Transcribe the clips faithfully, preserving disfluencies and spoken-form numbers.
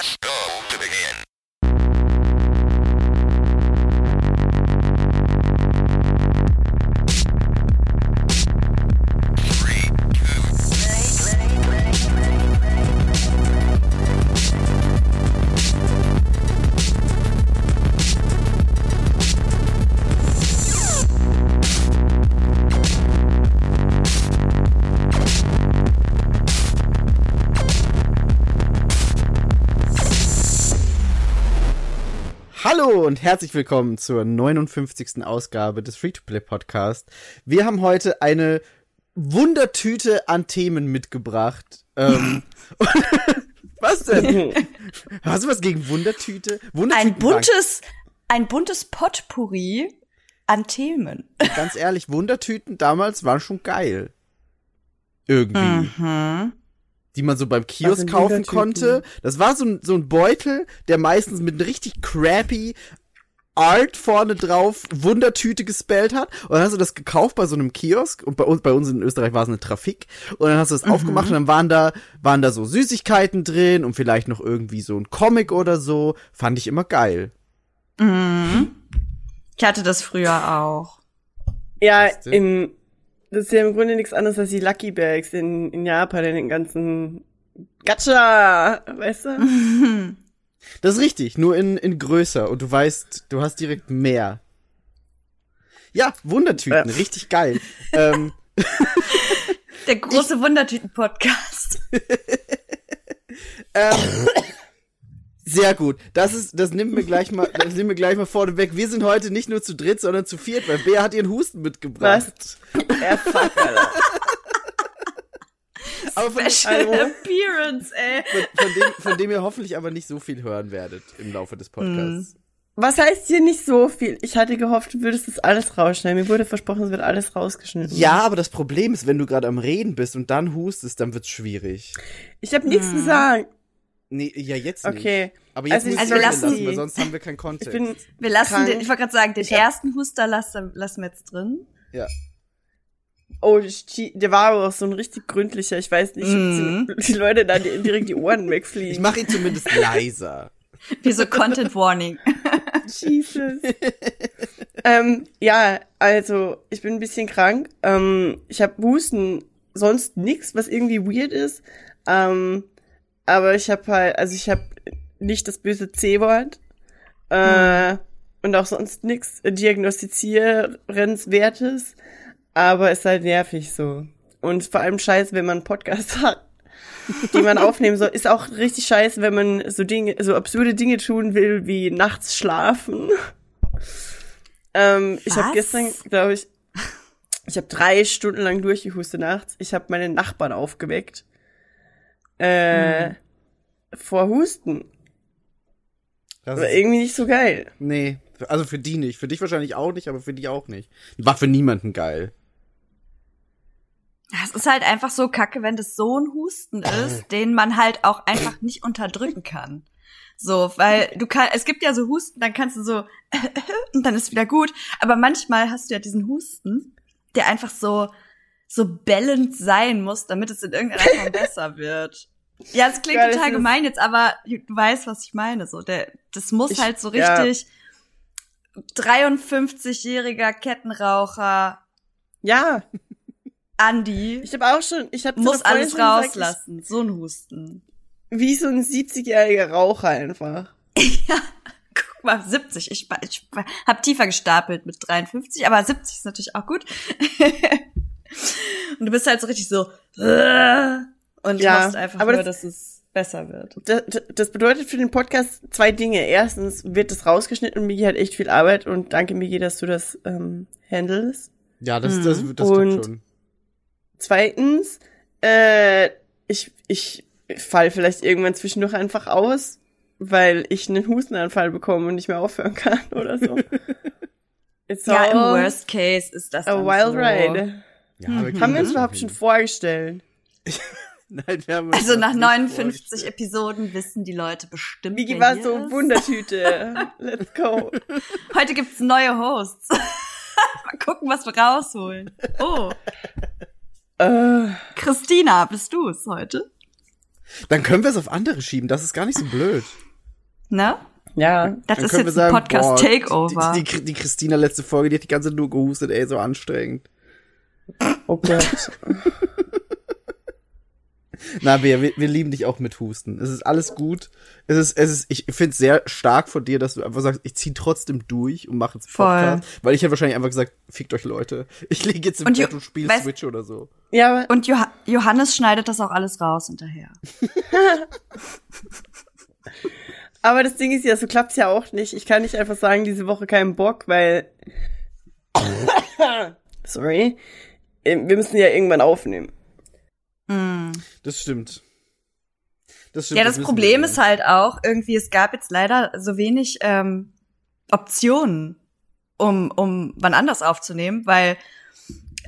Press go to begin. Hallo und herzlich willkommen zur neunundfünfzigsten Ausgabe des Free-to-Play-Podcast. Wir haben heute eine Wundertüte an Themen mitgebracht. Ähm, was denn? Hast du was gegen Wundertüte? Ein buntes, ein buntes Potpourri an Themen. Ganz ehrlich, Wundertüten damals waren schon geil. Irgendwie. Mhm. Die man so beim Kiosk kaufen konnte. Das war so ein, so ein Beutel, der meistens mit einer richtig crappy Art vorne drauf Wundertüte gespellt hat. Und dann hast du das gekauft bei so einem Kiosk. Und bei uns, bei uns in Österreich war es eine Trafik. Und dann hast du das mhm. aufgemacht und dann waren da, waren da so Süßigkeiten drin und vielleicht noch irgendwie so ein Comic oder so. Fand ich immer geil. Mhm. Ich hatte das früher auch. Ja, im Das ist ja im Grunde nichts anderes als die Lucky Bags in, in Japan, in den ganzen Gacha, weißt du? Das ist richtig, nur in, in größer und du weißt, du hast direkt mehr. Ja, Wundertüten, äh. richtig geil. ähm. Der große ich- Wundertüten-Podcast. ähm. Sehr gut. Das ist, das nimmt mir gleich mal, das nimmt mir gleich mal vorne weg. Wir sind heute nicht nur zu dritt, sondern zu viert, weil Bea hat ihren Husten mitgebracht. Was? Er fuck, Alter. Special von, Appearance, ey. Von, von, dem, von dem ihr hoffentlich aber nicht so viel hören werdet im Laufe des Podcasts. Mhm. Was heißt hier nicht so viel? Ich hatte gehofft, du würdest das alles rausschneiden. Mir wurde versprochen, es wird alles rausgeschnitten. Ja, aber das Problem ist, wenn du gerade am Reden bist und dann hustest, dann wird's schwierig. Ich habe nichts mhm. gesagt. Nee, ja, jetzt nicht. Okay. Aber jetzt also, müssen also wir lassen, lassen, weil sonst haben wir keinen Kontext. Ich bin wir lassen krank. den, ich wollte gerade sagen, den ich ersten Huster lassen, lassen wir jetzt drin. Ja. Oh, der war aber auch so ein richtig gründlicher. Ich weiß nicht, mm. ob die Leute da direkt die Ohren wegfliegen. Ich mache ihn zumindest leiser. Wie so Content Warning. Jesus. ähm, ja, also, ich bin ein bisschen krank. Ähm, ich habe Husten, sonst nix, was irgendwie weird ist. Ähm, Aber ich habe halt, also ich habe nicht das böse C-Wort äh, mhm. und auch sonst nichts Diagnostizierenswertes, aber ist halt nervig so. Und vor allem scheiße, wenn man einen Podcast hat, den man aufnehmen soll. Ist auch richtig scheiße, wenn man so Dinge, so absurde Dinge tun will, wie nachts schlafen. ähm, ich habe gestern, glaube ich, ich habe drei Stunden lang durchgehustet nachts. Ich habe meine Nachbarn aufgeweckt. Äh, hm. vor Husten. Das war irgendwie nicht so geil. Nee, also für die nicht. Für dich wahrscheinlich auch nicht, aber für die auch nicht. War für niemanden geil. Das ist halt einfach so kacke, wenn das so ein Husten ist, den man halt auch einfach nicht unterdrücken kann. So, weil du kannst, es gibt ja so Husten, dann kannst du so, und dann ist wieder gut. Aber manchmal hast du ja diesen Husten, der einfach so, so bellend sein muss, damit es in irgendeiner Form besser wird. Ja, es klingt ja, total gemein jetzt, aber du weißt, was ich meine. So, der, das muss ich, halt so richtig ja. dreiundfünfzigjähriger Kettenraucher. Ja. Andi. Ich habe auch schon, ich habe muss alles schon rauslassen. Gesagt, so ein Husten. Wie so ein siebzigjähriger Raucher einfach. Ja. Guck mal, siebzig. Ich, ich habe tiefer gestapelt mit dreiundfünfzig, aber siebzig ist natürlich auch gut. Und du bist halt so richtig so und ja, machst einfach nur, das, dass es besser wird. Das, das bedeutet für den Podcast zwei Dinge. Erstens wird das rausgeschnitten und Migi hat echt viel Arbeit und danke Migi, dass du das ähm, handelst. Ja, das, mhm. das, das, das tut schon. Zweitens, äh, ich, ich fall vielleicht irgendwann zwischendurch einfach aus, weil ich einen Hustenanfall bekomme und nicht mehr aufhören kann oder so. It's ja, im Worst Case ist das dann a wild so. Ride. Ja, mhm. wir haben wir uns überhaupt schon vorgestellt? Nein, wir haben uns also nach neunundfünfzig Episoden wissen die Leute bestimmt, Migi war so ist. Wundertüte. Let's go. Heute gibt's neue Hosts. Mal gucken, was wir rausholen. Oh. Christina, bist du's heute? Dann können wir es auf andere schieben, das ist gar nicht so blöd. Na? Ja. Das ist jetzt ein Podcast-Takeover. Die, die, die Christina letzte Folge, die hat die ganze Zeit nur gehustet, ey, so anstrengend. Oh Gott. Na, Bea, wir, wir lieben dich auch mit Husten. Es ist alles gut. Es ist, es ist, ich finde es sehr stark von dir, dass du einfach sagst, ich zieh trotzdem durch und mache jetzt Podcast. Voll. Weil ich hätte wahrscheinlich einfach gesagt, fickt euch Leute. Ich liege jetzt im und Bett jo- und spiele Switch oder so. Ja. Und jo- Johannes schneidet das auch alles raus hinterher. Aber das Ding ist ja, so klappt's ja auch nicht. Ich kann nicht einfach sagen, diese Woche keinen Bock, weil sorry. Wir müssen ja irgendwann aufnehmen. Mm. Das stimmt. Das stimmt. Ja, das, das Problem ist halt auch irgendwie, es gab jetzt leider so wenig ähm, Optionen, um um wann anders aufzunehmen, weil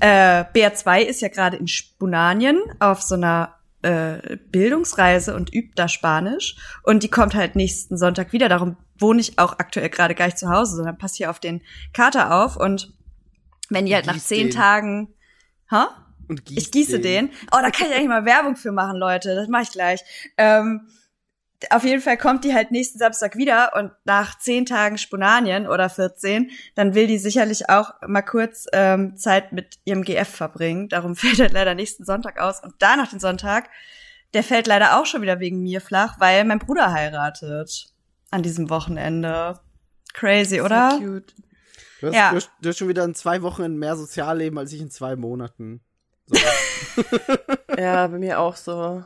äh, B R zwei ist ja gerade in Spanien auf so einer äh, Bildungsreise und übt da Spanisch und die kommt halt nächsten Sonntag wieder. Darum wohne ich auch aktuell gerade gar nicht zu Hause, sondern passe hier auf den Kater auf und wenn die halt nach zehn den. Tagen, ha? Huh? Und gieß ich gieße den. den. Oh, da kann ich eigentlich mal Werbung für machen, Leute. Das mache ich gleich. Ähm, auf jeden Fall kommt die halt nächsten Samstag wieder und nach zehn Tagen Spanien oder vierzehn, dann will die sicherlich auch mal kurz ähm, Zeit mit ihrem G F verbringen. Darum fällt halt leider nächsten Sonntag aus. Und danach den Sonntag, der fällt leider auch schon wieder wegen mir flach, weil mein Bruder heiratet an diesem Wochenende. Crazy, oder? So cute. Du hast, ja. du hast, du hast schon wieder in zwei Wochen mehr Sozialleben als ich in zwei Monaten. So. Ja, bei mir auch so.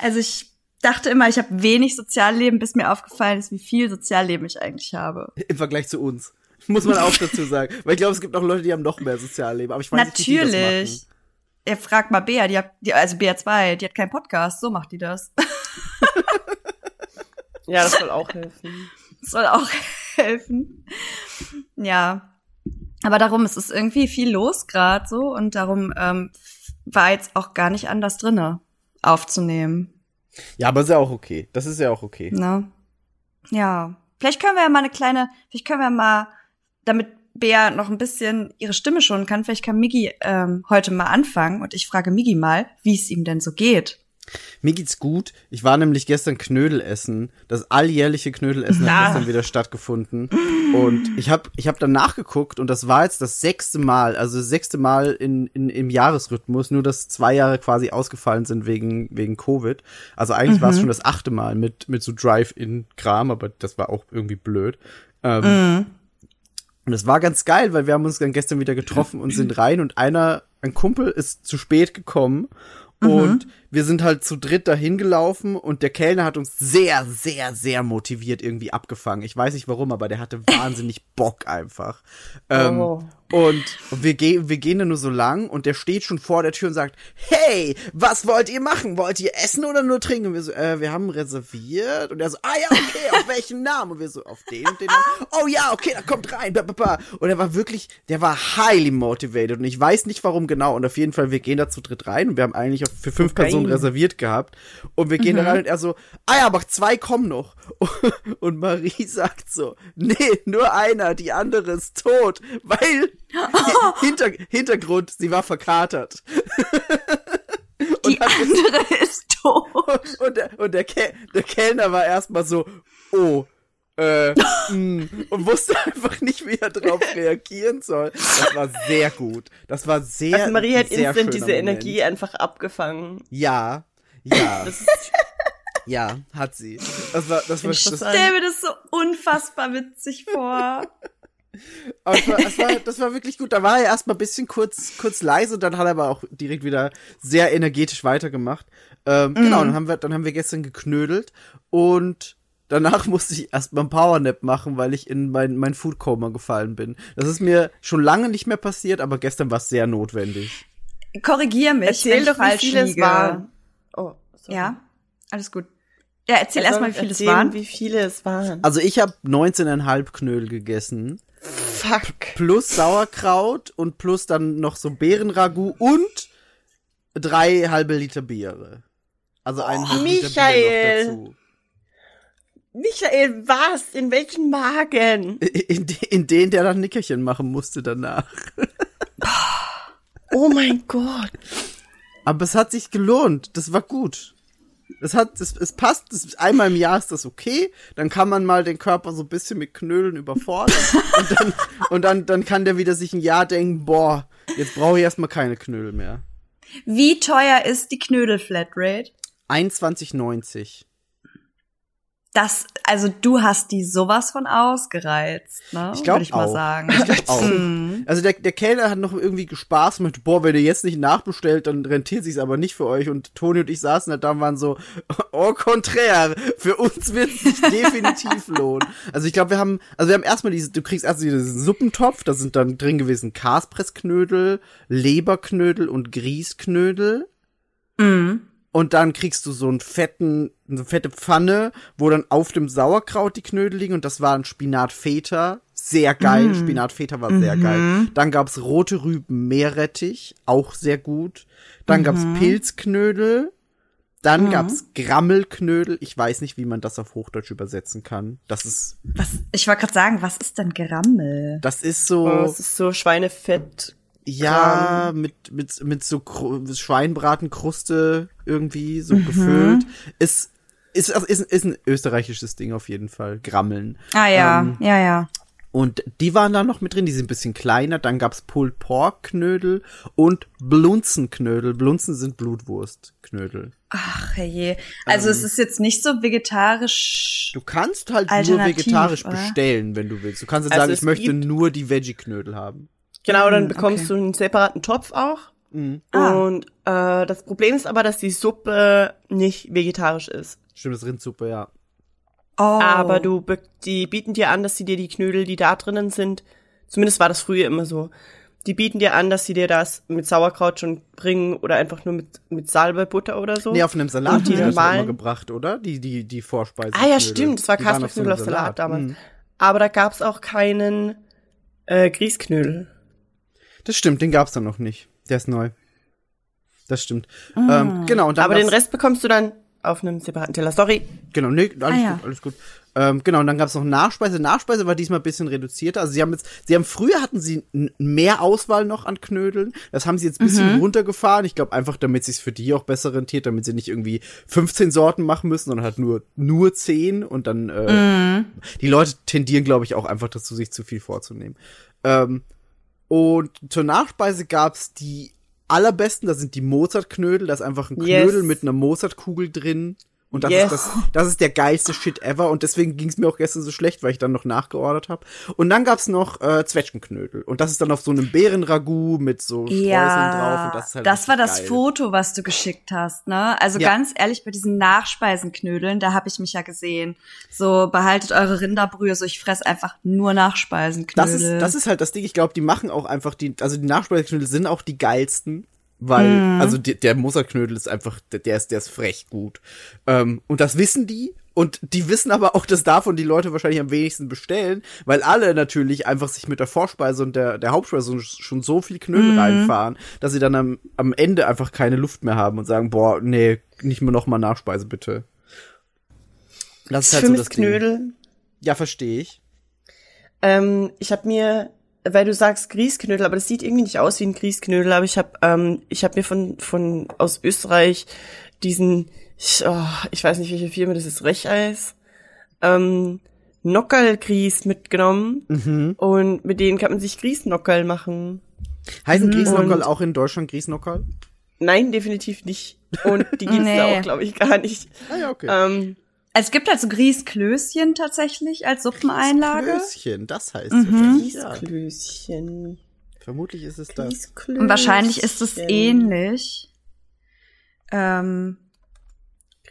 Also ich dachte immer, ich habe wenig Sozialleben, bis mir aufgefallen ist, wie viel Sozialleben ich eigentlich habe. Im Vergleich zu uns, muss man auch dazu sagen. Weil ich glaube, es gibt auch Leute, die haben noch mehr Sozialleben. Aber ich weiß nicht, wie die das machen. Natürlich. Ja, frag mal Bea, die hat, die, also Bea zwei, die hat keinen Podcast, so macht die das. Ja, das soll auch helfen. Das soll auch helfen. Ja. Aber darum ist es irgendwie viel los gerade so und darum ähm, war jetzt auch gar nicht anders drinne aufzunehmen. Ja, aber ist ja auch okay. Das ist ja auch okay. Na? Ja. Vielleicht können wir ja mal eine kleine, vielleicht können wir mal, damit Bea noch ein bisschen ihre Stimme schonen kann, vielleicht kann Miggi ähm, heute mal anfangen und ich frage Miggi mal, wie es ihm denn so geht. Mir geht's gut. Ich war nämlich gestern Knödel essen. Das alljährliche Knödelessen ja. hat gestern wieder stattgefunden. Und ich habe ich hab dann nachgeguckt und das war jetzt das sechste Mal, also das sechste Mal in, in, im Jahresrhythmus, nur dass zwei Jahre quasi ausgefallen sind wegen, wegen Covid. Also eigentlich mhm. war es schon das achte Mal mit, mit so Drive-In-Kram, aber das war auch irgendwie blöd. Ähm, mhm. Und das war ganz geil, weil wir haben uns dann gestern wieder getroffen und sind rein und einer, ein Kumpel ist zu spät gekommen. Und mhm. wir sind halt zu dritt dahin gelaufen und der Kellner hat uns sehr, sehr, sehr motiviert irgendwie abgefangen. Ich weiß nicht warum, aber der hatte wahnsinnig Bock einfach. Ähm, oh. Und wir, ge- wir gehen da nur so lang und der steht schon vor der Tür und sagt, hey, was wollt ihr machen? Wollt ihr essen oder nur trinken? Und wir so, äh, wir haben reserviert. Und er so, ah ja, okay, auf welchen Namen? Und wir so, auf den und den Namen. Oh ja, okay, dann kommt rein. Und er war wirklich, der war highly motivated und ich weiß nicht warum genau. Und auf jeden Fall, wir gehen da zu dritt rein und wir haben eigentlich auch für fünf okay. Personen reserviert gehabt. Und wir gehen mhm. da rein und er so, ah ja, aber zwei kommen noch. Und Marie sagt so, nee, nur einer, die andere ist tot, weil Oh. Hinter, Hintergrund, sie war verkatert. Die andere das, ist tot. Und, der, und der, Ke- der Kellner war erstmal so, oh, äh, mh, und wusste einfach nicht, wie er drauf reagieren soll. Das war sehr gut. Das war sehr, also Marie hat sehr instant diese Moment. Energie einfach abgefangen. Ja, ja. Das ist ja, hat sie. Das war, das war, ich stelle mir das so unfassbar witzig vor. Aber das war, das, war, das war wirklich gut. Da war er erstmal ein bisschen kurz, kurz leise und dann hat er aber auch direkt wieder sehr energetisch weitergemacht. Ähm, mm. Genau, dann haben wir, dann haben wir gestern geknödelt und danach musste ich erstmal ein Powernap machen, weil ich in mein, mein Foodcoma gefallen bin. Das ist mir schon lange nicht mehr passiert, aber gestern war es sehr notwendig. Korrigier mich, erzähl doch, wie viel es waren. Oh, sorry. Ja, alles gut. Ja, erzähl also, erstmal, wie viel es waren. Wie viele es waren. Also ich habe neunzehn Komma fünf Knödel gegessen. Fuck. Plus Sauerkraut und plus dann noch so Beerenragout und drei halbe Liter Biere. Also ein oh, halbe Liter Bier noch dazu. Michael, was? In welchen Magen? In, in, in den, der dann Nickerchen machen musste danach. Oh mein Gott. Aber es hat sich gelohnt. Das war gut. Das hat, das, es passt, das, einmal im Jahr ist das okay, dann kann man mal den Körper so ein bisschen mit Knödeln überfordern und, dann, und dann, dann kann der wieder sich ein Jahr denken, boah, jetzt brauche ich erstmal keine Knödel mehr. Wie teuer ist die Knödel-Flatrate? einundzwanzig neunzig. Das, also du hast die sowas von ausgereizt, ne? Ich glaube auch. Würde ich mal sagen. Ich glaub auch. Mhm. Also der, der Kellner hat noch irgendwie gespaßt mit, boah, wenn ihr jetzt nicht nachbestellt, dann rentiert sich's aber nicht für euch. Und Toni und ich saßen da und waren so, au contraire, für uns wird's sich definitiv lohnen. Also ich glaube, wir haben, also wir haben erstmal diese, du kriegst erstmal diesen Suppentopf, da sind dann drin gewesen Kaspressknödel, Leberknödel und Grießknödel. Mhm. Und dann kriegst du so einen fetten, eine fette Pfanne, wo dann auf dem Sauerkraut die Knödel liegen. Und das war ein Spinat-Feta. Sehr geil. Mm. Spinat-Feta war mm-hmm. sehr geil. Dann gab's rote Rüben Meerrettich. Auch sehr gut. Dann mm-hmm. gab's Pilzknödel. Dann mm-hmm. gab's Grammelknödel. Ich weiß nicht, wie man das auf Hochdeutsch übersetzen kann. Das ist. Was? Ich wollte gerade sagen, was ist denn Grammel? Das ist so. Oh, das ist so Schweinefett. Ja, mit mit mit so Kru- Schweinbratenkruste irgendwie so mhm. gefüllt. Ist ist ist ist ein österreichisches Ding auf jeden Fall, Grammeln. Ah ja, ähm, ja, ja. Und die waren da noch mit drin, die sind ein bisschen kleiner, dann gab's Pulled Pork Knödel und Blunzenknödel. Blunzen sind Blutwurstknödel. Ach je. Also ähm, es ist jetzt nicht so vegetarisch. Du kannst halt nur vegetarisch oder? Bestellen, wenn du willst. Du kannst jetzt also sagen, ich möchte nur die Veggie Knödel haben. Genau, dann bekommst okay. du einen separaten Topf auch. Mhm. Und äh, das Problem ist aber, dass die Suppe nicht vegetarisch ist. Stimmt, das ist Rindsuppe, ja. Oh. Aber du, die bieten dir an, dass sie dir die Knödel, die da drinnen sind, zumindest war das früher immer so, die bieten dir an, dass sie dir das mit Sauerkraut schon bringen oder einfach nur mit, mit Salbe, Butter oder so. Nee, auf einem Salat haben die das immer gebracht, oder? Die, die, die Vorspeise. Ah ja, stimmt, das war Kasperknödel auf Salat, Salat damals. Mhm. Aber da gab's auch keinen äh, Grießknödel. Das stimmt, den gab's dann noch nicht. Der ist neu. Das stimmt. Mm. Ähm, genau. Und dann aber den Rest bekommst du dann auf einem separaten Teller. Sorry. Genau, nee, alles ah, ja. gut, alles gut. Ähm, genau, und dann gab's noch Nachspeise. Nachspeise war diesmal ein bisschen reduzierter. Also sie haben jetzt, sie haben früher hatten sie n- mehr Auswahl noch an Knödeln. Das haben sie jetzt ein bisschen mhm. runtergefahren. Ich glaube einfach, damit sich's für die auch besser rentiert, damit sie nicht irgendwie fünfzehn Sorten machen müssen, sondern halt nur nur zehn. Und dann äh, mhm. die Leute tendieren, glaube ich, auch einfach dazu, sich zu viel vorzunehmen. Ähm, Und zur Nachspeise gab's die allerbesten, das sind die Mozartknödel, da ist einfach ein Knödel yes. mit einer Mozartkugel drin. Und das, yes. ist das, das ist der geilste Shit ever. Und deswegen ging's mir auch gestern so schlecht, weil ich dann noch nachgeordert habe. Und dann gab's noch äh, Zwetschgenknödel. Und das ist dann auf so einem Beerenragout mit so Streuseln ja, drauf. Und das ist halt das war das geil. Foto, was du geschickt hast, ne? Also ja. ganz ehrlich, bei diesen Nachspeisenknödeln, da habe ich mich ja gesehen. So, behaltet eure Rinderbrühe. So, ich fress einfach nur Nachspeisenknödel. Das ist, das ist halt das Ding. Ich glaube, die machen auch einfach die, also die Nachspeisenknödel sind auch die geilsten. Weil, mhm. also der, der Mozartknödel ist einfach, der ist, der ist frech gut. Ähm, und das wissen die. Und die wissen aber auch, dass davon die Leute wahrscheinlich am wenigsten bestellen, weil alle natürlich einfach sich mit der Vorspeise und der, der Hauptspeise schon so viel Knödel mhm. reinfahren, dass sie dann am, am Ende einfach keine Luft mehr haben und sagen, boah, nee, nicht mehr nochmal Nachspeise, bitte. Das ist halt so das Knödel. Ding. Ja, verstehe ich. Ähm, ich habe mir... Weil du sagst Grießknödel, aber das sieht irgendwie nicht aus wie ein Grießknödel, aber ich habe ähm, ich hab mir von von aus Österreich diesen, ich, oh, ich weiß nicht, welche Firma das ist, Recheis, ähm, Nockerl-Grieß mitgenommen mhm. und mit denen kann man sich Grießnockerl machen. Heißen Grießnockerl auch in Deutschland Grießnockerl? Nein, definitiv nicht. Und die gibt's nee. da auch, glaube ich, gar nicht. Ah ja, okay. Ähm, Es gibt also Grießklößchen tatsächlich als Suppeneinlage. Grießklößchen, das heißt mhm. Grießklößchen. Vermutlich ist es das. Und wahrscheinlich ist es ähnlich. Ähm,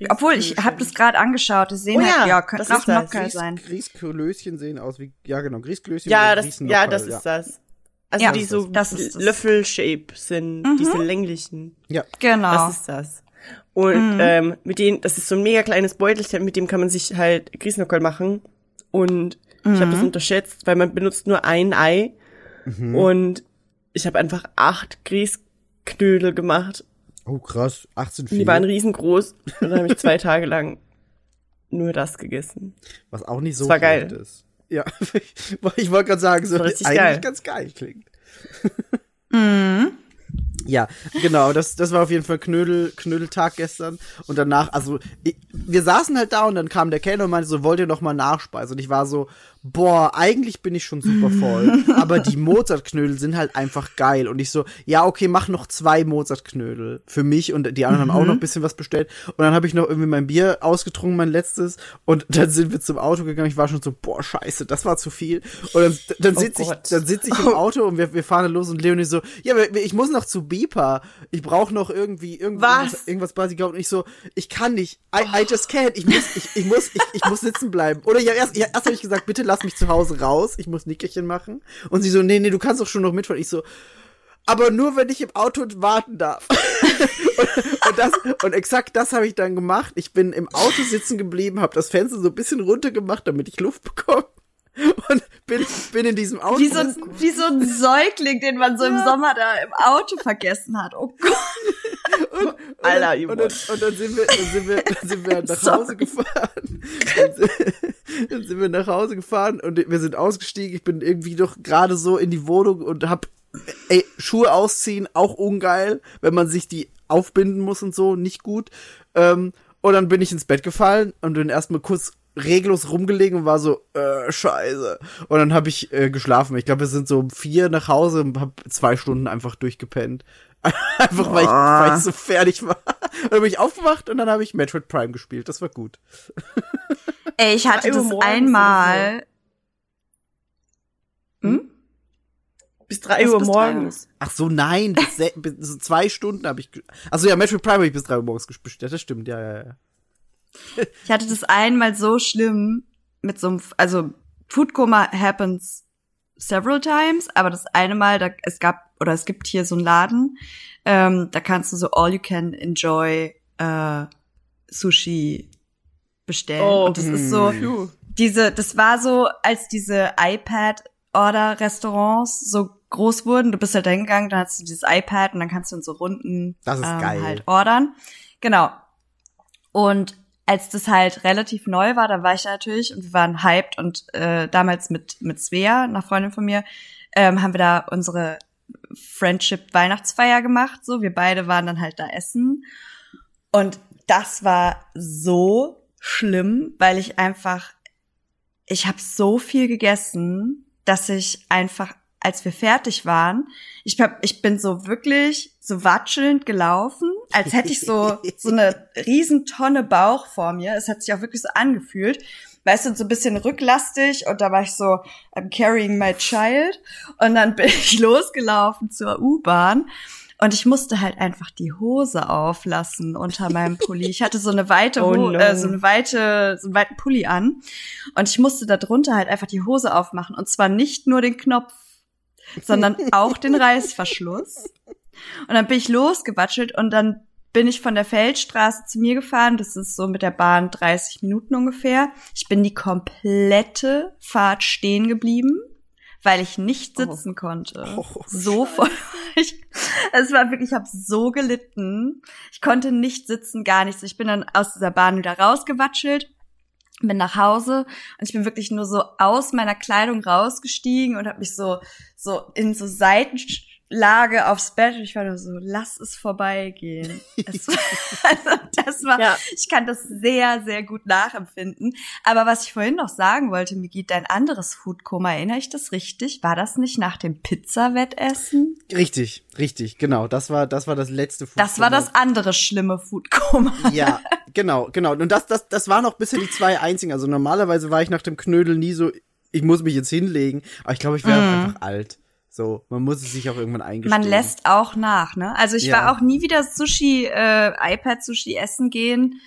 obwohl, ich habe das gerade angeschaut. Die sehen oh, ja, halt, ja, könnten auch Nockerl sein. Grießklößchen sehen aus wie, ja genau, Grießklößchen. Ja, das, ja, das ist ja. das. Also ja, die so Löffel-Shape sind, mhm. diese länglichen. Ja, genau. Das ist das. Und mhm. ähm, mit denen, das ist so ein mega kleines Beutelchen, mit dem kann man sich halt Grießnockerl machen. Und mhm. ich habe das unterschätzt, weil man benutzt nur ein Ei. Mhm. Und ich habe einfach acht Grießknödel gemacht. Oh krass, acht sind viel. Die waren riesengroß. Und dann habe ich zwei Tage lang nur das gegessen. Was auch nicht so geil ist. Ja, ich wollte gerade sagen, so das eigentlich geil. ganz geil klingt. Mhm. Ja, genau, das, das war auf jeden Fall Knödel, Knödeltag gestern. Und danach, also, ich, wir saßen halt da und dann kam der Kellner und meinte so, wollt ihr noch mal nachspeisen? Und ich war so, boah, eigentlich bin ich schon super voll, aber die Mozartknödel sind halt einfach geil. Und ich so, ja, okay, mach noch zwei Mozartknödel für mich. Und die anderen mhm. haben auch noch ein bisschen was bestellt. Und dann habe ich noch irgendwie mein Bier ausgetrunken, mein letztes. Und dann sind wir zum Auto gegangen. Ich war schon so, boah, scheiße, das war zu viel. Und dann, dann oh sitze ich, dann sitz ich im Auto und wir, wir fahren dann los. Und Leonie so, ja, ich muss noch zu Bipa. Ich brauche noch irgendwie irgendwas, irgendwas basic. Und ich so, ich kann nicht. I, I just can't. Ich muss, ich, ich muss, ich, ich muss sitzen bleiben. Oder ja, erst, erst habe ich gesagt, bitte lass mich zu Hause raus, ich muss Nickerchen machen. Und sie so, nee, nee, du kannst doch schon noch mitfahren. Ich so, aber nur, wenn ich im Auto warten darf. und, und, das, und exakt das habe ich dann gemacht. Ich bin im Auto sitzen geblieben, habe das Fenster so ein bisschen runtergemacht, damit ich Luft bekomme. Und bin, bin in diesem Auto. Wie so, ein, wie so ein Säugling, den man so ja. im Sommer da im Auto vergessen hat. Oh Gott. Und, und, Alter, und, und, und, und dann sind wir, dann sind wir, dann sind wir nach Hause gefahren. Dann, dann sind wir nach Hause gefahren und wir sind ausgestiegen. Ich bin irgendwie doch gerade so in die Wohnung und hab, ey, Schuhe ausziehen, auch ungeil, wenn man sich die aufbinden muss und so, nicht gut. Ähm, und dann bin ich ins Bett gefallen und bin erstmal kurz regellos rumgelegen und war so, äh, scheiße. Und dann habe ich äh, geschlafen. Ich glaube, wir sind so um vier nach Hause und hab zwei Stunden einfach durchgepennt. Einfach, oh. weil, ich, weil ich so fertig war. Und dann bin ich aufgewacht und dann habe ich Metroid Prime gespielt. Das war gut. Ey, ich hatte das einmal. So. Hm? Bis drei Was Uhr bis morgens. Drei? Ach so, nein. Bis se- bis so zwei Stunden habe ich. Ge- Ach so, ja, Metroid Prime habe ich bis drei Uhr morgens gespielt. Ja, das stimmt, ja, ja, ja. Ich hatte das einmal so schlimm mit so einem, also Foodkoma happens several times, aber das eine Mal, da, es gab, oder es gibt hier so einen Laden, ähm, da kannst du so all you can enjoy äh, Sushi bestellen. Oh, und das mh. ist so, diese, das war so, als diese iPad-Order-Restaurants so groß wurden, du bist halt hingegangen, dann hast du dieses iPad und dann kannst du in so Runden das ist ähm, geil. halt ordern. Genau. Und als das halt relativ neu war, da war ich natürlich und wir waren hyped und äh, damals mit mit Svea, einer Freundin von mir, ähm, haben wir da unsere Friendship-Weihnachtsfeier gemacht. So, wir beide waren dann halt da essen und das war so schlimm, weil ich einfach, ich habe so viel gegessen, dass ich einfach, als wir fertig waren, ich hab, ich bin so wirklich so watschelnd gelaufen, als hätte ich so so eine Riesentonne Bauch vor mir. Es hat sich auch wirklich so angefühlt, weißt du, so ein bisschen rücklastig und da war ich so, I'm carrying my child und dann bin ich losgelaufen zur U-Bahn und ich musste halt einfach die Hose auflassen unter meinem Pulli. Ich hatte so eine weite, oh no. äh, so eine weite, so einen weiten Pulli an und ich musste da drunter halt einfach die Hose aufmachen und zwar nicht nur den Knopf, sondern auch den Reißverschluss. Und dann bin ich losgewatschelt und dann bin ich von der Feldstraße zu mir gefahren. Das ist so mit der Bahn dreißig Minuten ungefähr. Ich bin die komplette Fahrt stehen geblieben, weil ich nicht sitzen oh. konnte. Oh, so voll. Es war wirklich, ich habe so gelitten. Ich konnte nicht sitzen, gar nichts. Ich bin dann aus dieser Bahn wieder rausgewatschelt, bin nach Hause und ich bin wirklich nur so aus meiner Kleidung rausgestiegen und habe mich so so in so Seiten Lage aufs Bett und ich war nur so, lass es vorbeigehen. Es war, also das war, ja. ich kann das sehr, sehr gut nachempfinden. Aber was ich vorhin noch sagen wollte, Migi, dein anderes Foodkoma, erinnere ich das richtig? War das nicht nach dem Pizza-Wettessen? Richtig, richtig, genau. Das war, das war das letzte Foodkoma. Das war das andere schlimme Foodkoma. Ja, genau, genau. Und das, das, das waren auch bisher die zwei einzigen. Also normalerweise war ich nach dem Knödel nie so, ich muss mich jetzt hinlegen. Aber ich glaube, ich wäre mm. auch einfach alt. So, man muss es sich auch irgendwann eingestehen. Man lässt auch nach, ne? Also ich ja. war auch nie wieder Sushi, äh, iPad-Sushi essen gehen,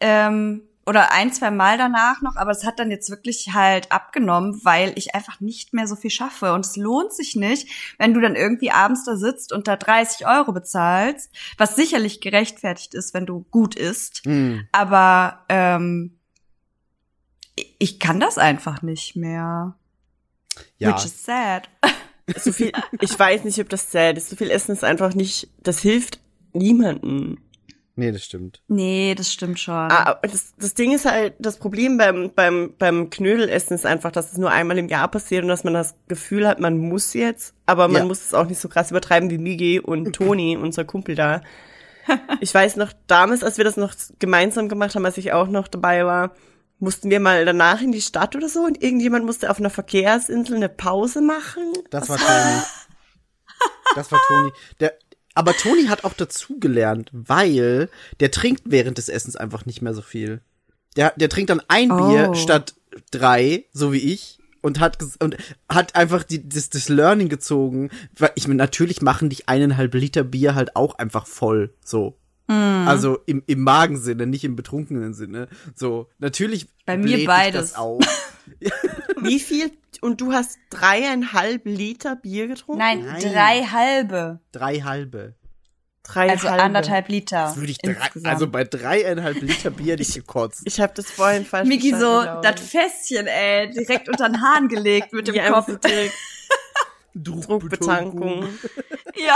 ähm, oder ein, zwei Mal danach noch, aber es hat dann jetzt wirklich halt abgenommen, weil ich einfach nicht mehr so viel schaffe und es lohnt sich nicht, wenn du dann irgendwie abends da sitzt und da dreißig Euro bezahlst, was sicherlich gerechtfertigt ist, wenn du gut isst, mhm. aber ähm, ich kann das einfach nicht mehr. Ja. Which is sad. So viel, ich weiß nicht, ob das sad ist. So viel Essen ist einfach nicht, das hilft niemandem. Nee, das stimmt. Nee, das stimmt schon. Ah, das, das Ding ist halt, das Problem beim, beim, beim Knödelessen ist einfach, dass es nur einmal im Jahr passiert und dass man das Gefühl hat, man muss jetzt, aber man ja. muss es auch nicht so krass übertreiben wie Migi und Toni, unser Kumpel da. Ich weiß noch, damals, als wir das noch gemeinsam gemacht haben, als ich auch noch dabei war, mussten wir mal danach in die Stadt oder so und irgendjemand musste auf einer Verkehrsinsel eine Pause machen. Das war Toni. Das war Toni. Der Aber Toni hat auch dazugelernt, weil der trinkt während des Essens einfach nicht mehr so viel. Der, der trinkt dann ein oh. Bier statt drei, so wie ich, und hat und hat einfach die, das, das Learning gezogen. Ich meine, natürlich machen dich eineinhalb Liter Bier halt auch einfach voll, so. Mm. Also im, im Magensinne, nicht im betrunkenen Sinne. So, natürlich bei mir beides. Das auf. Wie viel? Und du hast dreieinhalb Liter Bier getrunken? Nein, Nein. drei halbe. Drei halbe. Drei also halbe. Anderthalb Liter. Das würde ich drei, also bei dreieinhalb Liter Bier nicht gekotzt. Ich, ich habe das vorhin falsch Migi verstanden. Migi so, das Fässchen, ey, direkt unter den Hahn gelegt mit dem Kopf. Druckbetankung. Ja.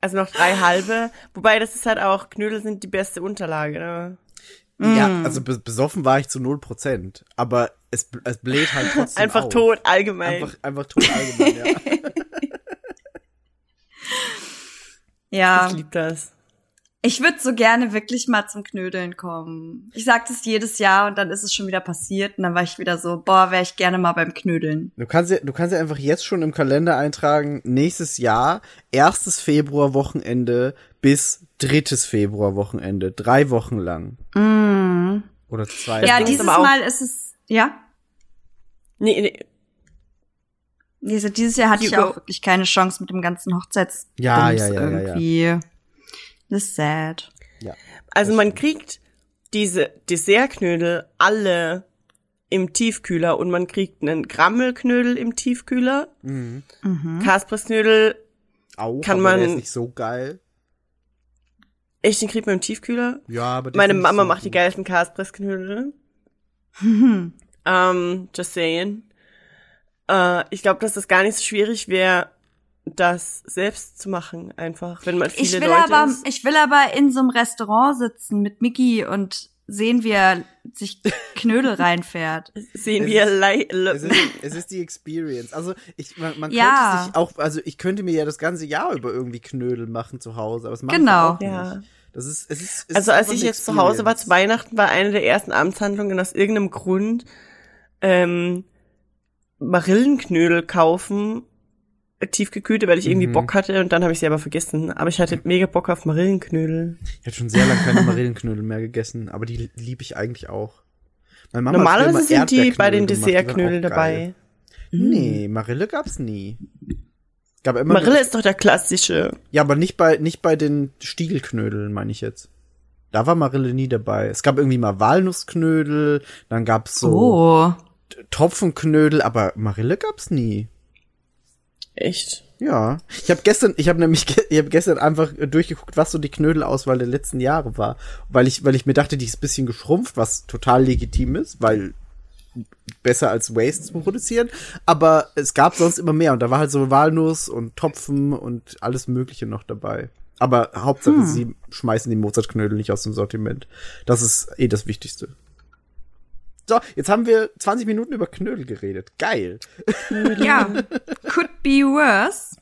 Also noch drei halbe. Wobei, das ist halt auch, Knödel sind die beste Unterlage, ne? Ja, also besoffen war ich zu null Prozent, aber es, es bläht halt trotzdem Einfach auf. tot, allgemein. Einfach, einfach tot, allgemein, ja. Ja. Ich lieb das. Ich würde so gerne wirklich mal zum Knödeln kommen. Ich sag das jedes Jahr und dann ist es schon wieder passiert und dann war ich wieder so, boah, wäre ich gerne mal beim Knödeln. Du kannst ja, du kannst ja einfach jetzt schon im Kalender eintragen, nächstes Jahr, erstes Februar-Wochenende bis drittes Februar-Wochenende, drei Wochen lang. Mm. Oder zwei. Ja, dieses Mal ist es, ja? Nee, nee. Nee, so dieses Jahr hatte ich auch wirklich keine Chance mit dem ganzen Hochzeits- ja, ja, ja, irgendwie. Ja, ja. Das ist sad. Ja, also man kriegt diese Dessertknödel alle im Tiefkühler und man kriegt einen Grammelknödel im Tiefkühler. Mhm. Kaspersknödel auch, kann aber man der ist nicht so geil. Echt, den kriegt man im Tiefkühler? Ja, aber der meine Mama so macht gut. Die geilsten Kaspersknödel. Mhm. Um, just saying. Uh, ich glaube, dass das gar nicht so schwierig wäre, das selbst zu machen, einfach, wenn man viele ich will Leute aber, ist. Ich will aber in so einem Restaurant sitzen mit Miki und sehen, wie er sich Knödel reinfährt. Sehen, es wie er le- le- es, ist, es ist die Experience. Also, ich, man, man ja. könnte sich auch, also, ich könnte mir ja das ganze Jahr über irgendwie Knödel machen zu Hause, aber es macht genau. auch nicht. Ja. Das ist, es ist, es also, ist als ich jetzt Experience. zu Hause war, zu Weihnachten war eine der ersten Amtshandlungen aus irgendeinem Grund, ähm, Marillenknödel kaufen, tiefgekühlte, weil ich irgendwie mhm. Bock hatte und dann habe ich sie aber vergessen. Aber ich hatte mega Bock auf Marillenknödel. Ich hatte schon sehr lange keine Marillenknödel mehr gegessen, aber die liebe ich eigentlich auch. Meine Mama normalerweise sind die bei den Dessertknödel dabei. Mhm. Nee, Marille gab's nie. Gab immer Marille ist doch der klassische. Ja, aber nicht bei nicht bei den Stiegelknödeln, meine ich jetzt. Da war Marille nie dabei. Es gab irgendwie mal Walnussknödel, dann gab's so oh. Topfenknödel, aber Marille gab's nie. Echt? Ja. Ich habe gestern, ich habe nämlich, ge- ich habe gestern einfach durchgeguckt, was so die Knödelauswahl der letzten Jahre war, weil ich, weil ich mir dachte, die ist ein bisschen geschrumpft, was total legitim ist, weil besser als Waste zu produzieren. Aber es gab sonst immer mehr und da war halt so Walnuss und Topfen und alles Mögliche noch dabei. Aber Hauptsache, hm. sie schmeißen die Mozartknödel nicht aus dem Sortiment. Das ist eh das Wichtigste. So, jetzt haben wir zwanzig Minuten über Knödel geredet. Geil. Ja, could be worse.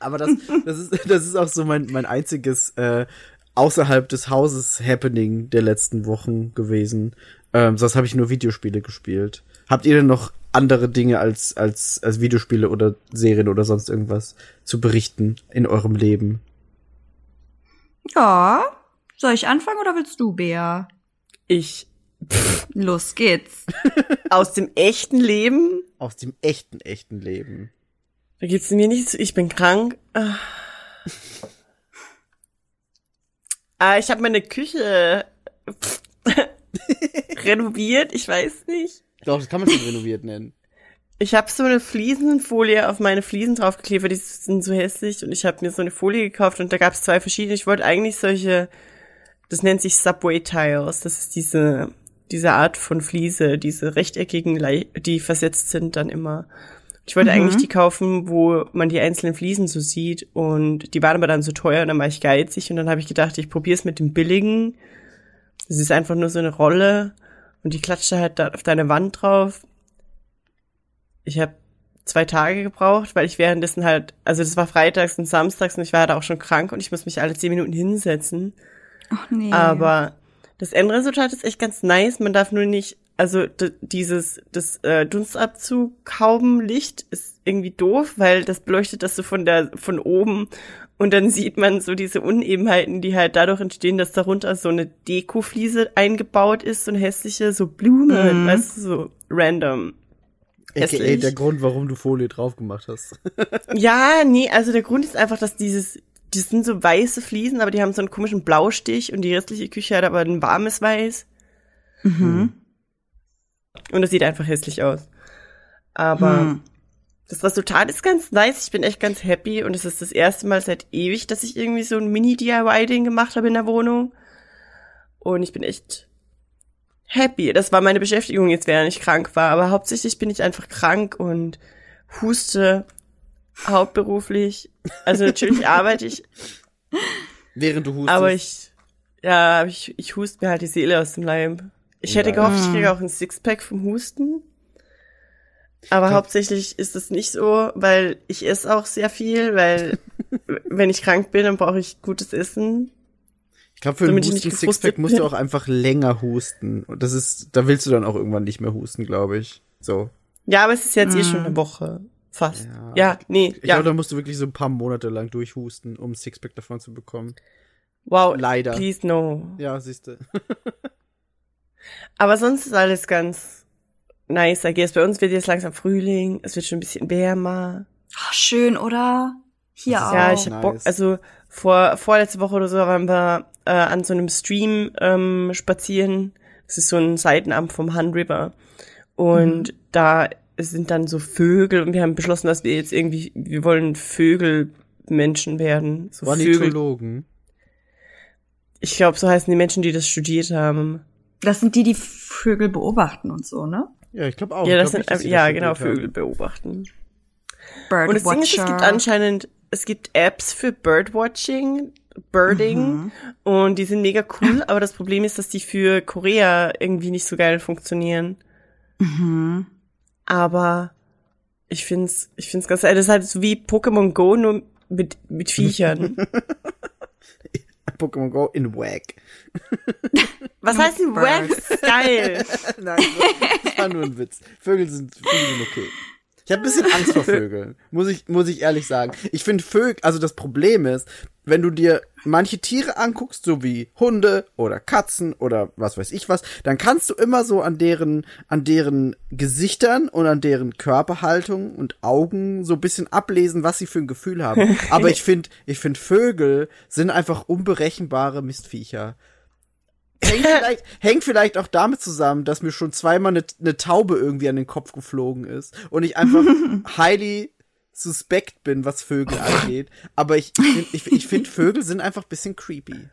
Aber das, das ist, das ist auch so mein, mein einziges äh, außerhalb des Hauses Happening der letzten Wochen gewesen. Ähm, sonst habe ich nur Videospiele gespielt. Habt ihr denn noch andere Dinge als, als, als Videospiele oder Serien oder sonst irgendwas zu berichten in eurem Leben? Ja, soll ich anfangen oder willst du, Bea? Ich Pff, los geht's. Aus dem echten Leben? Aus dem echten, echten Leben. Da geht's mir nicht zu, ich bin krank. Ah, ich habe meine Küche renoviert, ich weiß nicht. Doch, das kann man schon renoviert nennen. Ich habe so eine Fliesenfolie auf meine Fliesen draufgeklebt, die sind so hässlich und ich habe mir so eine Folie gekauft und da gab's zwei verschiedene. Ich wollte eigentlich solche, das nennt sich Subway-Tiles, das ist diese... diese Art von Fliese, diese rechteckigen, die versetzt sind dann immer. Ich wollte mhm. eigentlich die kaufen, wo man die einzelnen Fliesen so sieht, und die waren aber dann so teuer und dann war ich geizig und dann habe ich gedacht, ich probiere es mit dem billigen. Es ist einfach nur so eine Rolle und die klatscht halt da auf deine Wand drauf. Ich habe zwei Tage gebraucht, weil ich währenddessen halt, also das war freitags und samstags und ich war da auch schon krank und ich muss mich alle zehn Minuten hinsetzen. Ach nee. Aber das Endresultat ist echt ganz nice. Man darf nur nicht, also d- dieses das äh, Dunstabzug-Haubenlicht ist irgendwie doof, weil das beleuchtet das so von der von oben und dann sieht man so diese Unebenheiten, die halt dadurch entstehen, dass darunter so eine Dekofliese eingebaut ist, so eine hässliche, so Blume, mhm. weißt du, so random. Ey, der Grund, warum du Folie drauf gemacht hast. Ja, nee, also der Grund ist einfach, dass dieses, die sind so weiße Fliesen, aber die haben so einen komischen Blaustich und die restliche Küche hat aber ein warmes Weiß. Mhm. Und das sieht einfach hässlich aus. Aber mhm. das Resultat ist ganz nice, ich bin echt ganz happy und es ist das erste Mal seit ewig, dass ich irgendwie so ein Mini-D I Y-Ding gemacht habe in der Wohnung. Und ich bin echt happy. Das war meine Beschäftigung jetzt, während ich krank war. Aber hauptsächlich bin ich einfach krank und huste hauptberuflich. Also natürlich arbeite ich. Während du hustest. Aber ich, ja, ich, ich huste mir halt die Seele aus dem Leib. Ich ja. hätte gehofft, ich kriege auch ein Sixpack vom Husten. Aber ja. hauptsächlich ist das nicht so, weil ich esse auch sehr viel, weil wenn ich krank bin, dann brauche ich gutes Essen. Ich glaube, für Damit einen Husten-Sixpack musst du auch einfach länger husten. Und das ist, da willst du dann auch irgendwann nicht mehr husten, glaube ich. So. Ja, aber es ist jetzt mm. eh schon eine Woche. Fast. Ja, ja nee. Ich ja. glaube, da musst du wirklich so ein paar Monate lang durchhusten, um ein Sixpack davon zu bekommen. Wow. Leider. Please no. Ja, siehste. Aber sonst ist alles ganz nice, I guess. Bei uns wird jetzt langsam Frühling, es wird schon ein bisschen wärmer. Ach, schön, oder? Hier auch. Ja, ich hab nice. Bock, also vor, vorletzte Woche oder so waren wir äh, an so einem Stream ähm, spazieren. Das ist so ein Seitenarm vom Han River. Und mhm. da sind dann so Vögel und wir haben beschlossen, dass wir jetzt irgendwie, wir wollen Vögelmenschen werden. So Ornithologen. Ich glaube, so heißen die Menschen, die das studiert haben. Das sind die, die Vögel beobachten und so, ne? Ja, ich glaube auch. Ja, das glaub sind, nicht, ja das genau, Vögel haben. Beobachten. Bird und das Watcher. Ding ist, es gibt anscheinend, es gibt Apps für Birdwatching, Birding mhm. und die sind mega cool, aber das Problem ist, dass die für Korea irgendwie nicht so geil funktionieren. Mhm. Aber ich find's, ich find's ganz geil, das ist halt so wie Pokémon Go, nur mit, mit Viechern. Pokémon Go in Wack. Was heißt denn Wack? Geil. Nein, das war nur ein Witz. Vögel sind, Vögel sind okay. Ich habe ein bisschen Angst vor Vögeln, muss ich muss ich ehrlich sagen. Ich finde Vögel, also das Problem ist, wenn du dir manche Tiere anguckst, so wie Hunde oder Katzen oder was weiß ich was, dann kannst du immer so an deren an deren Gesichtern und an deren Körperhaltung und Augen so ein bisschen ablesen, was sie für ein Gefühl haben. Aber ich finde ich finde Vögel sind einfach unberechenbare Mistviecher. Hängt vielleicht, hängt vielleicht auch damit zusammen, dass mir schon zweimal eine, eine Taube irgendwie an den Kopf geflogen ist und ich einfach highly suspekt bin, was Vögel angeht. Aber ich, ich, ich finde, Vögel sind einfach ein bisschen creepy.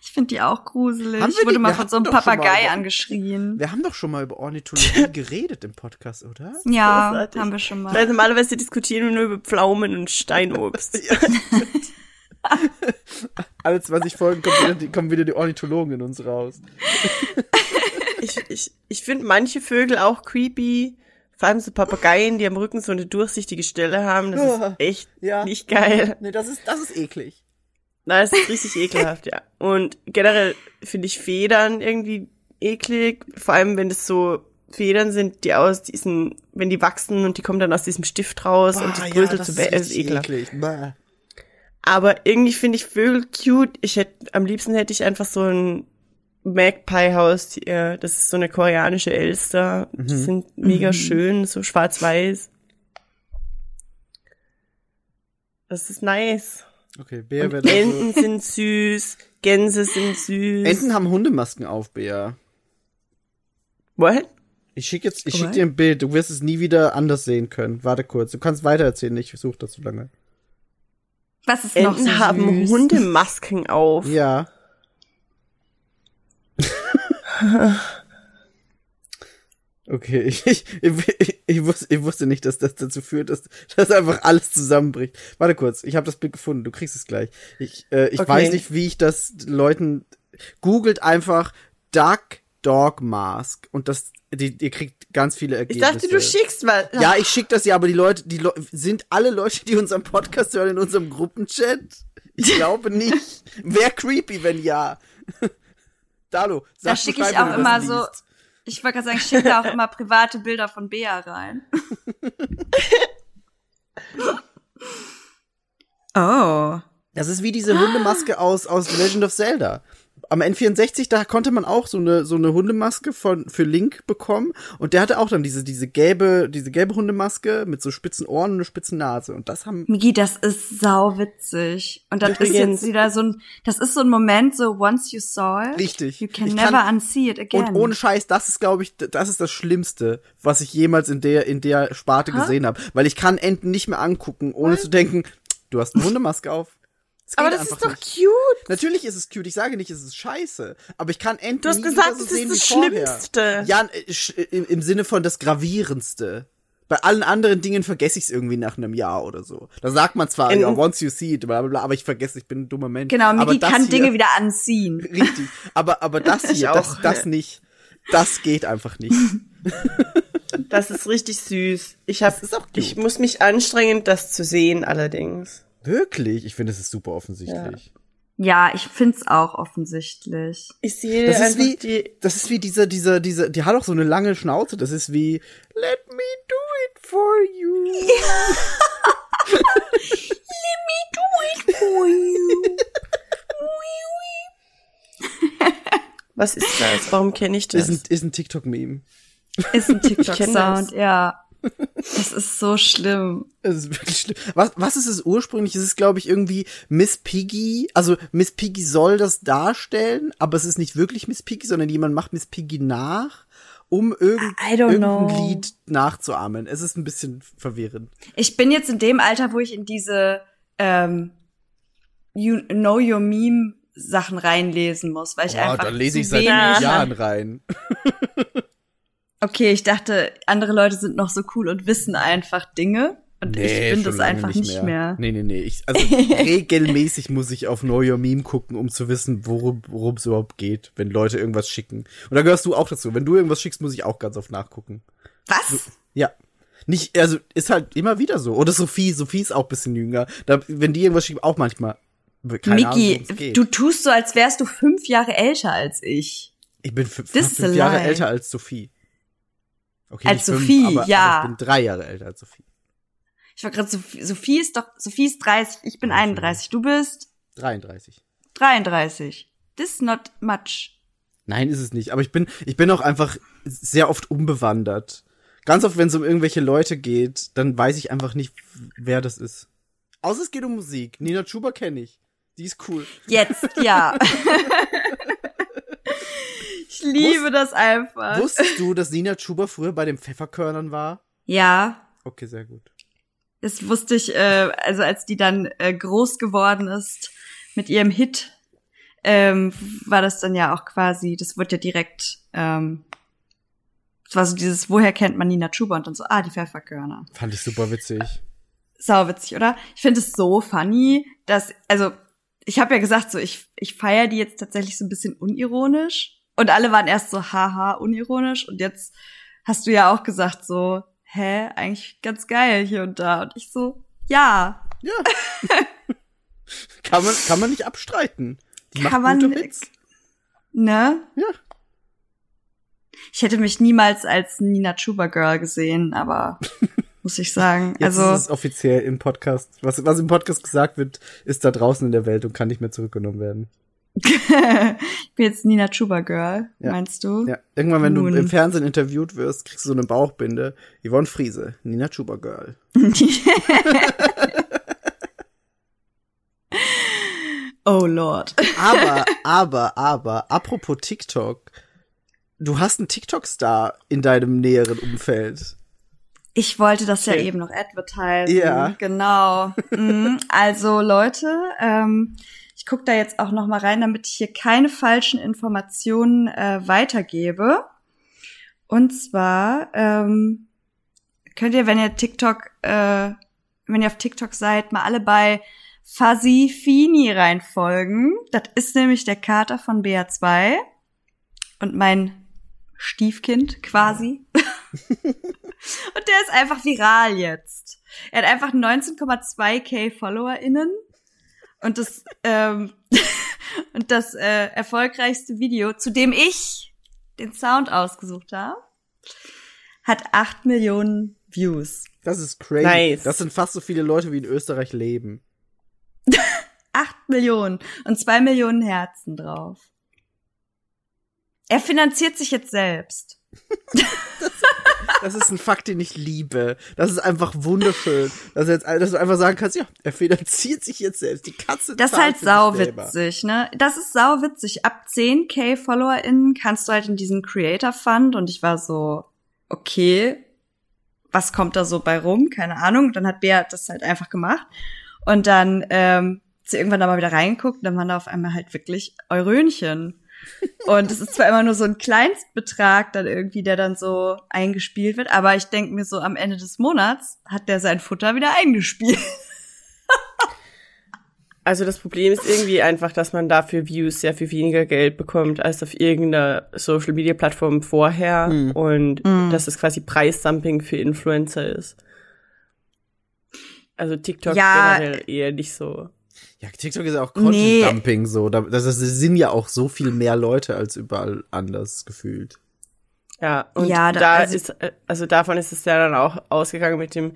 Ich finde die auch gruselig. Ich wurde die, mal von so einem Papagei über, angeschrien. Wir haben doch schon mal über Ornithologie geredet im Podcast, oder? Ja, großartig. Haben wir schon mal. Weil normalerweise diskutieren wir nur über Pflaumen und Steinobst. Alle zwanzig Folgen kommen wieder, die, kommen wieder die Ornithologen in uns raus. Ich, ich, ich finde manche Vögel auch creepy. Vor allem so Papageien, die am Rücken so eine durchsichtige Stelle haben. Das ist echt ja. nicht geil. Nee, das ist, das ist eklig. Nein, das ist richtig ekelhaft, ja. Und generell finde ich Federn irgendwie eklig. Vor allem, wenn das so Federn sind, die aus diesen, wenn die wachsen und die kommen dann aus diesem Stift raus. Boah, und das bröselt ja, zu be- ist ekelhaft. Eklig. Aber irgendwie finde ich Vögel cute. Ich hätte, am liebsten hätte ich einfach so ein Magpie-Haustier. Das ist so eine koreanische Elster. Mhm. Die sind mega mhm. schön, so schwarz-weiß. Das ist nice. Okay, Bea wäre das. Enten so. Sind süß, Gänse sind süß. Enten haben Hundemasken auf, Bea. What? Ich schick jetzt, ich schick What? dir ein Bild. Du wirst es nie wieder anders sehen können. Warte kurz. Du kannst weitererzählen. Ich suche das so lange. Was ist Enten noch so haben süß? Hundemasken auf. Ja. Okay, ich, ich, ich, ich, wusste, ich wusste nicht, dass das dazu führt, dass, dass einfach alles zusammenbricht. Warte kurz, ich habe das Bild gefunden, du kriegst es gleich. Ich, äh, ich okay. weiß nicht, wie ich das Leuten... Googelt einfach Dark Dog Mask und das... Die, ihr kriegt ganz viele Ergebnisse. Ich dachte, du schickst mal. Ja, ich schick das ja, aber die Leute, die Le- sind alle Leute, die unseren Podcast hören, in unserem Gruppenchat? Ich glaube nicht. Wäre creepy, wenn ja. Dalo, sag da schicke ich auch immer so, liest. Ich wollte gerade sagen, ich schicke da auch immer private Bilder von Bea rein. Oh. Das ist wie diese Hundemaske aus, aus Legend of Zelda. Am N vierundsechzig, da konnte man auch so eine so eine Hundemaske von für Link bekommen und der hatte auch dann diese diese gelbe diese gelbe Hundemaske mit so spitzen Ohren und einer spitzen Nase und das haben Migi, das ist sauwitzig und das ist jetzt wieder so ein das ist so ein Moment so once you saw it, richtig. You can ich never kann, unsee it again. Und ohne Scheiß, das ist glaube ich das ist das Schlimmste, was ich jemals in der in der Sparte huh? gesehen habe, weil ich kann Enten nicht mehr angucken, ohne zu denken, du hast eine Hundemaske auf. Aber das ist doch nicht. Cute. Natürlich ist es cute. Ich sage nicht, es ist scheiße. Aber ich kann endlich. Du hast gesagt, so es ist das Schlimmste. Vorher. Ja, im, im Sinne von das Gravierendste. Bei allen anderen Dingen vergesse ich es irgendwie nach einem Jahr oder so. Da sagt man zwar, in, once you see it, bla bla, aber ich vergesse, ich bin ein dummer Mensch. Genau, Miki kann hier, Dinge wieder anziehen. Richtig. Aber, aber das hier, das, das nicht. Das geht einfach nicht. Das ist richtig süß. Ich hab, ich muss mich anstrengen, das zu sehen allerdings. Wirklich? Ich finde, es ist super offensichtlich. Ja, ja ich finde es auch offensichtlich. Ich sehe das ist wie die, das ist wie dieser, dieser, dieser, die hat auch so eine lange Schnauze. Das ist wie Let me do it for you. Ja. Let me do it for you. Was ist das? Warum kenne ich das? Ist ein, ist ein TikTok-Meme. Ist ein TikTok-Sound, ja. Das ist so schlimm. Das ist wirklich schlimm. Was, was ist es ursprünglich? Es ist, glaube ich, irgendwie Miss Piggy. Also Miss Piggy soll das darstellen, aber es ist nicht wirklich Miss Piggy, sondern jemand macht Miss Piggy nach, um irgend, irgendein Lied nachzuahmen. Es ist ein bisschen verwirrend. Ich bin jetzt in dem Alter, wo ich in diese ähm, You Know Your Meme Sachen reinlesen muss, weil ich oh, einfach da lese ich seit Jahren rein. Okay, ich dachte, andere Leute sind noch so cool und wissen einfach Dinge. Und nee, ich bin das einfach nicht mehr. nicht mehr. Nee, nee, nee. Ich, also regelmäßig muss ich auf Know Your Meme gucken, um zu wissen, worum, worum es überhaupt geht, wenn Leute irgendwas schicken. Und da gehörst du auch dazu. Wenn du irgendwas schickst, muss ich auch ganz oft nachgucken. Was? So, ja. Nicht, also ist halt immer wieder so. Oder Sophie, Sophie ist auch ein bisschen jünger. Da, wenn die irgendwas schickt, auch manchmal. Miki, du tust so, als wärst du fünf Jahre älter als ich. Ich bin f- fünf lie. Jahre älter als Sophie. Okay, als Sophie, fünf, aber, ja. Aber ich bin drei Jahre älter als Sophie. Ich war gerade, Sophie, Sophie ist doch, Sophie ist dreißig, ich bin einunddreißig, du bist? dreiunddreißig. dreiunddreißig. This not much. Nein, ist es nicht, aber ich bin, ich bin auch einfach sehr oft unbewandert. Ganz oft, wenn es um irgendwelche Leute geht, dann weiß ich einfach nicht, wer das ist. Außer es geht um Musik. Nina Chuba kenne ich. Die ist cool. Jetzt, ja. Ich liebe Wusst, das einfach. Wusstest du, dass Nina Chuba früher bei den Pfefferkörnern war? Ja. Okay, sehr gut. Das wusste ich, äh, also als die dann äh, groß geworden ist mit ihrem Hit, ähm, war das dann ja auch quasi, das wurde ja direkt, ähm, das war so dieses, woher kennt man Nina Chuba? Und dann so, ah, die Pfefferkörner. Fand ich super witzig. Sau witzig, oder? Ich finde es so funny, dass, also, ich habe ja gesagt so, ich, ich feiere die jetzt tatsächlich so ein bisschen unironisch. Und alle waren erst so, haha, unironisch. Und jetzt hast du ja auch gesagt so, hä, eigentlich ganz geil hier und da. Und ich so, ja. Ja. kann man, kann man nicht abstreiten. Die kann macht gute man, Witz. Ne? Ja. Ich hätte mich niemals als Nina Chuba Girl gesehen, aber muss ich sagen. Jetzt also, ist es offiziell im Podcast. Was, was im Podcast gesagt wird, ist da draußen in der Welt und kann nicht mehr zurückgenommen werden. Ich bin jetzt Nina Chuba Girl, ja. Meinst du? Ja, irgendwann, wenn Nun. du im Fernsehen interviewt wirst, kriegst du so eine Bauchbinde. Yvonne Friese, Nina Chuba Girl. Oh Lord. Aber, aber, aber, apropos TikTok, du hast einen TikTok-Star in deinem näheren Umfeld. Ich wollte das okay. ja eben noch advertisen. Ja. Genau. Also, Leute, ähm, ich gucke da jetzt auch noch mal rein, damit ich hier keine falschen Informationen äh, weitergebe. Und zwar ähm, könnt ihr, wenn ihr TikTok, äh, wenn ihr auf TikTok seid, mal alle bei Fuzzy Feeny reinfolgen. Das ist nämlich der Kater von B A zwei und mein Stiefkind quasi. Ja. Und der ist einfach viral jetzt. Er hat einfach neunzehn Komma zwei K FollowerInnen. Und das ähm, und das äh, erfolgreichste Video, zu dem ich den Sound ausgesucht habe, hat acht Millionen Views. Das ist crazy. Nice. Das sind fast so viele Leute, wie in Österreich leben. acht Millionen und zwei Millionen Herzen drauf. Er finanziert sich jetzt selbst. das, das ist ein Fakt, den ich liebe. Das ist einfach wunderschön, dass, jetzt, dass du einfach sagen kannst, ja, er finanziert sich jetzt selbst. Die Katze. Das ist halt sauwitzig, ne? Das ist sauwitzig. Ab zehn K FollowerInnen kannst du halt in diesen Creator Fund und ich war so, okay, was kommt da so bei rum? Keine Ahnung. Dann hat Bea das halt einfach gemacht und dann ähm, hat sie irgendwann da mal wieder reingeguckt und dann waren da auf einmal halt wirklich Eurönchen. Und es ist zwar immer nur so ein Kleinstbetrag dann irgendwie, der dann so eingespielt wird, aber ich denke mir so, am Ende des Monats hat der sein Futter wieder eingespielt. Also das Problem ist irgendwie einfach, dass man dafür Views sehr viel weniger Geld bekommt als auf irgendeiner Social-Media-Plattform vorher hm. und hm. dass es quasi Preisdumping für Influencer ist. Also TikTok ja. generell eher nicht so. Ja, TikTok ist ja auch Content-Dumping nee. so. Das, das sind ja auch so viel mehr Leute als überall anders gefühlt. Ja, und ja, da, da also ist, also davon ist es ja dann auch ausgegangen mit dem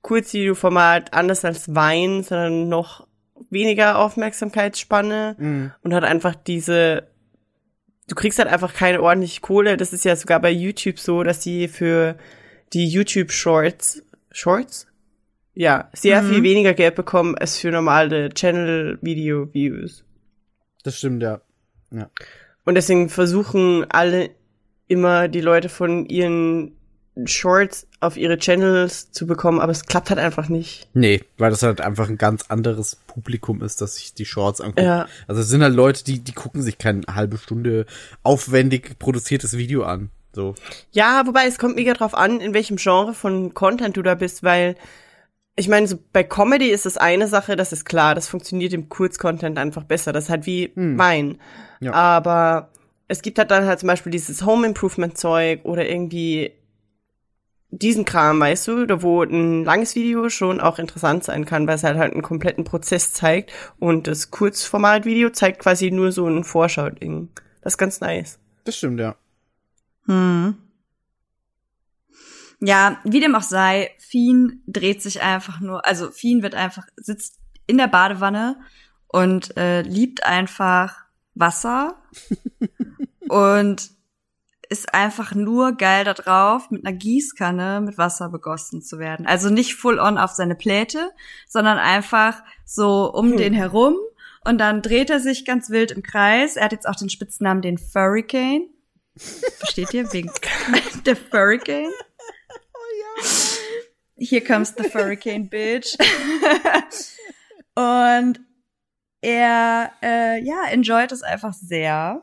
Kurzvideo-Format, anders als Wein, sondern noch weniger Aufmerksamkeitsspanne mhm. und hat einfach diese, du kriegst halt einfach keine ordentliche Kohle. Das ist ja sogar bei YouTube so, dass die für die YouTube-Shorts, Shorts? Ja, sehr mhm. viel weniger Geld bekommen als für normale Channel-Video-Views. Das stimmt, ja. ja. Und deswegen versuchen alle immer, die Leute von ihren Shorts auf ihre Channels zu bekommen, aber es klappt halt einfach nicht. Nee, weil das halt einfach ein ganz anderes Publikum ist, das sich die Shorts anguckt. Ja. Also es sind halt Leute, die, die gucken sich keine halbe Stunde aufwendig produziertes Video an. So. Ja, wobei es kommt mega drauf an, in welchem Genre von Content du da bist, weil ich meine, so bei Comedy ist das eine Sache, das ist klar, das funktioniert im Kurzcontent einfach besser. Das ist halt wie hm. Wein. Ja. Aber es gibt halt dann halt zum Beispiel dieses Home-Improvement-Zeug oder irgendwie diesen Kram, weißt du, da wo ein langes Video schon auch interessant sein kann, weil es halt halt einen kompletten Prozess zeigt und das Kurzformat-Video zeigt quasi nur so ein Vorschau-Ding. Das ist ganz nice. Das stimmt, ja. Hm. Ja, wie dem auch sei, Fien dreht sich einfach nur, also Fien wird einfach, sitzt in der Badewanne und äh, liebt einfach Wasser und ist einfach nur geil da drauf, mit einer Gießkanne mit Wasser begossen zu werden. Also nicht full on auf seine Pläte, sondern einfach so um hm. den herum und dann dreht er sich ganz wild im Kreis. Er hat jetzt auch den Spitznamen den Furricane. Versteht ihr? Wegen der Furricane. Here comes the Hurricane, bitch. Und er, äh, ja, enjoyt es einfach sehr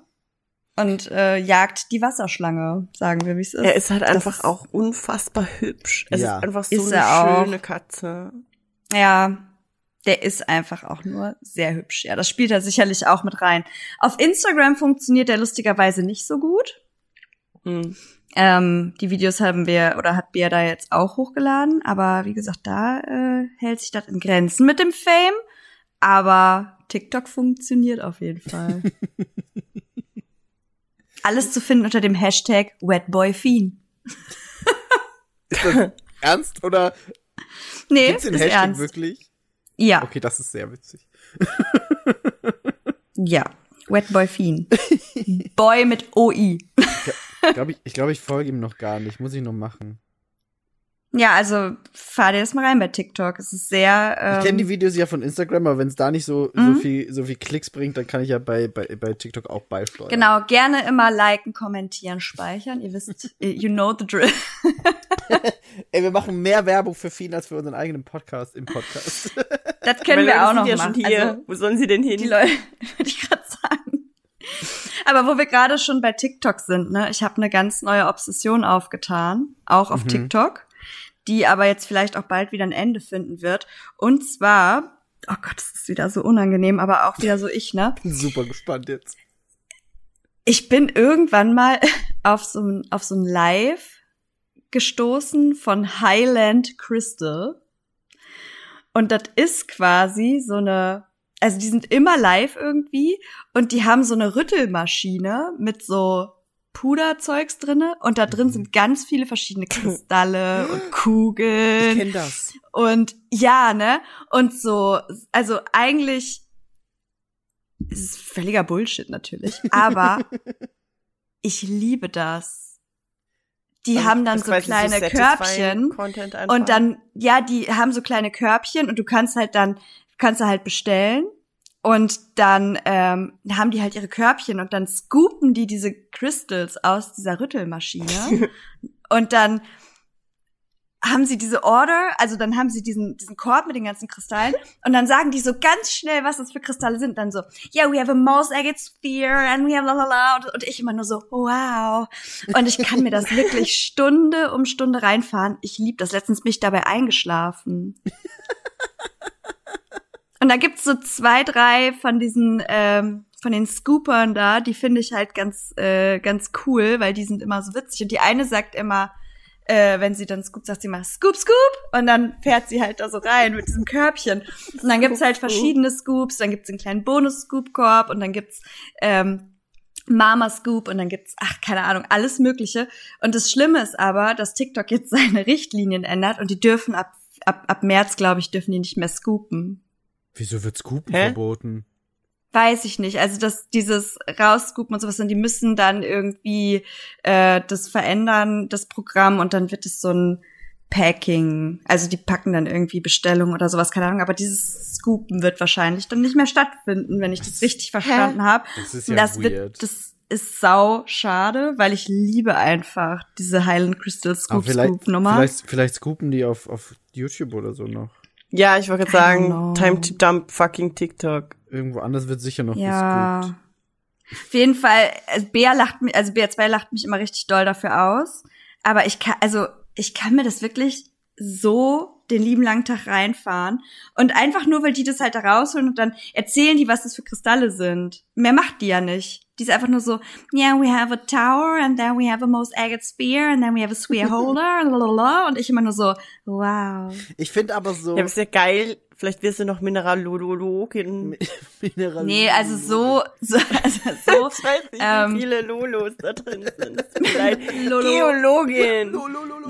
und äh, jagt die Wasserschlange, sagen wir, wie es ist. Er ist halt das einfach ist auch unfassbar hübsch. Es ja. ist einfach so ist eine schöne auch. Katze. Ja, der ist einfach auch nur sehr hübsch. Ja, das spielt er sicherlich auch mit rein. Auf Instagram funktioniert er lustigerweise nicht so gut. Mhm. Ähm, die Videos haben wir, oder hat Bea da jetzt auch hochgeladen, aber wie gesagt, da äh, hält sich das in Grenzen mit dem Fame, aber TikTok funktioniert auf jeden Fall. Alles zu finden unter dem Hashtag WetBoyFiend. Ist das ernst, oder? Nee, gibt's den ist Hashtag ernst. Wirklich? Ja. Okay, das ist sehr witzig. Ja, WetBoyFiend. Boy mit O I. Okay. Ich glaube, ich, ich, glaub, ich folge ihm noch gar nicht. Muss ich noch machen. Ja, also fahr dir das mal rein bei TikTok. Es ist sehr ähm Ich kenne die Videos ja von Instagram, aber wenn es da nicht so, mhm. so, viel, so viel Klicks bringt, dann kann ich ja bei, bei, bei TikTok auch beisteuern. Genau, gerne immer liken, kommentieren, speichern. Ihr wisst, you know the drill. Ey, wir machen mehr Werbung für Fien als für unseren eigenen Podcast im Podcast. Das können wir auch noch machen. Ja, schon hier. Also, wo sollen sie denn hin? Die Leute, würde ich gerade sagen. Aber wo wir gerade schon bei TikTok sind, ne? Ich habe eine ganz neue Obsession aufgetan, auch auf mhm. TikTok, die aber jetzt vielleicht auch bald wieder ein Ende finden wird. Und zwar, oh Gott, das ist wieder so unangenehm, aber auch wieder so ich, ne? Bin super gespannt jetzt. Ich bin irgendwann mal auf so ein auf so ein Live gestoßen von Highland Crystal. Und das ist quasi so eine, also die sind immer live irgendwie und die haben so eine Rüttelmaschine mit so Puderzeugs drinne und da drin sind ganz viele verschiedene Kristalle und Kugeln. Ich kenn das. Und ja, ne? Und so, also eigentlich ist es völliger Bullshit natürlich, aber ich liebe das. Die also haben dann so kleine Körbchen und dann, ja, die haben so kleine Körbchen und du kannst halt dann, kannst du halt bestellen und dann ähm, haben die halt ihre Körbchen und dann scoopen die diese Crystals aus dieser Rüttelmaschine und dann haben sie diese Order, also dann haben sie diesen diesen Korb mit den ganzen Kristallen und dann sagen die so ganz schnell, was das für Kristalle sind, dann so, yeah, we have a mouse-egged sphere and we have la la la und ich immer nur so, wow. Und ich kann mir das wirklich Stunde um Stunde reinfahren. Ich liebe das. Letztens bin ich dabei eingeschlafen. Und da gibt's so zwei, drei von diesen ähm, von den Scoopern da, die finde ich halt ganz äh, ganz cool, weil die sind immer so witzig und die eine sagt immer, Äh, wenn sie dann scoopt, sagt sie mal Scoop, Scoop und dann fährt sie halt da so rein mit diesem Körbchen. Und dann gibt's halt verschiedene Scoops, dann gibt's einen kleinen Bonus-Scoop-Korb und dann gibt's ähm, Mama-Scoop und dann gibt's, ach, keine Ahnung, alles Mögliche. Und das Schlimme ist aber, dass TikTok jetzt seine Richtlinien ändert und die dürfen ab ab, ab März, glaube ich, dürfen die nicht mehr scoopen. Wieso wird Scoopen Hä? verboten? Weiß ich nicht. Also das, dieses Rausscoopen und sowas, und die müssen dann irgendwie äh, das verändern, das Programm, und dann wird es so ein Packing. Also die packen dann irgendwie Bestellungen oder sowas, keine Ahnung. Aber dieses Scoopen wird wahrscheinlich dann nicht mehr stattfinden, wenn ich das richtig verstanden habe. Das ist ja das weird. Wird, das ist sau schade, weil ich liebe einfach diese Highland Crystal Scoop-Scoop-Nummer. Vielleicht, vielleicht scoopen die auf, auf YouTube oder so noch. Ja, ich wollte gerade sagen, time to dump fucking TikTok. Irgendwo anders wird sicher noch ja. gescoopt. Auf jeden Fall, also Bea lacht mich, also Bea zwei lacht mich immer richtig doll dafür aus. Aber ich kann, also ich kann mir das wirklich so den lieben langen Tag reinfahren. Und einfach nur, weil die das halt da rausholen und dann erzählen die, was das für Kristalle sind. Mehr macht die ja nicht. Die ist einfach nur so, yeah, we have a tower and then we have a most agate sphere and then we have a sphere holder lalala. Und ich immer nur so, wow. Ich finde aber so. Ja, das ist ja geil. Vielleicht wirst du noch Mineralologin. Mineral- nee, also so, so, also so. Ich weiß nicht, ähm, wie viele Lolos da drin sind. Geologin.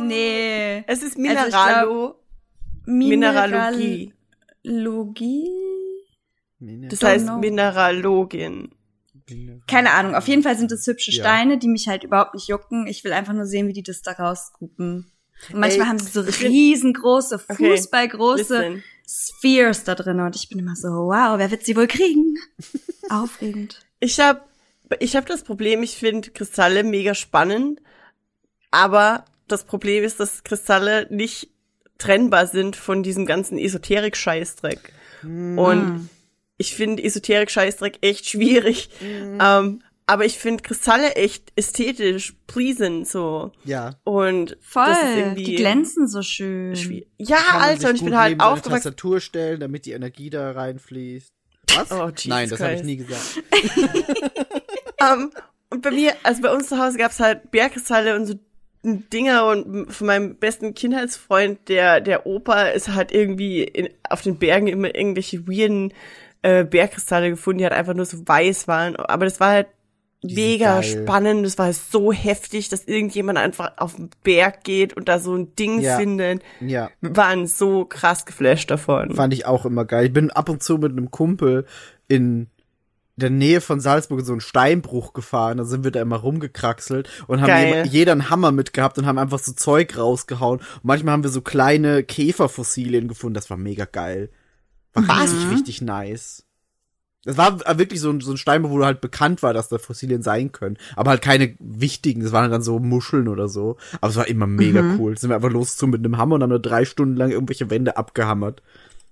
Nee. Es ist Mineralo. Mineralogie. Logie? Das heißt Mineralogin. Keine Ahnung, auf jeden Fall sind das hübsche Steine, die mich halt überhaupt nicht jucken. Ich will einfach nur sehen, wie die das da rausscoopen. Und manchmal Ey, haben sie so riesengroße, fußballgroße okay, Spheres da drin. Und ich bin immer so, wow, wer wird sie wohl kriegen? Aufregend. Ich hab, ich hab das Problem, ich finde Kristalle mega spannend. Aber das Problem ist, dass Kristalle nicht trennbar sind von diesem ganzen Esoterik-Scheißdreck. Mm. Und ich finde Esoterik-Scheißdreck echt schwierig. Mm. Ähm, aber ich finde Kristalle echt ästhetisch, pleasing so. Ja. Und voll, das ist irgendwie die glänzen so schön. Schwierig. Ja, Alter, und ich bin halt aufgewachsen. Kann man sich gut neben eine Tastatur stellen, damit die Energie da reinfließt. Was? Oh, Jesus Nein, das habe ich nie gesagt. um, und bei mir, also bei uns zu Hause gab's halt Bergkristalle und so Dinger, und von meinem besten Kindheitsfreund, der der Opa, ist halt irgendwie in, auf den Bergen immer irgendwelche weirden äh, Bergkristalle gefunden, die halt einfach nur so weiß waren. Aber das war halt mega spannend, das war so heftig, dass irgendjemand einfach auf den Berg geht und da so ein Ding ja. findet. Ja. Wir waren so krass geflasht davon. Fand ich auch immer geil. Ich bin ab und zu mit einem Kumpel in der Nähe von Salzburg in so einen Steinbruch gefahren. Da sind wir da immer rumgekraxelt und haben jeder, jeder einen Hammer mitgehabt und haben einfach so Zeug rausgehauen. Und manchmal haben wir so kleine Käferfossilien gefunden. Das war mega geil. War mhm. richtig, richtig nice. Das war wirklich so ein, so ein Steinbruch, wo halt bekannt war, dass da Fossilien sein können. Aber halt keine wichtigen, das waren dann so Muscheln oder so. Aber es war immer mega mhm. cool. Da sind wir einfach losgezogen mit einem Hammer und haben da drei Stunden lang irgendwelche Wände abgehammert.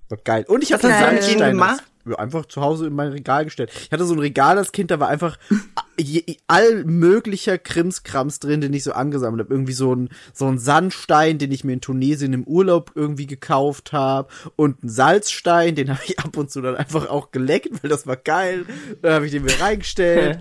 War geil. Und ich hab den Sandstein gemacht. einfach zu Hause in mein Regal gestellt. Ich hatte so ein Regal als Kind, da war einfach all möglicher Krimskrams drin, den ich so angesammelt habe. Irgendwie so ein, so ein Sandstein, den ich mir in Tunesien im Urlaub irgendwie gekauft habe. Und einen Salzstein, den habe ich ab und zu dann einfach auch geleckt, weil das war geil. Dann habe ich den mir reingestellt.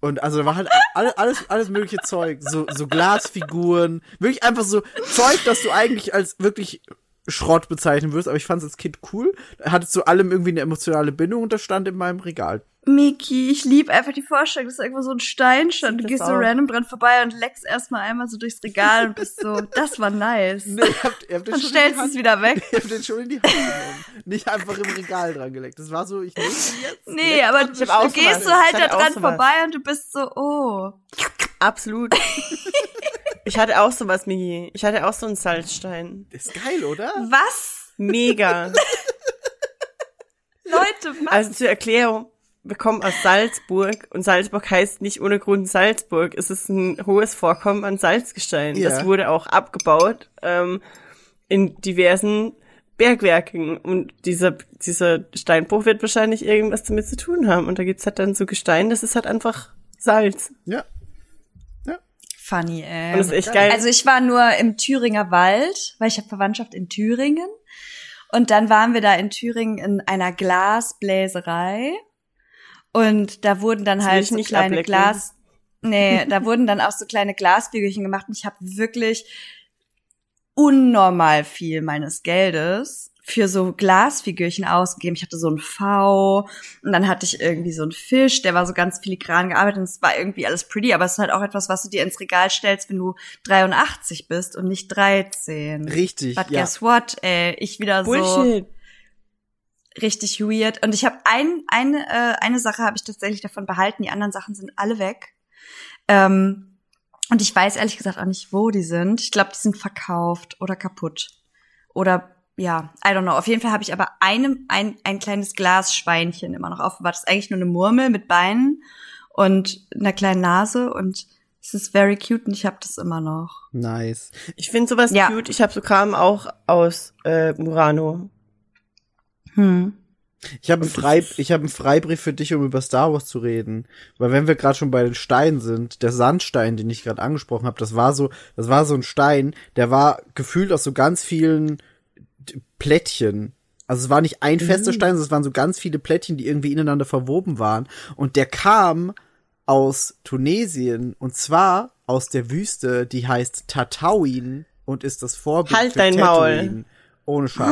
Und also da war halt alles, alles, alles mögliche Zeug, so, so Glasfiguren, wirklich einfach so Zeug, das du eigentlich als wirklich Schrott bezeichnen würdest, aber ich fand's als Kind cool. Da hatte zu allem irgendwie eine emotionale Bindung und das stand in meinem Regal. Miki, ich liebe einfach die Vorstellung, dass da irgendwo so ein Stein stand. Du gehst so random dran vorbei und leckst erstmal einmal so durchs Regal und bist so, das war nice. Nee, ihr habt, ihr habt den und schon stellst es wieder weg. Ich hab den schon in die Hand genommen. Nicht einfach im Regal dran geleckt. Das war so, ich nehme jetzt. Nee, leck, aber du, du gehst so halt da dran vorbei und du bist so, oh. Absolut. Ich hatte auch sowas, Migi. Ich hatte auch so einen Salzstein. Ist geil, oder? Was? Mega. Leute, was? Also zur Erklärung, wir kommen aus Salzburg und Salzburg heißt nicht ohne Grund Salzburg. Es ist ein hohes Vorkommen an Salzgestein. Ja. Das wurde auch abgebaut ähm, in diversen Bergwerken. Und dieser dieser Steinbruch wird wahrscheinlich irgendwas damit zu tun haben. Und da gibt's halt dann so Gestein, das ist halt einfach Salz. Ja. Funny, ey. Das ist echt geil. Also ich war nur im Thüringer Wald, weil ich habe Verwandtschaft in Thüringen. Und dann waren wir da in Thüringen in einer Glasbläserei. Und da wurden dann das halt so kleine ablecken. Glas... Nee, da wurden dann auch so kleine Glasfigürchen gemacht. Und ich habe wirklich unnormal viel meines Geldes für so Glasfigürchen ausgegeben. Ich hatte so einen V und dann hatte ich irgendwie so einen Fisch, der war so ganz filigran gearbeitet und es war irgendwie alles pretty, aber es ist halt auch etwas, was du dir ins Regal stellst, wenn du dreiundachtzig bist und nicht dreizehn. Richtig, But ja. guess what, ey, ich wieder Bullshit. So richtig weird. Und ich habe ein, ein, äh, eine Sache habe ich tatsächlich davon behalten, die anderen Sachen sind alle weg. Ähm, und ich weiß ehrlich gesagt auch nicht, wo die sind. Ich glaube, die sind verkauft oder kaputt oder ja, I don't know. Auf jeden Fall habe ich aber einem ein ein kleines Glasschweinchen immer noch aufbewahrt. Das ist eigentlich nur eine Murmel mit Beinen und einer kleinen Nase und es ist very cute und ich habe das immer noch. Nice. Ich finde sowas ja. cute. Ich habe so Kram auch aus äh, Murano. Hm. Ich habe einen Freibrief, ich habe einen Freibrief für dich, um über Star Wars zu reden, weil wenn wir gerade schon bei den Steinen sind, der Sandstein, den ich gerade angesprochen habe, das war so, das war so ein Stein, der war gefühlt aus so ganz vielen Plättchen. Also es war nicht ein fester Stein, sondern es waren so ganz viele Plättchen, die irgendwie ineinander verwoben waren. Und der kam aus Tunesien und zwar aus der Wüste, die heißt Tatawin und ist das Vorbild halt für dein Tatooine. Maul. Ohne Scheiß.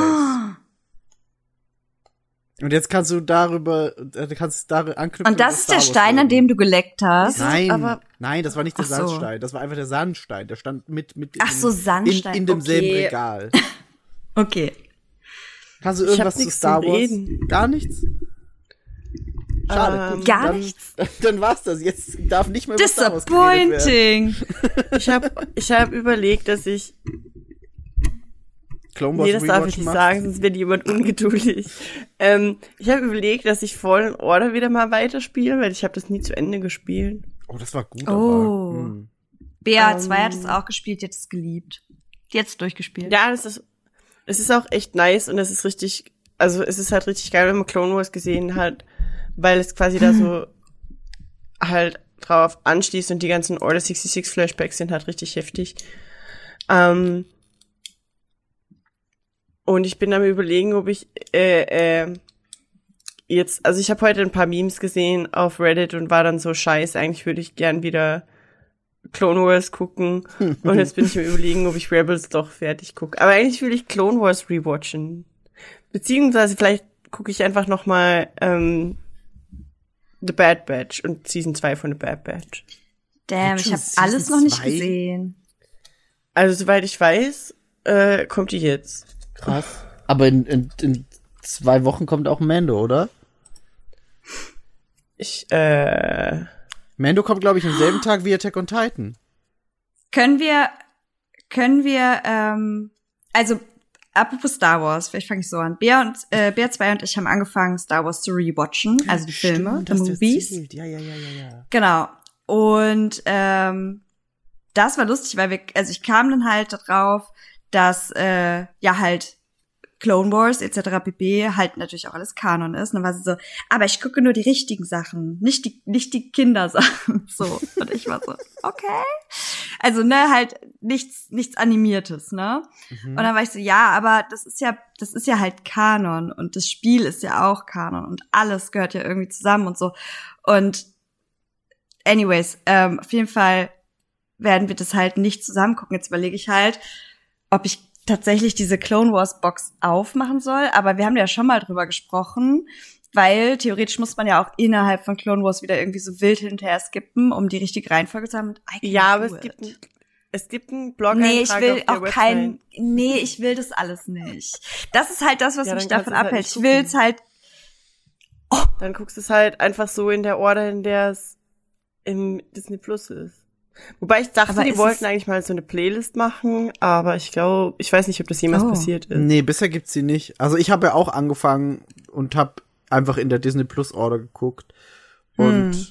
Und jetzt kannst du darüber, kannst darüber anknüpfen. Und das ist der Stein, an dem du geleckt hast? Nein, aber nein, das war nicht der so. Sandstein. Das war einfach der Sandstein. Der stand mit mit Ach in, so, Sandstein. in, in demselben okay. Regal. Okay. Hast du irgendwas zu Star Wars? Reden. Gar nichts? Schade. Ähm, gar dann, nichts? Dann war's das. Jetzt darf nicht mehr über Star Wars geredet werden. Disappointing. Ich habe ich hab überlegt, dass ich... Clone Wars nee, das Rewatch darf ich nicht macht. sagen, sonst wird jemand ungeduldig. Ähm, ich habe überlegt, dass ich Fallen Order wieder mal weiterspiele, weil ich habe das nie zu Ende gespielt. Oh, das war gut. Oh. Aber, hm. B A zwei um, hat es auch gespielt, die hat es geliebt. Die hat es durchgespielt. Ja, das ist... Es ist auch echt nice und es ist richtig, also es ist halt richtig geil, wenn man Clone Wars gesehen hat, weil es quasi da so halt drauf anschließt und die ganzen Order sechsundsechzig Flashbacks sind halt richtig heftig. Ähm, und ich bin am Überlegen, ob ich äh, äh, jetzt, also ich habe heute ein paar Memes gesehen auf Reddit und war dann so scheiße, eigentlich würde ich gern wieder Clone Wars gucken und jetzt bin ich mir überlegen, ob ich Rebels doch fertig gucke. Aber eigentlich will ich Clone Wars rewatchen. Beziehungsweise vielleicht gucke ich einfach nochmal ähm, The Bad Batch und Season zwei von The Bad Batch. Damn, ich habe alles noch nicht gesehen. Also soweit ich weiß, äh, kommt die jetzt. Krass. Aber in, in, in zwei Wochen kommt auch Mando, oder? Ich, äh... Mando kommt, glaube ich, am selben Tag wie Attack on Titan. Können wir, können wir, ähm, also, apropos Star Wars, vielleicht fange ich so an. Bea und, äh, Bea zwei und ich haben angefangen, Star Wars zu rewatchen, also die Stimmt, Filme, die Movies. Ja, ja, ja, ja, ja. Genau. Und, ähm, das war lustig, weil wir, also ich kam dann halt darauf, dass, äh, ja halt, Clone Wars et cetera pp. Halt natürlich auch alles Kanon ist. Und dann war sie so, aber ich gucke nur die richtigen Sachen, nicht die nicht die Kindersachen. So, und ich war so, okay. Also, ne, halt nichts nichts Animiertes, ne? Mhm. Und dann war ich so, ja, aber das ist ja das ist ja halt Kanon und das Spiel ist ja auch Kanon und alles gehört ja irgendwie zusammen und so. Und anyways, ähm, auf jeden Fall werden wir das halt nicht zusammen gucken. Jetzt überlege ich halt, ob ich tatsächlich diese Clone Wars Box aufmachen soll. Aber wir haben ja schon mal drüber gesprochen, weil theoretisch muss man ja auch innerhalb von Clone Wars wieder irgendwie so wild hinterher skippen, um die richtige Reihenfolge zu haben. Ja, aber es gibt, ein, es gibt einen Blog-Eintrag. Nee, ich will auch keinen, nee, ich will das alles nicht. Das ist halt das, was ja, mich davon abhält. Halt ich will es halt, oh. Dann guckst du es halt einfach so in der Order, in der es in Disney Plus ist. Wobei ich dachte, aber die wollten eigentlich mal so eine Playlist machen, aber ich glaube, ich weiß nicht, ob das jemals oh. passiert ist. Nee, bisher gibt's sie nicht. Also ich habe ja auch angefangen und habe einfach in der Disney Plus Order geguckt. Und hm.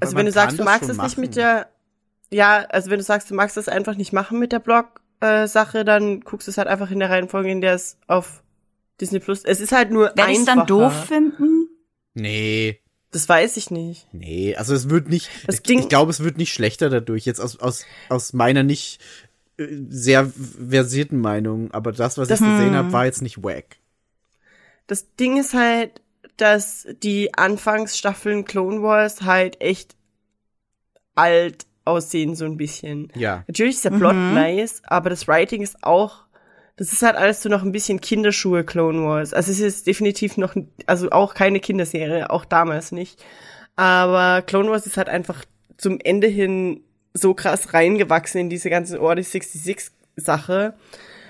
Also wenn du sagst, du magst es nicht mit der, ja, also wenn du sagst, du magst es einfach nicht machen mit der Blog-Sache, dann guckst du es halt einfach in der Reihenfolge, in der es auf Disney Plus, es ist halt nur einfacher. Werd ich's dann doof finden? Nee. Das weiß ich nicht. Nee, also es wird nicht, das Ding, ich glaube, es wird nicht schlechter dadurch, jetzt aus aus aus meiner nicht sehr versierten Meinung, aber das, was das, ich gesehen hm. habe, war jetzt nicht wack. Das Ding ist halt, dass die Anfangsstaffeln Clone Wars halt echt alt aussehen, so ein bisschen. Ja. Natürlich ist der Plot mhm. nice, aber das Writing ist auch, das ist halt alles so noch ein bisschen Kinderschuhe Clone Wars. Also es ist definitiv noch, also auch keine Kinderserie, auch damals nicht. Aber Clone Wars ist halt einfach zum Ende hin so krass reingewachsen in diese ganze Order sechsundsechzig-Sache.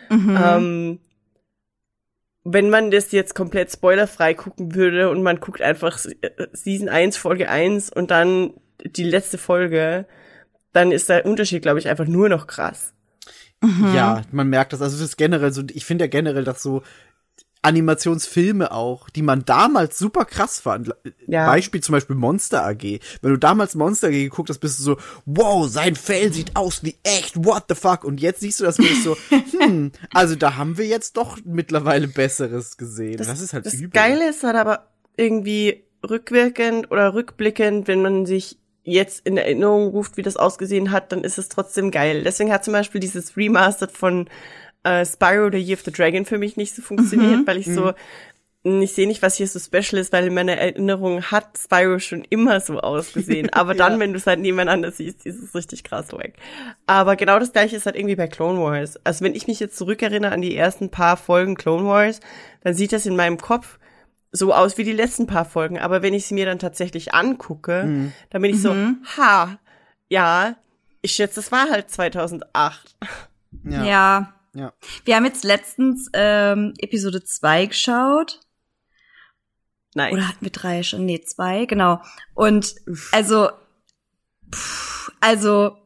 Mhm. Ähm, wenn man das jetzt komplett spoilerfrei gucken würde und man guckt einfach Season eins, Folge eins und dann die letzte Folge, dann ist der Unterschied, glaube ich, einfach nur noch krass. Mhm. Ja, man merkt das. Also das ist generell so, ich finde ja generell, dass so Animationsfilme auch, die man damals super krass fand. Ja. Beispiel zum Beispiel Monster A G. Wenn du damals Monster A G geguckt hast, bist du so, wow, sein Fell sieht aus wie echt, what the fuck? Und jetzt siehst du das, bist so, hm, also da haben wir jetzt doch mittlerweile Besseres gesehen. Das, das ist halt das übel. Das Geile ist halt aber irgendwie rückwirkend oder rückblickend, wenn man sich jetzt in Erinnerung ruft, wie das ausgesehen hat, dann ist es trotzdem geil. Deswegen hat zum Beispiel dieses Remastered von äh, Spyro the Year of the Dragon für mich nicht so funktioniert, mhm. weil ich mhm. so, ich sehe nicht, was hier so special ist, weil in meiner Erinnerung hat Spyro schon immer so ausgesehen. Aber dann, ja. wenn du es halt nebeneinander siehst, ist es richtig krass weg. Aber genau das Gleiche ist halt irgendwie bei Clone Wars. Also wenn ich mich jetzt zurückerinnere an die ersten paar Folgen Clone Wars, dann sieht das in meinem Kopf so aus wie die letzten paar Folgen, aber wenn ich sie mir dann tatsächlich angucke, mhm. dann bin ich so, mhm. ha, ja, ich schätze, das war halt zweitausendacht. Ja. ja. ja. Wir haben jetzt letztens ähm, Episode zwei geschaut. Nein. Oder hatten wir drei schon? Nee, zwei, genau. Und Uff. also, pff, also,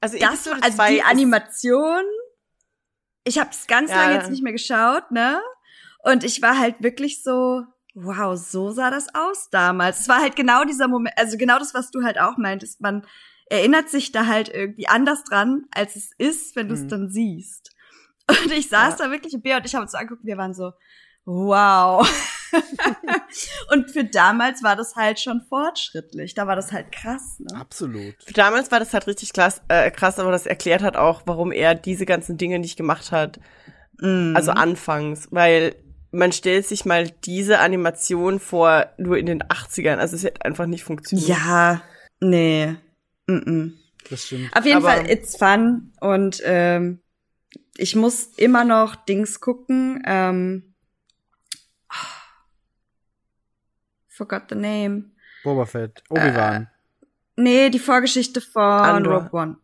also, das, also die Animation, ich habe es ganz ja. lange jetzt nicht mehr geschaut, ne? Und ich war halt wirklich so, wow, so sah das aus damals. Es war halt genau dieser Moment, also genau das, was du halt auch meintest. Man erinnert sich da halt irgendwie anders dran, als es ist, wenn du es mhm. dann siehst. Und ich saß ja. da wirklich im Bier und ich habe uns angeguckt, wir waren so, wow. Und für damals war das halt schon fortschrittlich. Da war das halt krass, ne? Absolut. Für damals war das halt richtig krass, äh, krass, aber das erklärt halt auch, warum er diese ganzen Dinge nicht gemacht hat. Mhm. Also anfangs, weil man stellt sich mal diese Animation vor, nur in den achtzigern. Also es hätte einfach nicht funktioniert. Ja, nee. Mm-mm. Das stimmt. Auf jeden Aber Fall, it's fun. Und ähm, ich muss immer noch Dings gucken. Ähm, oh, forgot the name. Boba Fett, Obi-Wan. Äh, nee, die Vorgeschichte von Andor. Rogue One.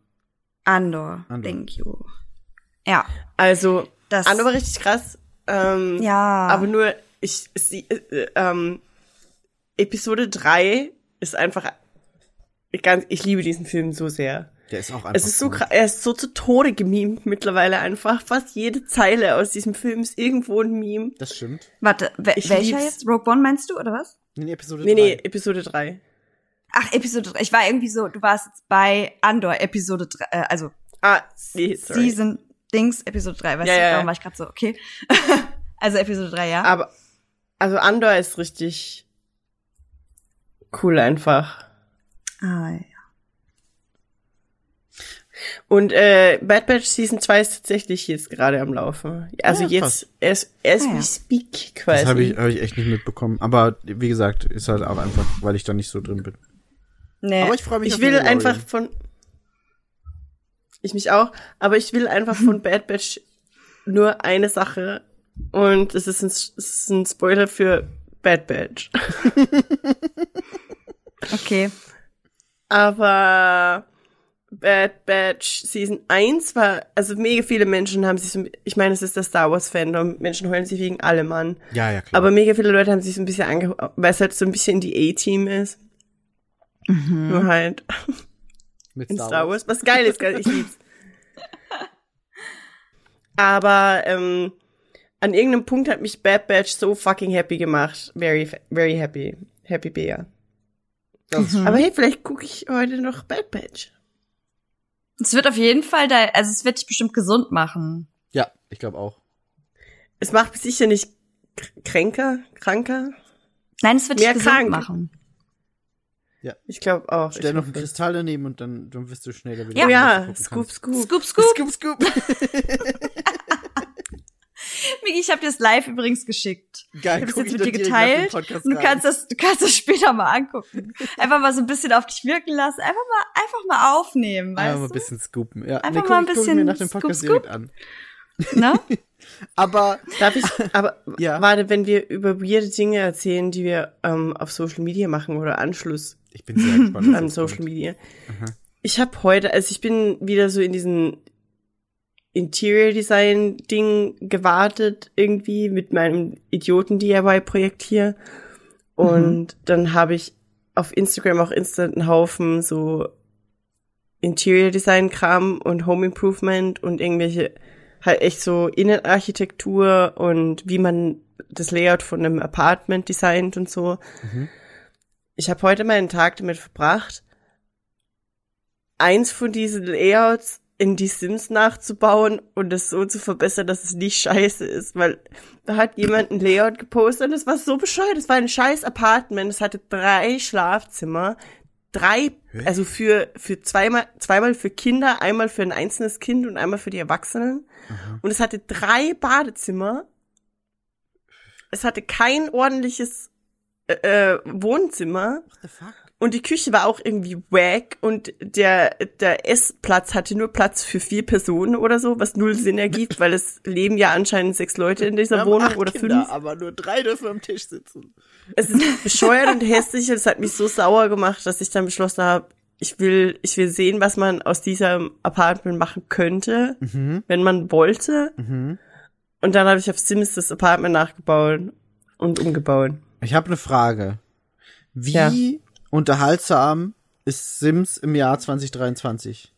Andor, Andor, thank you. Ja. Also, das Anno war richtig krass. Ähm, ja. Aber nur, ich, sie, äh, ähm, Episode drei ist einfach, ganz, ich liebe diesen Film so sehr. Der ist auch einfach es ist so krass, er ist so zu Tode gemimt mittlerweile einfach. Fast jede Zeile aus diesem Film ist irgendwo ein Meme. Das stimmt. Warte, we- welcher lieb's. jetzt? Rogue One meinst du, oder was? Nee, Episode nee, drei. Nee, Episode drei. Ach, Episode drei. Ich war irgendwie so, du warst jetzt bei Andor, Episode drei, äh, also, ah, nee, sorry. Season Dings, Episode drei, weißt ja, du, ja, darum war ich gerade so, okay. Also Episode drei, ja. Aber, also Andor ist richtig cool einfach. Ah, ja. Und äh, Bad Batch Season zwei ist tatsächlich jetzt gerade am Laufen. Also ja, jetzt, as, as ah, we speak quasi. Das habe ich, hab ich echt nicht mitbekommen. Aber wie gesagt, ist halt auch einfach, weil ich da nicht so drin bin. Nee, aber ich freue mich ich auf will einfach von Ich mich auch, aber ich will einfach von Bad Batch nur eine Sache. Und es ist ein, es ist ein Spoiler für Bad Batch. Okay. Aber Bad Batch Season eins war, also mega viele Menschen haben sich so, ich meine, es ist das Star Wars Fandom, Menschen heulen sich wegen allem an. Ja, ja, klar. Aber mega viele Leute haben sich so ein bisschen angeholt, weil es halt so ein bisschen die A-Team ist. Mhm. Nur halt mit in Star, Star Wars. Wars. Was geil ist, geil, ich lieb's. Aber ähm, an irgendeinem Punkt hat mich Bad Batch so fucking happy gemacht. Very, very happy. Happy Bea. Mhm. Aber hey, vielleicht gucke ich heute noch Bad Batch. Es wird auf jeden Fall da, also es wird dich bestimmt gesund machen. Ja, ich glaube auch. Es macht dich sicher nicht kränker, kranker. Nein, es wird dich gesund krank. machen. Ja, ich glaube auch. Stell noch einen Kristall daneben und dann, dann wirst du schneller wieder. Ja, ja. Scoop, scoop, scoop, scoop, scoop, scoop. Miki, ich habe dir das live übrigens geschickt. Geil, ich habe es jetzt mit dir geteilt. Und du kannst das, du kannst das später mal angucken. Einfach mal so ein bisschen auf dich wirken lassen. Einfach mal, einfach mal aufnehmen, weißt du? Einfach mal ein bisschen scoopen. Ja, einfach nee, mal ein bisschen. Guck mir nach dem Podcast direkt an. Na? Aber darf ich? Aber ja. Warte, wenn wir über weirde Dinge erzählen, die wir ähm, auf Social Media machen oder Anschluss. Ich bin sehr gespannt. An Social kommt. Media. Aha. Ich habe heute, also ich bin wieder so in diesen Interior-Design-Ding gewartet irgendwie mit meinem Idioten-D I Y-Projekt hier. Und mhm. dann habe ich auf Instagram auch instant einen Haufen so Interior-Design-Kram und Home-Improvement und irgendwelche halt echt so Innenarchitektur und wie man das Layout von einem Apartment designt und so. Mhm. Ich habe heute meinen Tag damit verbracht, eins von diesen Layouts in die Sims nachzubauen und es so zu verbessern, dass es nicht scheiße ist, weil da hat jemand ein Layout gepostet und es war so bescheuert, es war ein scheiß Apartment, es hatte drei Schlafzimmer, drei, also für für zweimal zweimal für Kinder, einmal für ein einzelnes Kind und einmal für die Erwachsenen. Aha. Und es hatte drei Badezimmer, es hatte kein ordentliches äh, Wohnzimmer. What the fuck? Und die Küche war auch irgendwie wack und der, der Essplatz hatte nur Platz für vier Personen oder so, was null Sinn ergibt, weil es leben ja anscheinend sechs Leute in dieser Wohnung oder Kinder, fünf. Aber nur drei dürfen am Tisch sitzen. Es ist bescheuert und hässlich und es hat mich so sauer gemacht, dass ich dann beschlossen habe, ich will, ich will sehen, was man aus diesem Apartment machen könnte, mhm. wenn man wollte. Mhm. Und dann habe ich auf Sims das Apartment nachgebaut und umgebaut. Ich habe eine Frage. Wie... Ja. Unterhaltsam ist Sims im Jahr zwanzig dreiundzwanzig.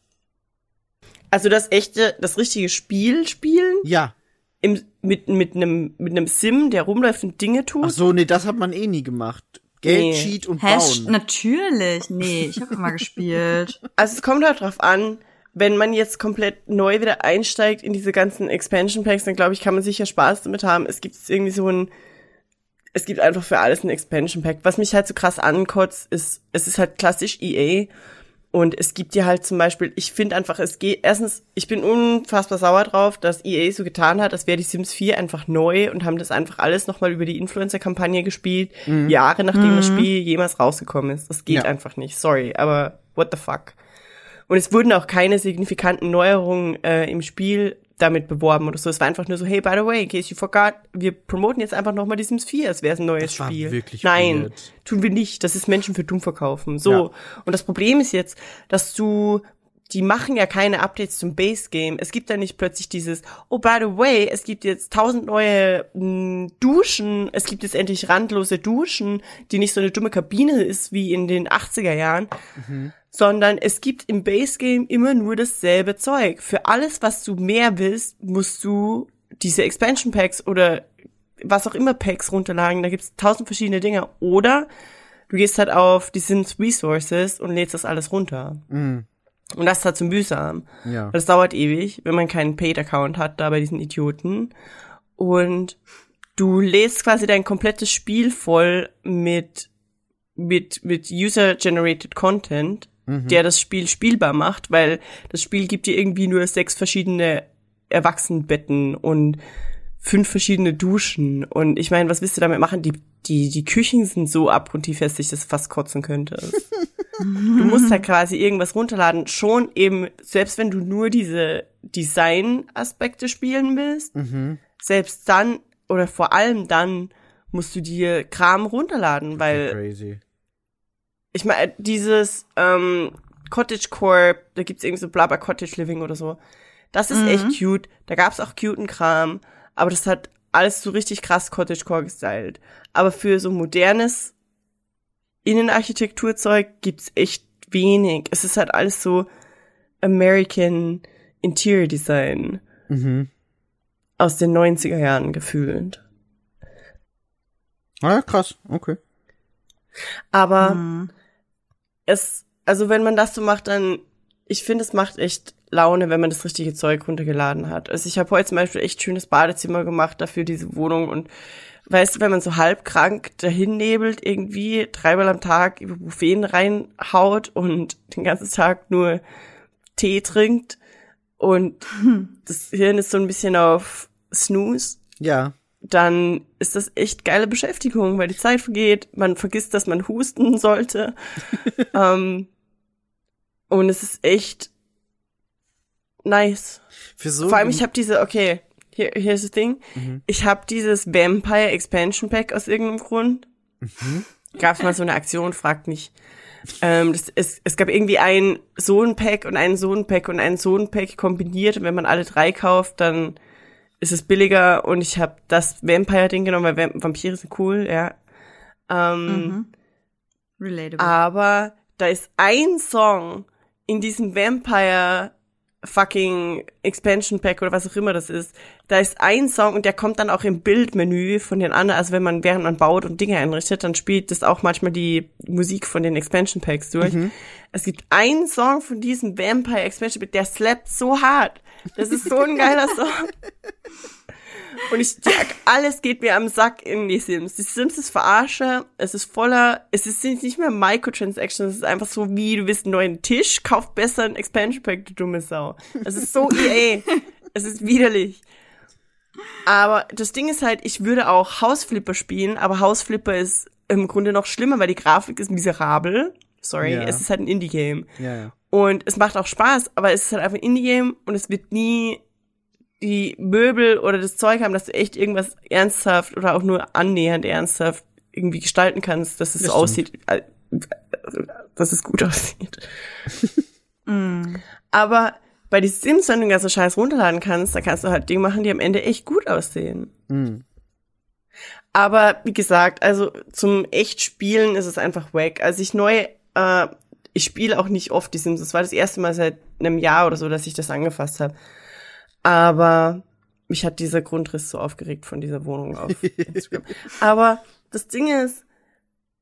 Also das echte, das richtige Spiel spielen? Ja. Im, mit mit einem mit einem Sim, der rumläuft und Dinge tut? Ach so, nee, das hat man eh nie gemacht. Geld, nee. Cheat und Hash, bauen. Natürlich. Nee, ich habe immer gespielt. Also es kommt halt drauf an, wenn man jetzt komplett neu wieder einsteigt in diese ganzen Expansion Packs, dann glaube ich, kann man sicher Spaß damit haben. Es gibt irgendwie so ein Es gibt einfach für alles ein Expansion-Pack. Was mich halt so krass ankotzt, ist, es ist halt klassisch E A. Und es gibt dir halt zum Beispiel, ich finde einfach, es geht, erstens, ich bin unfassbar sauer drauf, dass E A so getan hat, als wäre die Sims vier einfach neu und haben das einfach alles nochmal über die Influencer-Kampagne gespielt, mhm. Jahre nachdem mhm. das Spiel jemals rausgekommen ist. Das geht ja. einfach nicht, sorry, aber what the fuck. Und es wurden auch keine signifikanten Neuerungen äh, im Spiel damit beworben oder so. Es war einfach nur so, hey, by the way, in case you forgot, wir promoten jetzt einfach nochmal die Sims vier, es wäre ein neues das war Spiel. Wirklich Nein, weird. Tun wir nicht. Das ist Menschen für dumm verkaufen. So. Ja. Und das Problem ist jetzt, dass du, die machen ja keine Updates zum Base-Game. Es gibt da nicht plötzlich dieses, oh, by the way, es gibt jetzt tausend neue mh, Duschen, es gibt jetzt endlich randlose Duschen, die nicht so eine dumme Kabine ist wie in den achtziger Jahren. Mhm. Sondern es gibt im Base-Game immer nur dasselbe Zeug. Für alles, was du mehr willst, musst du diese Expansion-Packs oder was auch immer Packs runterladen. Da gibt's tausend verschiedene Dinger. Oder du gehst halt auf die Sims Resources und lädst das alles runter. Mhm. Und das ist halt zum Mühsam. Ja. Das dauert ewig, wenn man keinen Paid-Account hat, da bei diesen Idioten. Und du lädst quasi dein komplettes Spiel voll mit mit mit User-Generated Content, mhm. der das Spiel spielbar macht, weil das Spiel gibt dir irgendwie nur sechs verschiedene Erwachsenenbetten und fünf verschiedene Duschen. Und ich meine, was willst du damit machen? Die die die Küchen sind so abgrundtiefestig, dass du fast kotzen könntest. Du musst halt quasi irgendwas runterladen. Schon eben, selbst wenn du nur diese Design-Aspekte spielen willst, mhm. selbst dann oder vor allem dann musst du dir Kram runterladen, weil crazy. Ich meine, dieses ähm, Cottagecore, da gibt's irgendwie so Blabla Cottage Living oder so. Das ist mhm. echt cute. Da gab's auch cuten Kram, aber das hat alles so richtig krass Cottagecore gestylt. Aber für so modernes Innenarchitekturzeug gibt's echt wenig. Es ist halt alles so American Interior Design. Mhm. Aus den neunziger Jahren gefühlt. Ah ja, krass, okay. Aber mhm. es, also wenn man das so macht, dann, ich finde, es macht echt Laune, wenn man das richtige Zeug runtergeladen hat. Also ich habe heute zum Beispiel echt schönes Badezimmer gemacht, dafür diese Wohnung. Und weißt du, wenn man so halb krank dahin nebelt, irgendwie dreimal am Tag Ibuprofen reinhaut und den ganzen Tag nur Tee trinkt, und das Hirn ist so ein bisschen auf Snooze. Ja. Dann ist das echt geile Beschäftigung, weil die Zeit vergeht. Man vergisst, dass man husten sollte. um, und es ist echt nice. Für so Vor allem, ich habe diese, okay, hier hier ist das Ding. Mhm. Ich habe dieses Vampire Expansion Pack aus irgendeinem Grund. Mhm. Gab's mal so eine Aktion, fragt mich. Ähm, das, es, es gab irgendwie ein Sohn-Pack und ein Sohn-Pack und ein Sohn-Pack kombiniert. Und wenn man alle drei kauft, dann ist es billiger. Und ich habe das Vampire-Ding genommen, weil Vamp- Vampire sind cool, ja. Ähm, mhm. Relatable. Aber da ist ein Song in diesem Vampire-Fucking-Expansion-Pack oder was auch immer das ist. Da ist ein Song und der kommt dann auch im Bildmenü von den anderen. Also wenn man, während man baut und Dinge einrichtet, dann spielt das auch manchmal die Musik von den Expansion Packs durch. Mhm. Es gibt einen Song von diesem Vampire Expansion Pack, der slappt so hart. Das ist so ein geiler Song. Und ich sag, alles geht mir am Sack in die Sims. Die Sims ist verarsche, es ist voller, es ist nicht mehr Microtransactions, es ist einfach so wie, du willst einen neuen Tisch, kauf besser einen Expansion Pack, du dumme Sau. Es ist so E A. Es ist widerlich. Aber das Ding ist halt, ich würde auch House Flipper spielen, aber House Flipper ist im Grunde noch schlimmer, weil die Grafik ist miserabel. Sorry, yeah. Es ist halt ein Indie-Game. Yeah. Und es macht auch Spaß, aber es ist halt einfach ein Indie-Game und es wird nie die Möbel oder das Zeug haben, dass du echt irgendwas ernsthaft oder auch nur annähernd ernsthaft irgendwie gestalten kannst, dass es das so aussieht, äh, dass es gut aussieht. mm. Aber bei den Sims, wenn du den ganzen Scheiß runterladen kannst, dann kannst du halt Dinge machen, die am Ende echt gut aussehen. Mhm. Aber wie gesagt, also zum echt Spielen ist es einfach wack. Also ich neu, äh, ich spiele auch nicht oft die Sims. Das war das erste Mal seit einem Jahr oder so, dass ich das angefasst habe. Aber mich hat dieser Grundriss so aufgeregt von dieser Wohnung auf Instagram. Aber das Ding ist,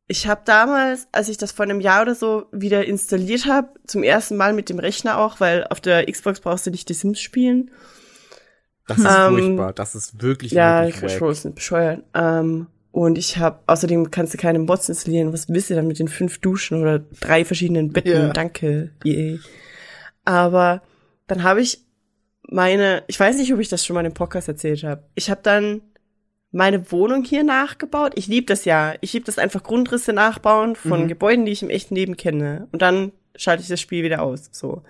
ich habe damals, als ich das vor einem Jahr oder so wieder installiert habe, zum ersten Mal mit dem Rechner auch, weil auf der Xbox brauchst du nicht die Sims spielen. Das ist ähm, furchtbar. Das ist wirklich, ja, wirklich wack. Ja, Controls sind bescheuert. Ähm, und ich habe, außerdem kannst du keine Mods installieren. Was willst du dann mit den fünf Duschen oder drei verschiedenen Betten? Yeah. Danke, E A. Aber dann habe ich meine, ich weiß nicht, ob ich das schon mal im Podcast erzählt habe. Ich habe dann meine Wohnung hier nachgebaut. Ich liebe das ja. Ich liebe das einfach, Grundrisse nachbauen von mhm. Gebäuden, die ich im echten Leben kenne. Und dann schalte ich das Spiel wieder aus. So.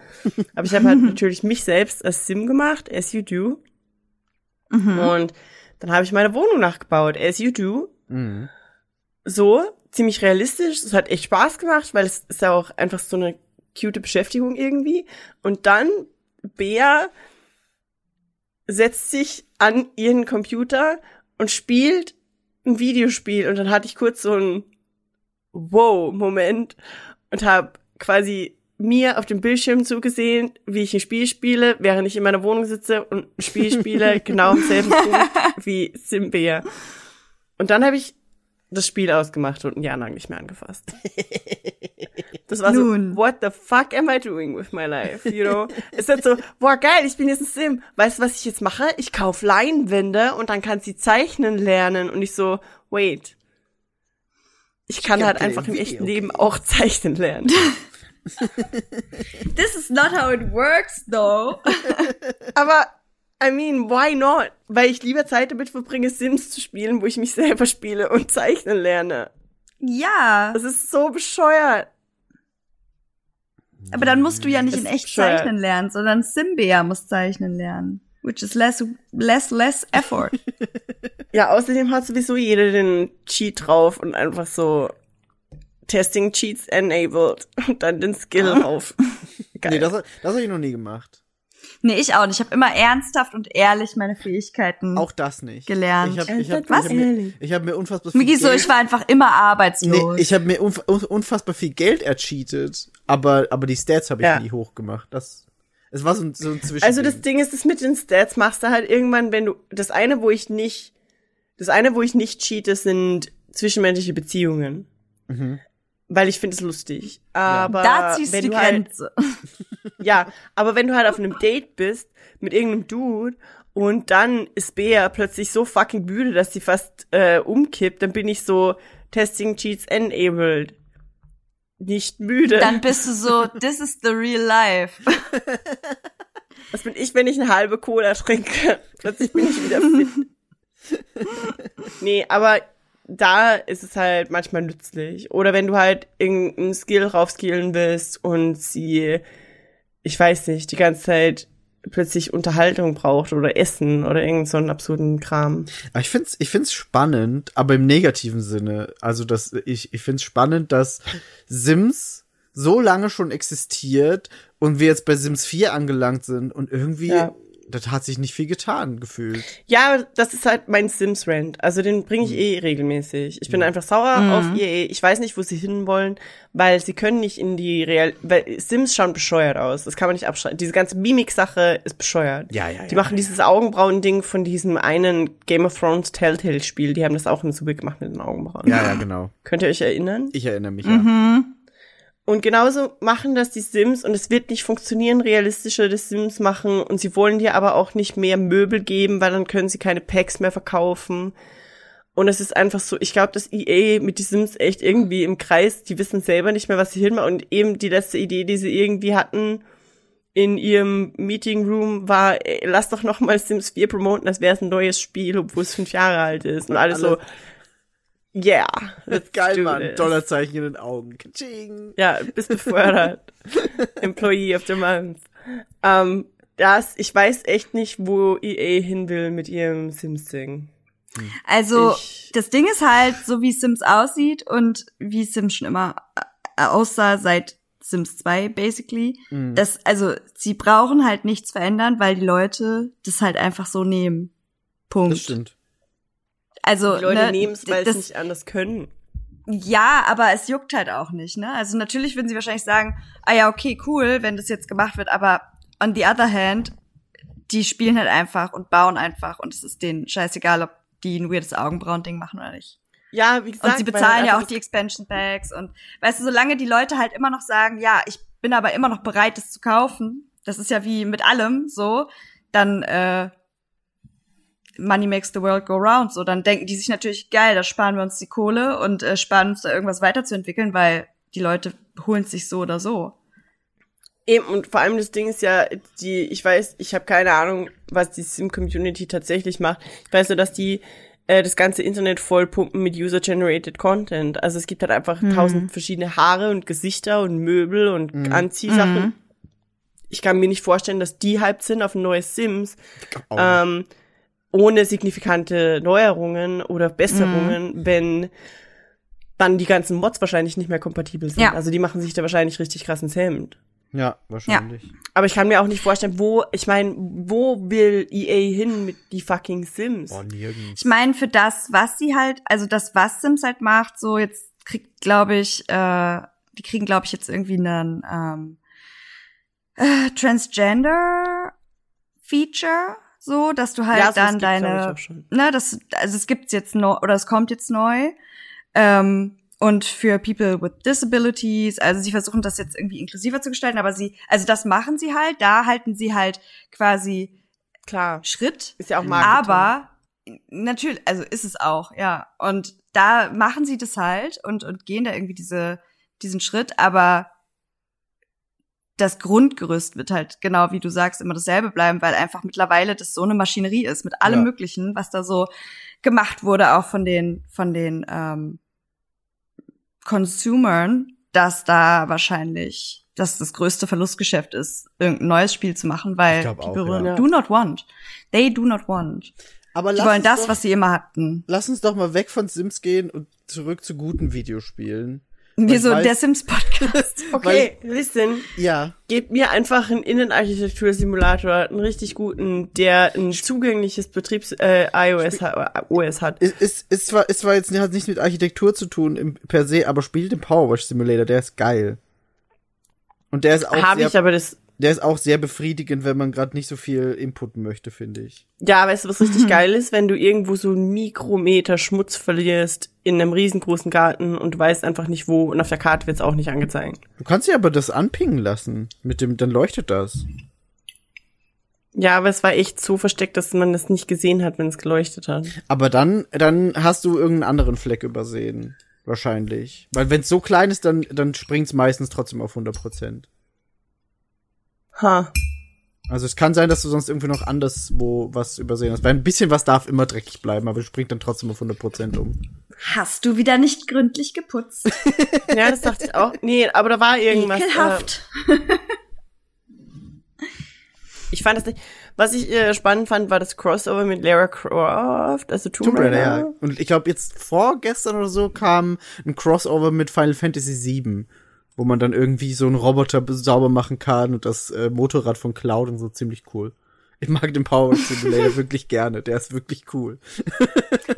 Aber ich habe halt natürlich mich selbst als Sim gemacht, as you do. Mhm. Und dann habe ich meine Wohnung nachgebaut, as you do. Mhm. So, ziemlich realistisch. Es hat echt Spaß gemacht, weil es ist ja auch einfach so eine cute Beschäftigung irgendwie. Und dann, Bea setzt sich an ihren Computer und spielt ein Videospiel. Und dann hatte ich kurz so einen Wow-Moment und habe quasi mir auf dem Bildschirm zugesehen, wie ich ein Spiel spiele, während ich in meiner Wohnung sitze und ein Spiel spiele, genau am selben Punkt wie Simbea. Und dann habe ich das Spiel ausgemacht und ein Jahr lang nicht mehr angefasst. Das war Nun. so, what the fuck am I doing with my life, you know? Ist das so, boah, geil, ich bin jetzt ein Sim. Weißt du, was ich jetzt mache? Ich kaufe Leinwände und dann kann sie zeichnen lernen. Und ich so, wait. Ich kann ich halt einfach im echten Leben auch zeichnen lernen. This is not how it works, though. Aber, I mean, why not? Weil ich lieber Zeit damit verbringe, Sims zu spielen, wo ich mich selber spiele und zeichnen lerne. Ja. Das ist so bescheuert. Aber dann musst du ja nicht in echt bescheuert. zeichnen lernen, sondern Simbea muss zeichnen lernen. Which is less, less, less effort. Ja, außerdem hat sowieso jeder den Cheat drauf und einfach so Testing Cheats enabled und dann den Skill ah. auf. Geil. Nee, das, das habe ich noch nie gemacht. Nee, ich auch nicht. Ich habe immer ernsthaft und ehrlich meine Fähigkeiten Auch das nicht. gelernt. Ich hab, ich hab, Was? Ich habe mir, hab mir unfassbar viel Migi, Geld... so, ich war einfach immer arbeitslos. Nee, ich habe mir unf- unfassbar viel Geld ercheatet, aber, aber die Stats habe ich ja. nie hochgemacht. Das, es war so ein, so ein Zwischending. Also das Ding ist, das mit den Stats machst du halt irgendwann, wenn du... Das eine, wo ich nicht... Das eine, wo ich nicht cheate, sind zwischenmenschliche Beziehungen. Mhm. Weil ich finde es lustig. Aber da ziehst wenn du die Grenze. Halt, ja, aber wenn du halt auf einem Date bist mit irgendeinem Dude und dann ist Bea plötzlich so fucking müde, dass sie fast äh, umkippt, dann bin ich so Testing Cheats enabled. Nicht müde. Dann bist du so, this is the real life. Das bin ich, wenn ich eine halbe Cola trinke. Plötzlich bin ich wieder fit. Nee, aber... Da ist es halt manchmal nützlich. Oder wenn du halt irgendeinen Skill raufskillen willst und sie, ich weiß nicht, die ganze Zeit plötzlich Unterhaltung braucht oder Essen oder irgend so einen absurden Kram. Ich find's, ich find's spannend, aber im negativen Sinne. Also, dass ich, ich find's spannend, dass Sims so lange schon existiert und wir jetzt bei Sims vier angelangt sind und irgendwie ja. Das hat sich nicht viel getan, gefühlt. Ja, das ist halt mein Sims-Rant. Also den bringe ich mhm. eh regelmäßig. Ich bin mhm. einfach sauer mhm. auf E A. Ich weiß nicht, wo sie hinwollen, weil sie können nicht in die Real... Weil Sims schauen bescheuert aus. Das kann man nicht abschreiben. Diese ganze Mimik-Sache ist bescheuert. Ja, ja, die ja, machen ja. dieses Augenbrauen-Ding von diesem einen Game of Thrones Telltale-Spiel. Die haben das auch in Subi gemacht mit den Augenbrauen. Ja, ja, genau. Könnt ihr euch erinnern? Ich erinnere mich, ja. Mhm. Und genauso machen das die Sims und es wird nicht funktionieren, realistische das Sims machen und sie wollen dir aber auch nicht mehr Möbel geben, weil dann können sie keine Packs mehr verkaufen. Und es ist einfach so, ich glaube, dass E A mit den Sims echt irgendwie im Kreis, die wissen selber nicht mehr, was sie hinmachen. Und eben die letzte Idee, die sie irgendwie hatten in ihrem Meeting Room war, ey, lass doch nochmal Sims vier promoten, das wäre ein neues Spiel, obwohl es fünf Jahre alt ist und alles, alles. so... Yeah, let's Geil, Mann. Dollarzeichen in den Augen. Ka-ching. Ja, bist befördert. Employee of the Month. Ähm, das, ich weiß echt nicht, wo E A hin will mit ihrem Sims-Ding. Also, ich, das Ding ist halt, so wie Sims aussieht und wie Sims schon immer aussah seit Sims zwei, basically. Mhm. Das, also, sie brauchen halt nichts verändern, weil die Leute das halt einfach so nehmen. Punkt. Das stimmt. Also, die Leute ne, nehmen es, weil sie nicht anders können. Ja, aber es juckt halt auch nicht, ne? Also natürlich würden sie wahrscheinlich sagen, ah ja, okay, cool, wenn das jetzt gemacht wird, aber on the other hand, die spielen halt einfach und bauen einfach und es ist denen scheißegal, ob die ein weirdes Augenbrauen-Ding machen oder nicht. Ja, wie gesagt. Und sie bezahlen ja auch die Expansion Packs und, weißt du, solange die Leute halt immer noch sagen, ja, ich bin aber immer noch bereit, das zu kaufen, das ist ja wie mit allem so, dann, äh, Money makes the world go round, so, dann denken die sich natürlich, geil, da sparen wir uns die Kohle und äh, sparen uns da irgendwas weiterzuentwickeln, weil die Leute holen es sich so oder so. Eben, und vor allem das Ding ist ja, die, ich weiß, ich habe keine Ahnung, was die Sim-Community tatsächlich macht. Ich weiß nur, dass die äh, das ganze Internet vollpumpen mit User-Generated Content. Also es gibt halt einfach mhm. tausend verschiedene Haare und Gesichter und Möbel und mhm. Anziehsachen. Mhm. Ich kann mir nicht vorstellen, dass die hyped sind auf ein neues Sims. Oh. Ähm, ohne signifikante Neuerungen oder Besserungen, mm. wenn dann die ganzen Mods wahrscheinlich nicht mehr kompatibel sind. Ja. Also die machen sich da wahrscheinlich richtig krass ins Hemd. Ja, wahrscheinlich. Ja. Aber ich kann mir auch nicht vorstellen, wo, ich meine, wo will E A hin mit die fucking Sims? Oh, nirgends. Ich meine, für das, was sie halt, also das, was Sims halt macht, so jetzt kriegt, glaube ich, äh, die kriegen, glaube ich, jetzt irgendwie einen ähm, äh, Transgender-Feature. So, dass du halt ja, dann deine, ne, das, also es gibt's jetzt neu, oder es kommt jetzt neu, ähm, und für People with Disabilities. Also sie versuchen das jetzt irgendwie inklusiver zu gestalten, aber sie, also das machen sie halt, da halten sie halt quasi klar Schritt. Ist ja auch Marketing. Aber natürlich, also ist es auch, ja. Und da machen sie das halt und und gehen da irgendwie diese diesen Schritt, aber das Grundgerüst wird halt, genau wie du sagst, immer dasselbe bleiben, weil einfach mittlerweile das so eine Maschinerie ist, mit allem ja. Möglichen, was da so gemacht wurde, auch von den von den ähm, Consumern, dass da wahrscheinlich das das größte Verlustgeschäft ist, irgendein neues Spiel zu machen, weil die berühren, ja. do not want. They do not want. Aber die wollen das, doch, was sie immer hatten. Lass uns doch mal weg von Sims gehen und zurück zu guten Videospielen. Wieso der Sims-Podcast? Okay, weil, listen. Ja. Gebt mir einfach einen Innenarchitektur-Simulator, einen richtig guten, der ein zugängliches Betriebs äh, iOS hat, O S hat. Ist ist ist zwar ist zwar jetzt hat nichts mit Architektur zu tun im, per se, aber spielt den Powerwash Simulator, der ist geil. Und der ist auch Hab sehr, ich aber das der ist auch sehr befriedigend, wenn man gerade nicht so viel inputen möchte, finde ich. Ja, weißt du, was richtig geil ist? Wenn du irgendwo so einen Mikrometer Schmutz verlierst in einem riesengroßen Garten und du weißt einfach nicht wo und auf der Karte wird's auch nicht angezeigt. Du kannst dir aber das anpingen lassen, mit dem, dann leuchtet das. Ja, aber es war echt so versteckt, dass man das nicht gesehen hat, wenn es geleuchtet hat. Aber dann, dann hast du irgendeinen anderen Fleck übersehen, wahrscheinlich. Weil wenn es so klein ist, dann, dann springt's meistens trotzdem auf hundert Prozent. Ha. Also es kann sein, dass du sonst irgendwie noch anderswo was übersehen hast. Weil ein bisschen was darf immer dreckig bleiben, aber es springt dann trotzdem auf hundert Prozent um. Hast du wieder nicht gründlich geputzt? Ja, das dachte ich auch. Nee, aber da war irgendwas. Ekelhaft. Äh, ich fand das nicht. Was ich äh, spannend fand, war das Crossover mit Lara Croft, also Tomb Raider. Ja. Und ich glaube, jetzt vorgestern oder so kam ein Crossover mit Final Fantasy sieben. Wo man dann irgendwie so einen Roboter sauber machen kann und das äh, Motorrad von Cloud und so, ziemlich cool. Ich mag den Powerwash Simulator wirklich gerne, der ist wirklich cool.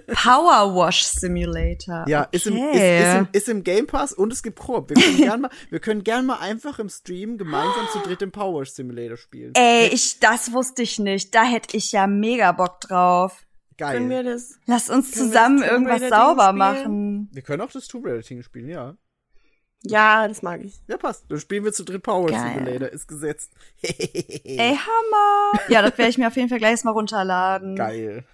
Powerwash Simulator. Ja, okay. ist, im, ist, ist, im, ist im Game Pass und es gibt Koop. Wir können gerne mal, wir können gern mal einfach im Stream gemeinsam zu dritt den Powerwash Simulator spielen. Ey, ich, das wusste ich nicht. Da hätte ich ja mega Bock drauf. Geil. Können wir das, Lass uns zusammen irgendwas sauber machen. Wir können auch das Tomb Raider-Ding spielen, ja. Ja, das mag ich. Ja, passt. Dann spielen wir zu dritt Powerwash Simulator. Ist gesetzt. Ey, Hammer. Ja, das werde ich mir auf jeden Fall gleich mal runterladen. Geil.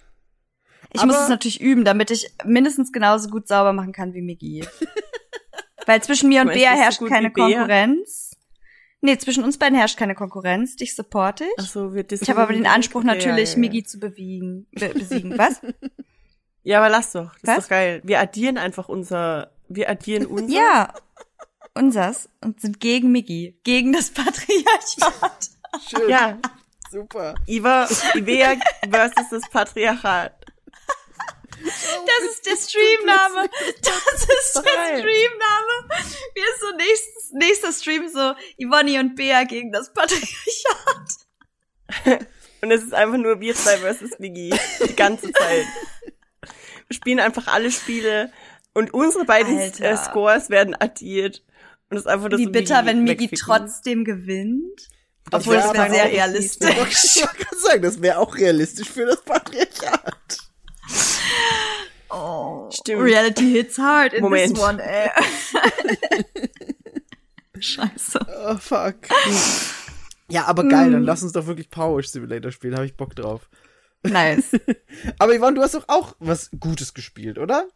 Ich Aber muss es natürlich üben, damit ich mindestens genauso gut sauber machen kann wie Miggi. Weil zwischen mir und Bea herrscht so keine Konkurrenz. Bea? Nee, zwischen uns beiden herrscht keine Konkurrenz. Dich supporte ich. Ach so, wird das ich habe aber den Anspruch natürlich, ja, ja. Miggi zu bewegen, be- besiegen. Was? Ja, aber lass doch. Das Was? Ist doch geil. Wir addieren einfach unser... Wir addieren unser... Ja. Unsers und sind gegen Miggi, gegen das Patriarchat. Schön. Ja. Super. Iva, Ivea versus das Patriarchat. Oh, das ist der Streamname. Das ist der Streamname. Wir sind so nächstes, nächster Stream so Ivonne und Bea gegen das Patriarchat. Und es ist einfach nur wir zwei versus Miggi. Die ganze Zeit. Wir spielen einfach alle Spiele und unsere beiden äh, Scores werden addiert. Und das ist einfach das Wie bitter, wenn Miggi trotzdem gewinnt. Obwohl, das wäre sehr realistisch. Ich kann sagen, das wäre auch realistisch für das Patriarchat. Oh. Stimmt. Reality hits hard in Moment. This one, ey. Scheiße. Oh, fuck. Ja, aber geil, mm. dann lass uns doch wirklich Powerwash Simulator spielen, habe ich Bock drauf. Nice. Aber Yvonne, du hast doch auch was Gutes gespielt, oder?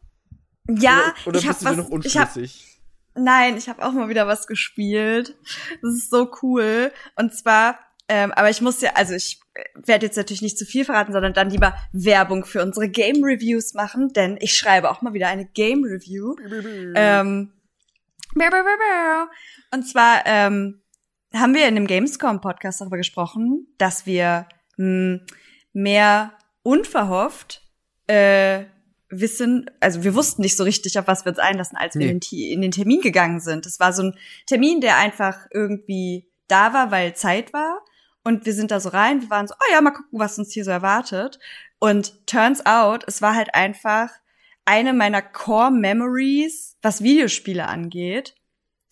Ja. Oder, oder ich bist hab du was, noch unschlüssig? Nein, ich habe auch mal wieder was gespielt. Das ist so cool. Und zwar, ähm, aber ich muss ja, also ich werde jetzt natürlich nicht zu viel verraten, sondern dann lieber Werbung für unsere Game Reviews machen, denn ich schreibe auch mal wieder eine Game Review. ähm, und zwar ähm, haben wir in dem Gamescom-Podcast darüber gesprochen, dass wir mh, mehr unverhofft äh, Wissen, also wir wussten nicht so richtig, auf was wir uns einlassen, als nee. wir in, in den Termin gegangen sind. Das war so ein Termin, der einfach irgendwie da war, weil Zeit war. Und wir sind da so rein, wir waren so, oh ja, mal gucken, was uns hier so erwartet. Und turns out, es war halt einfach eine meiner Core Memories, was Videospiele angeht,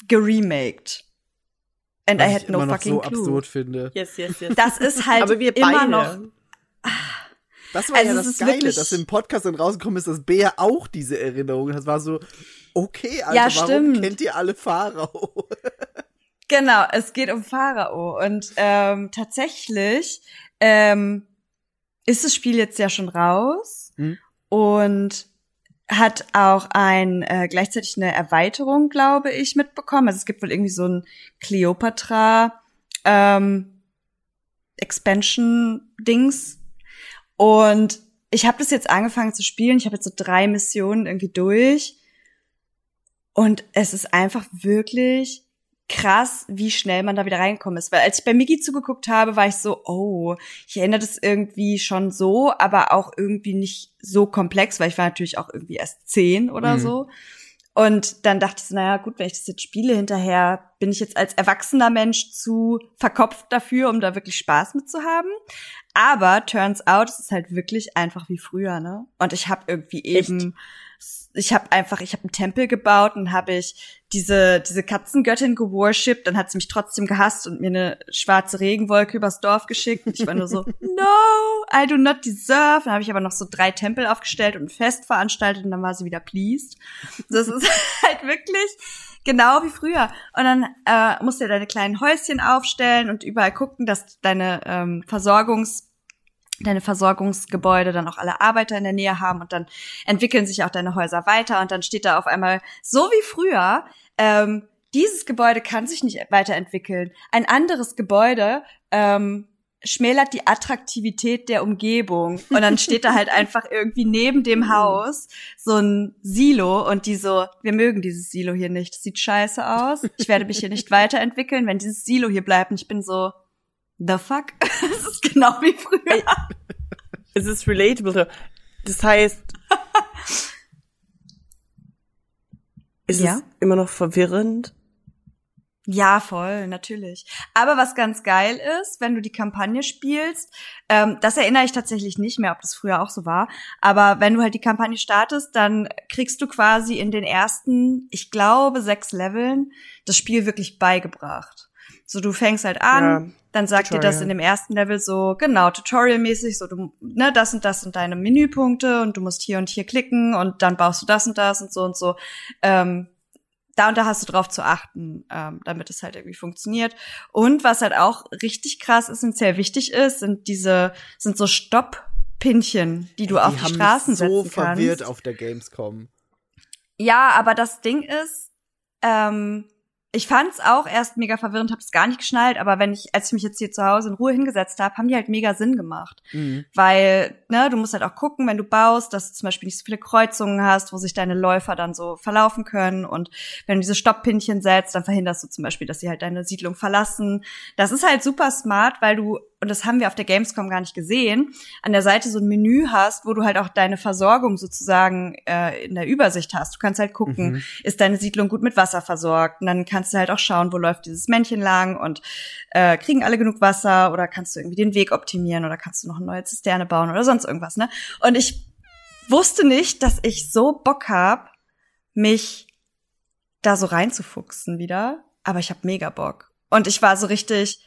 geremaked. And was I had no fucking clue. Was ich immer noch so absurd finde. Yes, yes, yes. Das ist halt aber wir immer beide. noch... Ach, Das war also ja das Geile, dass im Podcast dann rausgekommen ist, dass Bea auch diese Erinnerung hat. Das war so, okay, Alter, ja, warum kennt ihr alle Pharao? Genau, es geht um Pharao. Und ähm, tatsächlich ähm, ist das Spiel jetzt ja schon raus hm. und hat auch ein äh, gleichzeitig eine Erweiterung, glaube ich, mitbekommen. Also es gibt wohl irgendwie so ein Cleopatra ähm, Expansion-Dings. Und ich habe das jetzt angefangen zu spielen. Ich habe jetzt so drei Missionen irgendwie durch. Und es ist einfach wirklich krass, wie schnell man da wieder reingekommen ist. Weil als ich bei Miki zugeguckt habe, war ich so, oh, ich erinnere das irgendwie schon so, aber auch irgendwie nicht so komplex, weil ich war natürlich auch irgendwie erst zehn oder mhm. so. Und dann dachte ich so, naja, gut, wenn ich das jetzt spiele hinterher, bin ich jetzt als erwachsener Mensch zu verkopft dafür, um da wirklich Spaß mit zu haben. Aber turns out, es ist halt wirklich einfach wie früher, ne? Und ich habe irgendwie eben, Echt? ich habe einfach, ich habe einen Tempel gebaut und habe ich diese diese Katzengöttin geworshipped, dann hat sie mich trotzdem gehasst und mir eine schwarze Regenwolke übers Dorf geschickt. Und ich war nur so, no, I do not deserve. Dann habe ich aber noch so drei Tempel aufgestellt und ein Fest veranstaltet und dann war sie wieder pleased. Das ist halt wirklich genau wie früher. Und dann äh, musst du ja deine kleinen Häuschen aufstellen und überall gucken, dass deine ähm, Versorgungs deine Versorgungsgebäude dann auch alle Arbeiter in der Nähe haben und dann entwickeln sich auch deine Häuser weiter und dann steht da auf einmal, so wie früher, ähm, dieses Gebäude kann sich nicht weiterentwickeln. Ein anderes Gebäude ähm, schmälert die Attraktivität der Umgebung und dann steht da halt einfach irgendwie neben dem Haus so ein Silo und die so, wir mögen dieses Silo hier nicht, das sieht scheiße aus, ich werde mich hier nicht weiterentwickeln, wenn dieses Silo hier bleibt und ich bin so, the fuck? Es ist genau wie früher. Es ist relatable. Das heißt, ist ja? es immer noch verwirrend? Ja, voll, natürlich. Aber was ganz geil ist, wenn du die Kampagne spielst, ähm, das erinnere ich tatsächlich nicht mehr, ob das früher auch so war, aber wenn du halt die Kampagne startest, dann kriegst du quasi in den ersten, ich glaube, sechs Leveln das Spiel wirklich beigebracht. So, du fängst halt an, ja, dann sagt Tutorial. dir das in dem ersten Level so, genau, Tutorial-mäßig, so, du, ne, das und das sind deine Menüpunkte und du musst hier und hier klicken und dann baust du das und das und so und so. Ähm, da und da hast du drauf zu achten, ähm, damit es halt irgendwie funktioniert. Und was halt auch richtig krass ist und sehr wichtig ist, sind diese, sind so Stopp-Pinchen, die du die auf die Straßen setzen kannst. Die haben so verwirrt auf der Gamescom. Ja, aber das Ding ist, ähm, ich fand's auch erst mega verwirrend, hab's gar nicht geschnallt, aber wenn ich, als ich mich jetzt hier zu Hause in Ruhe hingesetzt habe, haben die halt mega Sinn gemacht. Mhm. Weil, ne, du musst halt auch gucken, wenn du baust, dass du zum Beispiel nicht so viele Kreuzungen hast, wo sich deine Läufer dann so verlaufen können. Und wenn du diese Stopppinchen setzt, dann verhinderst du zum Beispiel, dass sie halt deine Siedlung verlassen. Das ist halt super smart, weil du, und das haben wir auf der Gamescom gar nicht gesehen, an der Seite so ein Menü hast, wo du halt auch deine Versorgung sozusagen äh, in der Übersicht hast. Du kannst halt gucken, mhm. ist deine Siedlung gut mit Wasser versorgt? Und dann kannst du halt auch schauen, wo läuft dieses Männchen lang und äh, kriegen alle genug Wasser oder kannst du irgendwie den Weg optimieren oder kannst du noch eine neue Zisterne bauen oder sonst irgendwas, ne? Und ich wusste nicht, dass ich so Bock habe, mich da so reinzufuchsen wieder, aber ich habe mega Bock. Und ich war so richtig...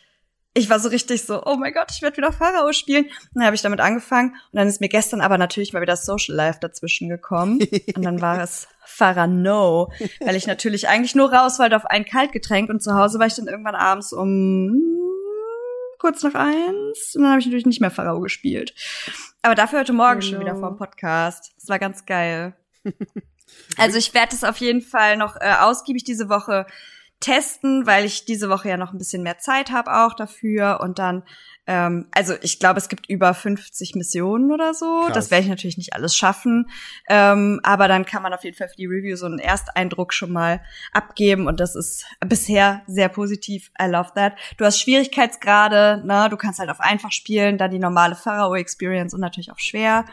Ich war so richtig so, oh mein Gott, ich werde wieder Pharao spielen. Und dann habe ich damit angefangen. Und dann ist mir gestern aber natürlich mal wieder Social Life dazwischen gekommen. Und dann war es Pharao, weil ich natürlich eigentlich nur raus wollte auf ein Kaltgetränk. Und zu Hause war ich dann irgendwann abends um kurz nach eins. Und dann habe ich natürlich nicht mehr Pharao gespielt. Aber dafür heute Morgen Hello. schon wieder vor dem Podcast. Das war ganz geil. Also ich werde es auf jeden Fall noch äh, ausgiebig diese Woche testen, weil ich diese Woche ja noch ein bisschen mehr Zeit habe auch dafür und dann, ähm, also ich glaube, es gibt über fünfzig Missionen oder so. Krass. Das werde ich natürlich nicht alles schaffen, ähm, aber dann kann man auf jeden Fall für die Review so einen Ersteindruck schon mal abgeben und das ist bisher sehr positiv. I love that. Du hast Schwierigkeitsgrade, ne? Du kannst halt auf einfach spielen, dann die normale Pharao-Experience und natürlich auch schwer.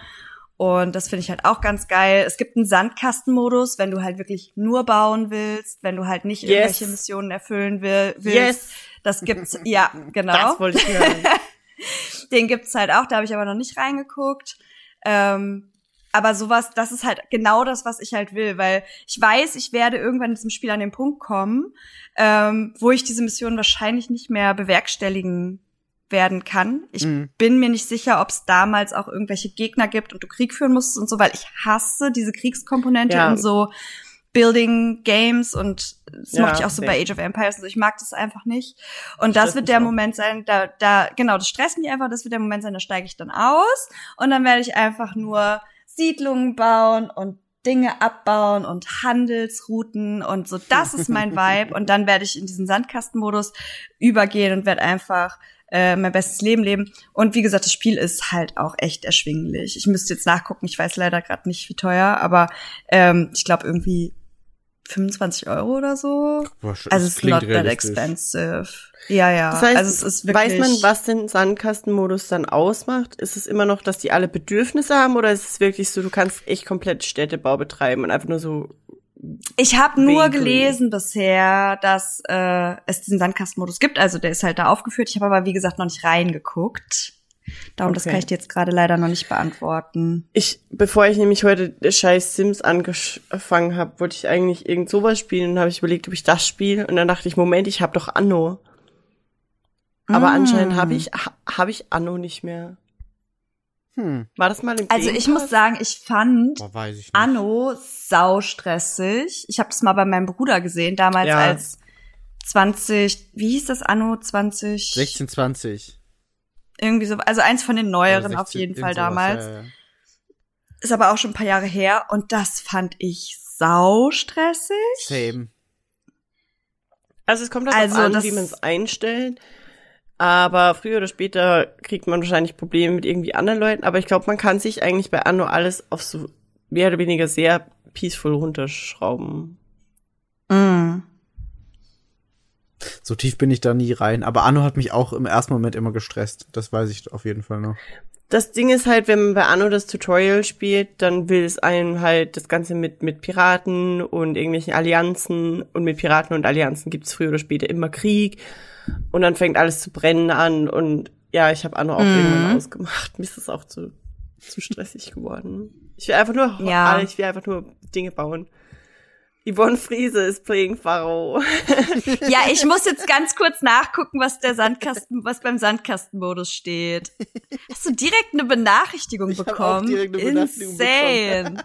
Und das finde ich halt auch ganz geil. Es gibt einen Sandkastenmodus, wenn du halt wirklich nur bauen willst, wenn du halt nicht irgendwelche yes. Missionen erfüllen will, willst. Yes. Das gibt's, ja, genau. Das wollte ich hören. Den gibt's halt auch, da habe ich aber noch nicht reingeguckt. Ähm, aber sowas, das ist halt genau das, was ich halt will, weil ich weiß, ich werde irgendwann in diesem Spiel an den Punkt kommen, ähm, wo ich diese Mission wahrscheinlich nicht mehr bewerkstelligen werden kann. Ich mhm. bin mir nicht sicher, ob es damals auch irgendwelche Gegner gibt und du Krieg führen musstest und so, weil ich hasse diese Kriegskomponente ja. und so Building Games und das ja, mochte ich auch so okay. bei Age of Empires und so. Ich mag das einfach nicht. Und das, das wird der so. Moment sein, da, da, genau, das stresst mich einfach, das wird der Moment sein, da steige ich dann aus und dann werde ich einfach nur Siedlungen bauen und Dinge abbauen und Handelsrouten und so. Das ist mein Vibe. Und dann werde ich in diesen Sandkastenmodus übergehen und werde einfach äh, mein bestes Leben leben. Und wie gesagt, das Spiel ist halt auch echt erschwinglich. Ich müsste jetzt nachgucken. Ich weiß leider gerade nicht, wie teuer. Aber ähm, ich glaube irgendwie fünfundzwanzig Euro oder so. Gosh, also es ist not that expensive. Ja, ja. Das heißt, also es ist wirklich, weiß man, was den Sandkastenmodus dann ausmacht? Ist es immer noch, dass die alle Bedürfnisse haben oder ist es wirklich so, du kannst echt komplett Städtebau betreiben und einfach nur so? Ich habe nur gelesen bisher, dass äh, es diesen Sandkastenmodus gibt. Also der ist halt da aufgeführt. Ich habe aber, wie gesagt, noch nicht reingeguckt. Darum, okay. Das kann ich dir jetzt gerade leider noch nicht beantworten. Ich, bevor ich nämlich heute scheiß Sims angefangen habe, wollte ich eigentlich irgend sowas spielen und habe ich überlegt, ob ich das spiele. Und dann dachte ich, Moment, ich habe doch Anno. Aber mm. anscheinend habe ich habe ich Anno nicht mehr. Hm. War das mal im Also Game ich Pass? Muss sagen, ich fand oh, weiß ich nicht. Anno saustressig. Ich habe das mal bei meinem Bruder gesehen, damals ja. als zwanzig, wie hieß das Anno zwanzig? sechzehn zwanzig. Irgendwie so, also eins von den neueren sechzehn, auf jeden Fall damals. Ja, ja. Ist aber auch schon ein paar Jahre her und das fand ich saustressig. Same. Also es kommt darauf also an, wie man es einstellt. Aber früher oder später kriegt man wahrscheinlich Probleme mit irgendwie anderen Leuten. Aber ich glaube, man kann sich eigentlich bei Anno alles auf so mehr oder weniger sehr peaceful runterschrauben. Mm. So tief bin ich da nie rein. Aber Anno hat mich auch im ersten Moment immer gestresst. Das weiß ich auf jeden Fall noch. Das Ding ist halt, wenn man bei Anno das Tutorial spielt, dann will es einem halt das Ganze mit mit Piraten und irgendwelchen Allianzen. Und mit Piraten und Allianzen gibt's früher oder später immer Krieg. Und dann fängt alles zu brennen an. Und ja, ich habe Anno auch mm. irgendwann ausgemacht. Mir ist das auch zu, zu stressig geworden. Ich will einfach nur ja. ich will einfach nur Dinge bauen. Yvonne Friese ist playing Pharao. Ja, ich muss jetzt ganz kurz nachgucken, was der Sandkasten, was beim Sandkastenmodus steht. Hast du direkt eine Benachrichtigung ich bekommen? Ich hab auch direkt eine Benachrichtigung Insane. Bekommen.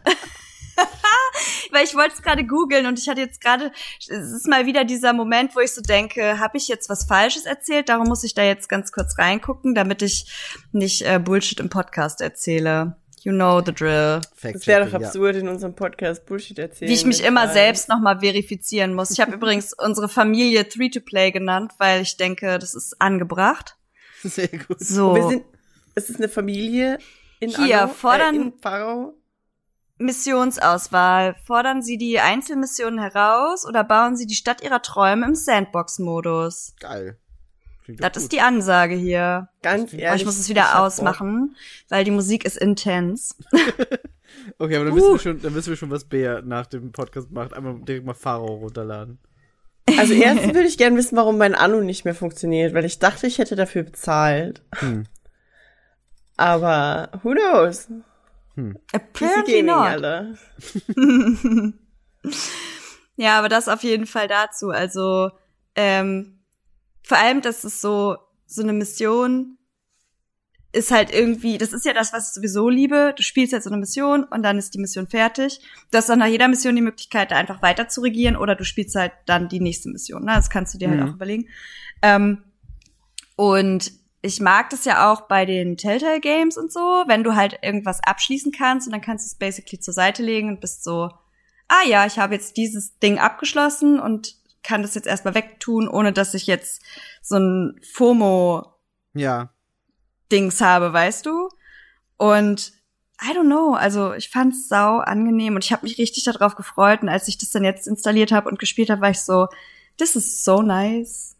Weil ich wollte es gerade googeln und ich hatte jetzt gerade, es ist mal wieder dieser Moment, wo ich so denke, habe ich jetzt was Falsches erzählt? Darum muss ich da jetzt ganz kurz reingucken, damit ich nicht äh, Bullshit im Podcast erzähle. You know the drill. Das wäre doch absurd, ja. in unserem Podcast Bullshit erzählen. Wie ich mich immer selbst nochmal verifizieren muss. Ich habe übrigens unsere Familie Free-to-Play genannt, weil ich denke, das ist angebracht. Sehr gut. So. Wir sind, es ist eine Familie in Hier, Anno, fordern, äh, in Pharao. Missionsauswahl. Fordern Sie die Einzelmissionen heraus oder bauen Sie die Stadt Ihrer Träume im Sandbox-Modus? Geil. Das ist die Ansage hier. Ganz ehrlich. Oh, ich muss es wieder ausmachen, weil die Musik ist intens. Okay, aber dann, uh. wissen wir schon, dann wissen wir schon, was Bea nach dem Podcast macht. Einmal direkt mal Pharao runterladen. Also erstens würde ich gerne wissen, warum mein Anno nicht mehr funktioniert, weil ich dachte, ich hätte dafür bezahlt. Hm. Aber who knows? Hm. Apparently not. Ja, aber das auf jeden Fall dazu. Also, ähm, vor allem, dass es so, so eine Mission ist halt irgendwie, das ist ja das, was ich sowieso liebe. Du spielst jetzt so eine Mission und dann ist die Mission fertig. Du hast dann nach jeder Mission die Möglichkeit, da einfach weiter zu regieren oder du spielst halt dann die nächste Mission. Ne? Das kannst du dir mhm. halt auch überlegen. Ähm, und ich mag das ja auch bei den Telltale-Games und so, wenn du halt irgendwas abschließen kannst und dann kannst du es basically zur Seite legen und bist so, ah ja, ich habe jetzt dieses Ding abgeschlossen und kann das jetzt erstmal wegtun, ohne dass ich jetzt so ein FOMO-Dings ja. habe, weißt du? Und I don't know, also ich fand's sau angenehm und ich habe mich richtig darauf gefreut und als ich das dann jetzt installiert habe und gespielt habe, war ich so, this is so nice.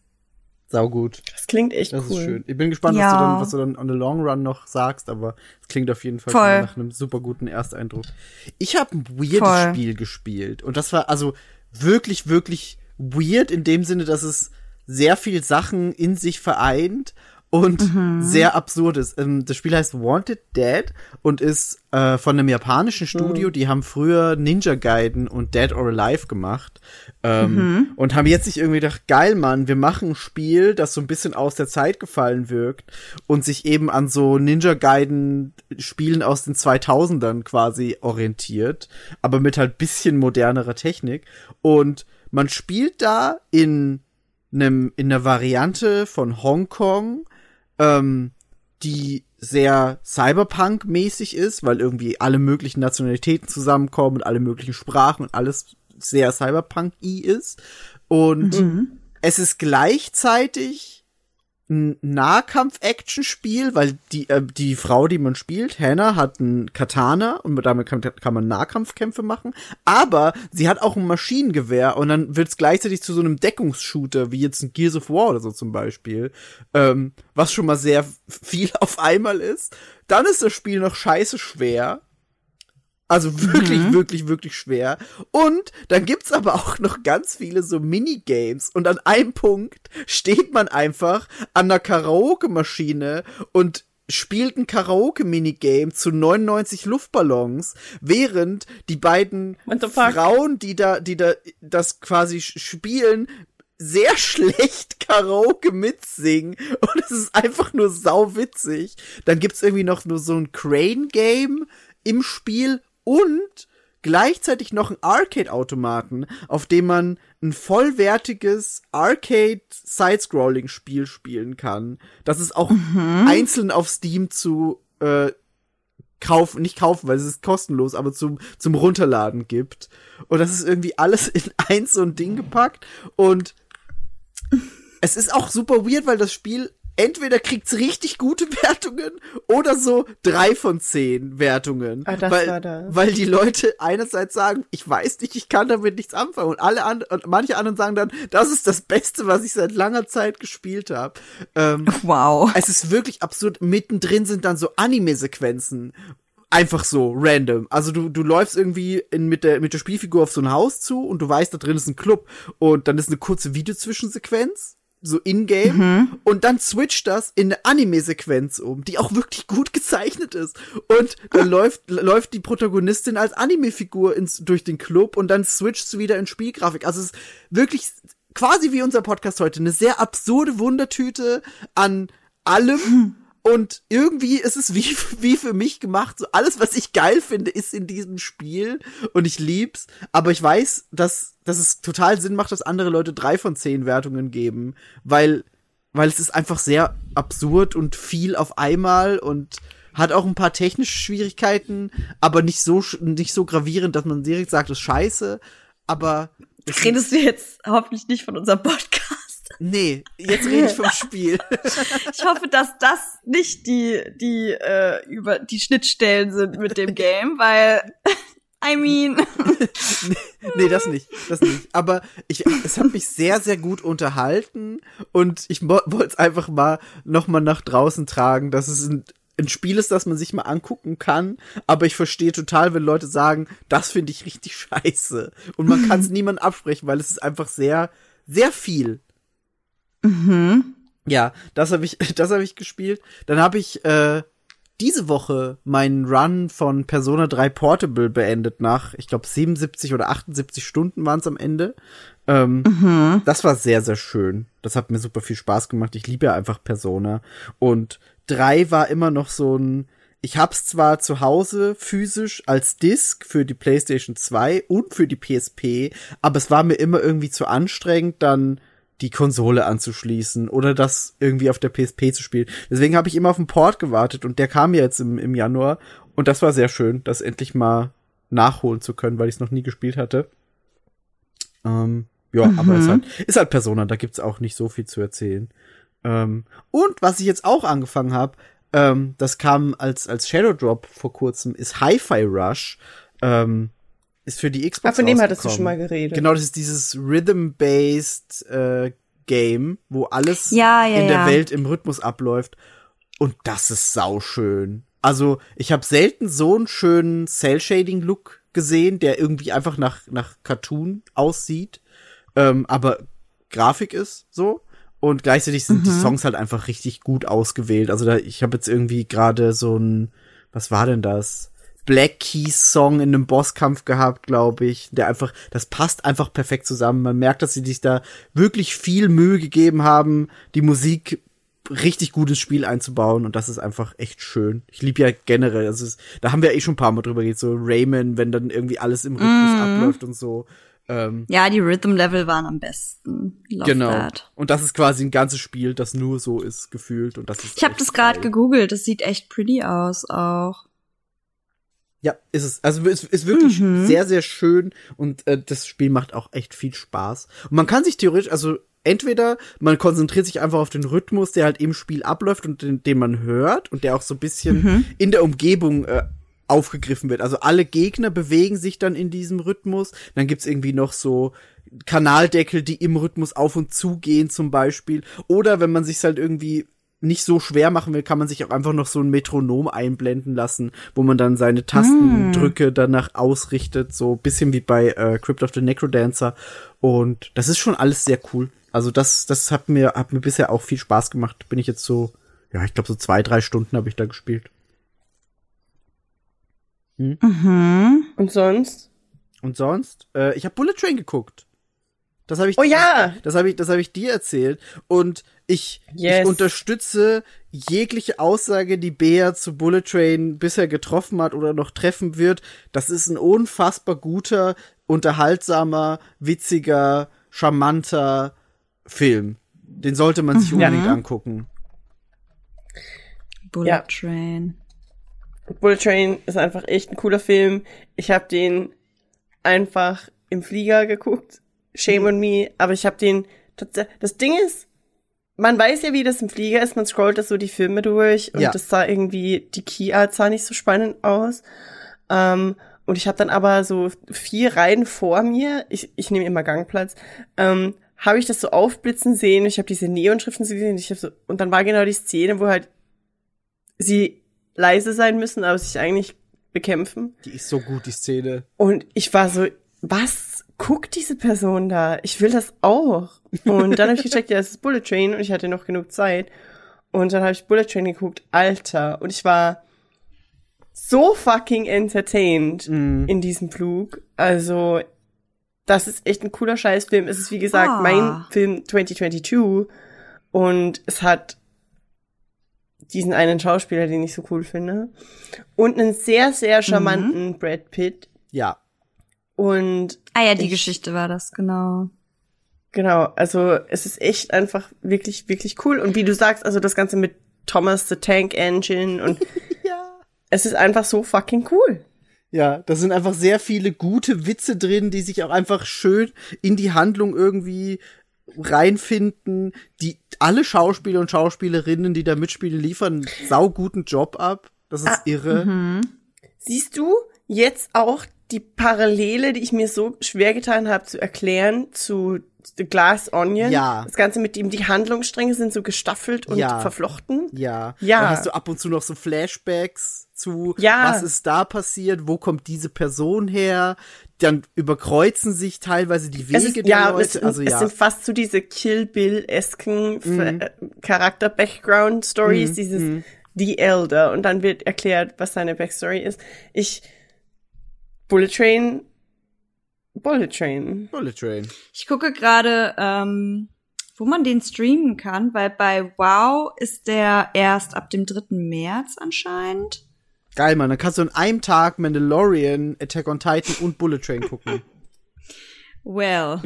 Sau gut. Das klingt echt das cool. Das ist schön. Ich bin gespannt, ja. was, du dann, was du dann on the long run noch sagst, aber es klingt auf jeden Fall Voll. nach einem super guten Ersteindruck. Ich habe ein weirdes Voll. Spiel gespielt und das war also wirklich, wirklich weird in dem Sinne, dass es sehr viel Sachen in sich vereint und mhm. sehr absurd ist. Das Spiel heißt Wanted Dead und ist äh, von einem japanischen Studio, mhm. die haben früher Ninja Gaiden und Dead or Alive gemacht ähm, mhm. und haben jetzt sich irgendwie gedacht, geil, Mann, wir machen ein Spiel, das so ein bisschen aus der Zeit gefallen wirkt und sich eben an so Ninja Gaiden Spielen aus den zweitausendern quasi orientiert, aber mit halt bisschen modernerer Technik, und man spielt da in einem, in einer Variante von Hongkong, Ähm, die sehr Cyberpunk-mäßig ist, weil irgendwie alle möglichen Nationalitäten zusammenkommen und alle möglichen Sprachen und alles sehr Cyberpunk-y ist. Und mhm. es ist gleichzeitig ein Nahkampf-Action-Spiel, weil die äh, die Frau, die man spielt, Hannah, hat einen Katana und damit kann, kann man Nahkampfkämpfe machen, aber sie hat auch ein Maschinengewehr und dann wird's gleichzeitig zu so einem Deckungsshooter, wie jetzt ein Gears of War oder so zum Beispiel, ähm, was schon mal sehr viel auf einmal ist. Dann ist das Spiel noch scheiße schwer. Also wirklich, mhm. wirklich, wirklich schwer. Und dann gibt's aber auch noch ganz viele so Minigames. Und an einem Punkt steht man einfach an einer Karaoke-Maschine und spielt ein Karaoke-Minigame zu neunundneunzig Luftballons, während die beiden Frauen, die da, die da das quasi spielen, sehr schlecht Karaoke mitsingen, und es ist einfach nur sauwitzig. Dann gibt's irgendwie noch nur so ein Crane-Game im Spiel und gleichzeitig noch ein Arcade-Automaten, auf dem man ein vollwertiges Arcade-Sidescrolling-Spiel spielen kann. Das ist auch mhm. einzeln auf Steam zu äh, kaufen, nicht kaufen, weil es ist kostenlos, aber zum, zum Runterladen gibt. Und das ist irgendwie alles in eins so ein Ding gepackt. Und es ist auch super weird, weil das Spiel entweder kriegt's richtig gute Wertungen oder so drei von zehn Wertungen. Ah, das weil, war das. Weil die Leute einerseits sagen, ich weiß nicht, ich kann damit nichts anfangen. Und alle and- und manche anderen sagen dann, das ist das Beste, was ich seit langer Zeit gespielt habe. Ähm, wow. Es ist wirklich absurd. Mittendrin sind dann so Anime-Sequenzen. Einfach so, random. Also du du läufst irgendwie in, mit der mit der Spielfigur auf so ein Haus zu und du weißt, da drin ist ein Club. Und dann ist eine kurze Videozwischensequenz. So in-game, mhm. und dann switcht das in eine Anime-Sequenz um, die auch wirklich gut gezeichnet ist. Und dann ah. läuft läuft die Protagonistin als Anime-Figur ins, durch den Club und dann switcht sie wieder in Spielgrafik. Also es ist wirklich quasi wie unser Podcast heute, eine sehr absurde Wundertüte an allem. Hm. Und irgendwie ist es wie, wie für mich gemacht. So alles, was ich geil finde, ist in diesem Spiel. Und ich lieb's. Aber ich weiß, dass, dass es total Sinn macht, dass andere Leute drei von zehn Wertungen geben. Weil, weil es ist einfach sehr absurd und viel auf einmal und hat auch ein paar technische Schwierigkeiten, aber nicht so, nicht so gravierend, dass man direkt sagt, das ist scheiße. Aber. Redest du jetzt hoffentlich nicht von unserem Podcast? Nee, jetzt rede ich vom Spiel. Ich hoffe, dass das nicht die die äh, über die Schnittstellen sind mit dem Game, weil I mean nee, nee, das nicht, das nicht. Aber ich, es hat mich sehr, sehr gut unterhalten und ich mo- wollte es einfach mal noch mal nach draußen tragen, dass es ein, ein Spiel ist, das man sich mal angucken kann. Aber ich verstehe total, wenn Leute sagen, das finde ich richtig scheiße, und man kann es niemandem absprechen, weil es ist einfach sehr, sehr viel. Mhm. Ja, das habe ich, das habe ich gespielt. Dann habe ich äh, diese Woche meinen Run von Persona drei Portable beendet nach, ich glaube, siebenundsiebzig oder achtundsiebzig Stunden waren es am Ende. Ähm, mhm. Das war sehr, sehr schön. Das hat mir super viel Spaß gemacht. Ich liebe ja einfach Persona. Und drei war immer noch so ein, ich hab's zwar zu Hause physisch als Disc für die PlayStation zwei und für die P S P, aber es war mir immer irgendwie zu anstrengend, dann die Konsole anzuschließen oder das irgendwie auf der P S P zu spielen. Deswegen habe ich immer auf den Port gewartet und der kam ja jetzt im, im Januar und das war sehr schön, das endlich mal nachholen zu können, weil ich es noch nie gespielt hatte. Ähm, ja, mhm. aber ist halt, ist halt Persona, da gibt's auch nicht so viel zu erzählen. Ähm, und was ich jetzt auch angefangen habe, ähm, das kam als, als Shadow Drop vor kurzem, ist Hi-Fi Rush. Ähm, Ist für die Xbox. Ach, von dem hattest du schon mal geredet. Genau, das ist dieses Rhythm-based äh, Game, wo alles ja, ja, in der ja. Welt im Rhythmus abläuft. Und das ist sauschön. Also, ich habe selten so einen schönen Cell-Shading-Look gesehen, der irgendwie einfach nach, nach Cartoon aussieht, ähm, aber Grafik ist so. Und gleichzeitig sind mhm. die Songs halt einfach richtig gut ausgewählt. Also da, ich habe jetzt irgendwie gerade so ein, was war denn das? Black Keys Song in einem Bosskampf gehabt, glaube ich. Der einfach, das passt einfach perfekt zusammen. Man merkt, dass sie sich da wirklich viel Mühe gegeben haben, die Musik richtig gut ins Spiel einzubauen, und das ist einfach echt schön. Ich liebe ja generell, also es, da haben wir ja eh schon ein paar Mal drüber geredet, so Rayman, wenn dann irgendwie alles im Rhythmus mm. abläuft und so. Ähm, ja, die Rhythm-Level waren am besten. Love genau. That. Und das ist quasi ein ganzes Spiel, das nur so ist, gefühlt. Und das ist ich habe das gerade gegoogelt, das sieht echt pretty aus auch. Ja, ist es. Also es ist wirklich mhm. sehr, sehr schön, und äh, das Spiel macht auch echt viel Spaß. Und man kann sich theoretisch, also entweder man konzentriert sich einfach auf den Rhythmus, der halt im Spiel abläuft und den, den man hört und der auch so ein bisschen mhm. in der Umgebung äh, aufgegriffen wird. Also alle Gegner bewegen sich dann in diesem Rhythmus. Dann gibt's irgendwie noch so Kanaldeckel, die im Rhythmus auf und zu gehen zum Beispiel. Oder wenn man sich's halt irgendwie nicht so schwer machen will, kann man sich auch einfach noch so ein Metronom einblenden lassen, wo man dann seine Tastendrücke mm. danach ausrichtet, so ein bisschen wie bei äh, Crypt of the Necrodancer. Und das ist schon alles sehr cool. Also das das hat mir hat mir bisher auch viel Spaß gemacht. Bin ich jetzt so, ja, ich glaube so zwei, drei Stunden habe ich da gespielt. Hm? Mhm. Und sonst? Und sonst? Äh, ich habe Bullet Train geguckt. Das habe ich. Oh ja! Das habe ich, das habe ich dir erzählt. Und ich, yes. ich unterstütze jegliche Aussage, die Bea zu Bullet Train bisher getroffen hat oder noch treffen wird. Das ist ein unfassbar guter, unterhaltsamer, witziger, charmanter Film. Den sollte man sich mhm. unbedingt angucken. Bullet ja. Train. Bullet Train ist einfach echt ein cooler Film. Ich habe den einfach im Flieger geguckt. Shame mhm. on me. Aber ich habe den... Das Ding ist, man weiß ja, wie das im Flieger ist. Man scrollt da so die Filme durch. Und ja. das sah irgendwie... Die Keyart sah nicht so spannend aus. Ähm, und ich habe dann aber so vier Reihen vor mir. Ich, ich nehme immer Gangplatz. Ähm... habe ich das so aufblitzen sehen, ich habe diese Neonschriften so gesehen, ich habe so, und dann war genau die Szene, wo halt sie leise sein müssen, aber sich eigentlich bekämpfen. Die ist so gut, die Szene. Und ich war so, was guckt diese Person da? Ich will das auch. Und dann habe ich gecheckt, ja, es ist Bullet Train, und ich hatte noch genug Zeit. Und dann habe ich Bullet Train geguckt, Alter, und ich war so fucking entertained mm. in diesem Flug, also... Das ist echt ein cooler Scheißfilm. Es ist, wie gesagt, ah. mein Film zwanzig zweiundzwanzig. Und es hat diesen einen Schauspieler, den ich so cool finde. Und einen sehr, sehr charmanten mhm. Brad Pitt. Ja. Und ah ja, die ich, Geschichte war das, genau. Genau, also es ist echt einfach wirklich, wirklich cool. Und wie du sagst, also das Ganze mit Thomas the Tank Engine. Und ja. es ist einfach so fucking cool. Ja, da sind einfach sehr viele gute Witze drin, die sich auch einfach schön in die Handlung irgendwie reinfinden. Die alle Schauspieler und Schauspielerinnen, die da mitspielen, liefern einen sauguten Job ab. Das ist ah, irre. Mhm. Siehst du jetzt auch die Parallele, die ich mir so schwer getan habe zu erklären, zu The Glass Onion? Ja. Das Ganze mit dem, die Handlungsstränge sind so gestaffelt und ja. verflochten. Ja. Ja. Da hast du ab und zu noch so Flashbacks zu, ja. was ist da passiert, wo kommt diese Person her, dann überkreuzen sich teilweise die Wege es ist, der ja, Leute. Es, also, ja. es sind fast so diese Kill-Bill-esken mhm. Charakter-Background-Stories, mhm. dieses mhm. The Elder, und dann wird erklärt, was seine Backstory ist. Ich, Bullet Train, Bullet Train. Bullet Train. Ich gucke gerade, ähm, wo man den streamen kann, weil bei WoW ist der erst ab dem dritten März anscheinend. Geil, Mann, dann kannst du in einem Tag Mandalorian, Attack on Titan und Bullet Train gucken. Well,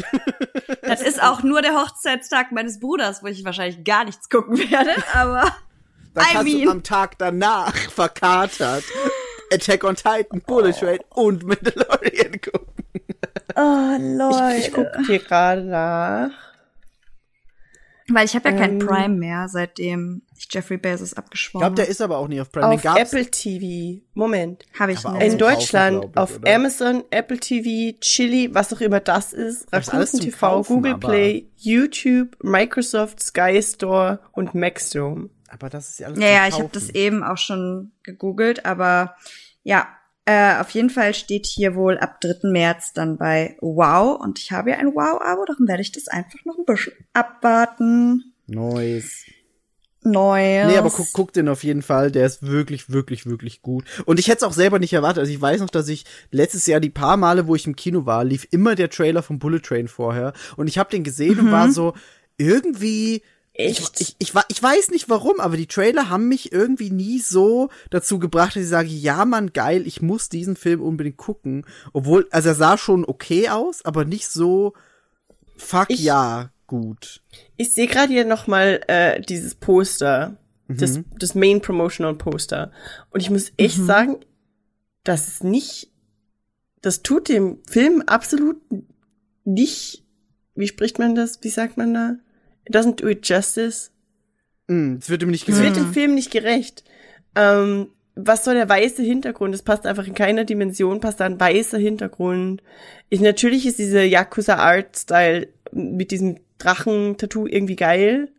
das ist auch nur der Hochzeitstag meines Bruders, wo ich wahrscheinlich gar nichts gucken werde, aber dann kannst I mean. du am Tag danach verkatert Attack on Titan, Bullet Train oh. und Mandalorian gucken. Oh, Leute. Ich, ich guck dir gerade nach. Weil ich habe ja ähm, kein Prime mehr, seitdem ich Jeffrey Bezos abgeschworen habe. Ich glaube, der ist aber auch nicht auf Prime. Auf Apple T V. Moment. Habe ich nicht. In Deutschland, ich, auf oder? Amazon, Apple T V, Chili, was auch immer das ist, Rakuten T V, Kaufen, Google Play, YouTube, Microsoft, Sky Store und Maxdome. Aber das ist ja alles. Ja, ja, ich habe das eben auch schon gegoogelt, aber ja, äh, auf jeden Fall steht hier wohl ab dritten März dann bei WoW, und ich habe ja ein WoW-Abo, darum werde ich das einfach noch ein bisschen abwarten. Neues. Neues. Nee, aber guck, guck den auf jeden Fall. Der ist wirklich, wirklich, wirklich gut. Und ich hätte es auch selber nicht erwartet. Also ich weiß noch, dass ich letztes Jahr die paar Male, wo ich im Kino war, lief immer der Trailer von Bullet Train vorher. Und ich habe den gesehen mhm. und war so, irgendwie... Echt? Ich, ich, ich, ich weiß nicht warum, aber die Trailer haben mich irgendwie nie so dazu gebracht, dass ich sage, ja Mann, geil, ich muss diesen Film unbedingt gucken. Obwohl, also er sah schon okay aus, aber nicht so, fuck ich, ja, gut. Ich sehe gerade hier nochmal äh, dieses Poster, mhm. das, das Main Promotional Poster. Und ich muss echt mhm. sagen, das ist nicht, das tut dem Film absolut nicht, wie spricht man das, wie sagt man da? It doesn't do it justice. Mm, es wird ihm nicht gerecht. Es wird dem Film nicht gerecht. Ähm, was soll der weiße Hintergrund? Es passt einfach in keiner Dimension, passt da ein weißer Hintergrund. Ich, natürlich ist diese Yakuza-Art-Style mit diesem Drachen-Tattoo irgendwie geil,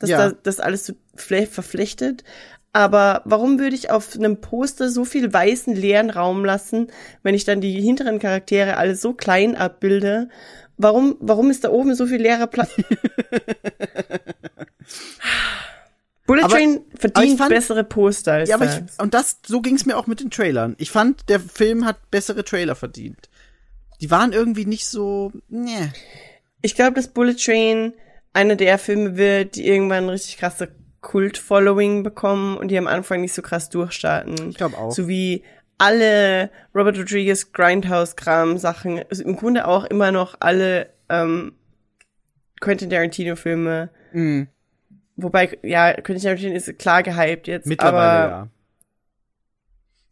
dass ja. da, das alles so verflechtet. Aber warum würde ich auf einem Poster so viel weißen leeren Raum lassen, wenn ich dann die hinteren Charaktere alle so klein abbilde? Warum, warum ist da oben so viel leerer Platz? Bullet aber, Train verdient fand, bessere Poster als ja, aber ich, und das, so ging's mir auch mit den Trailern. Ich fand, der Film hat bessere Trailer verdient. Die waren irgendwie nicht so, ne. Ich glaube, dass Bullet Train einer der Filme wird, die irgendwann richtig krasse Kult-Following bekommen und die am Anfang nicht so krass durchstarten. Ich glaube auch. So wie alle Robert Rodriguez Grindhouse-Kram-Sachen, also im Grunde auch immer noch alle ähm, Quentin Tarantino-Filme. Mm. Wobei, ja, Quentin Tarantino ist klar gehypt jetzt. Mittlerweile, aber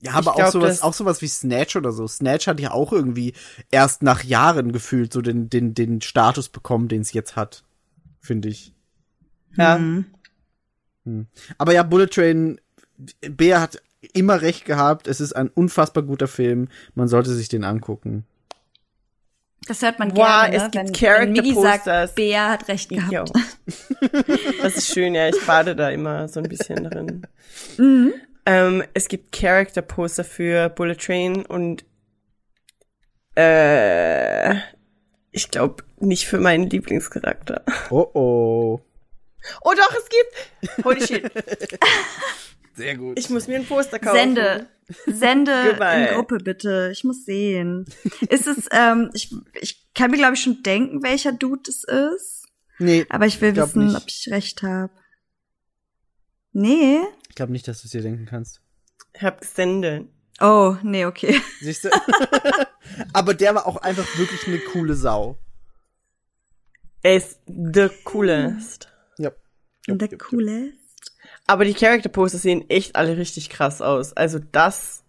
ja. Ja, aber auch, glaub, sowas, auch sowas wie Snatch oder so. Snatch hat ja auch irgendwie erst nach Jahren gefühlt so den, den, den Status bekommen, den es jetzt hat, finde ich. Ja. Hm. Hm. Aber ja, Bullet Train, Bea hat immer recht gehabt, es ist ein unfassbar guter Film, man sollte sich den angucken. Das hört man wow, gerne, es ne? gibt wenn, wenn Migi sagt, Bea hat recht gehabt. Das ist schön, ja, ich bade da immer so ein bisschen drin. Mhm. Ähm, es gibt Character-Poster für Bullet Train und äh, ich glaube nicht für meinen Lieblingscharakter. Oh oh. Oh doch, es gibt holy shit. Sehr gut. Ich muss mir ein Poster kaufen. Sende, sende in Gruppe bitte. Ich muss sehen. Ist es, ähm, ich, ich kann mir glaube ich schon denken, welcher Dude es ist. Nee. Aber ich will wissen, nicht. Ob ich recht habe. Nee. Ich glaube nicht, dass du es dir denken kannst. Ich hab gesende. Oh, nee, okay. Siehst du? Aber der war auch einfach wirklich eine coole Sau. Er ist the coolest. Ja. Yep. The yep, coolest. Yep. Aber die Character-Poster sehen echt alle richtig krass aus. Also das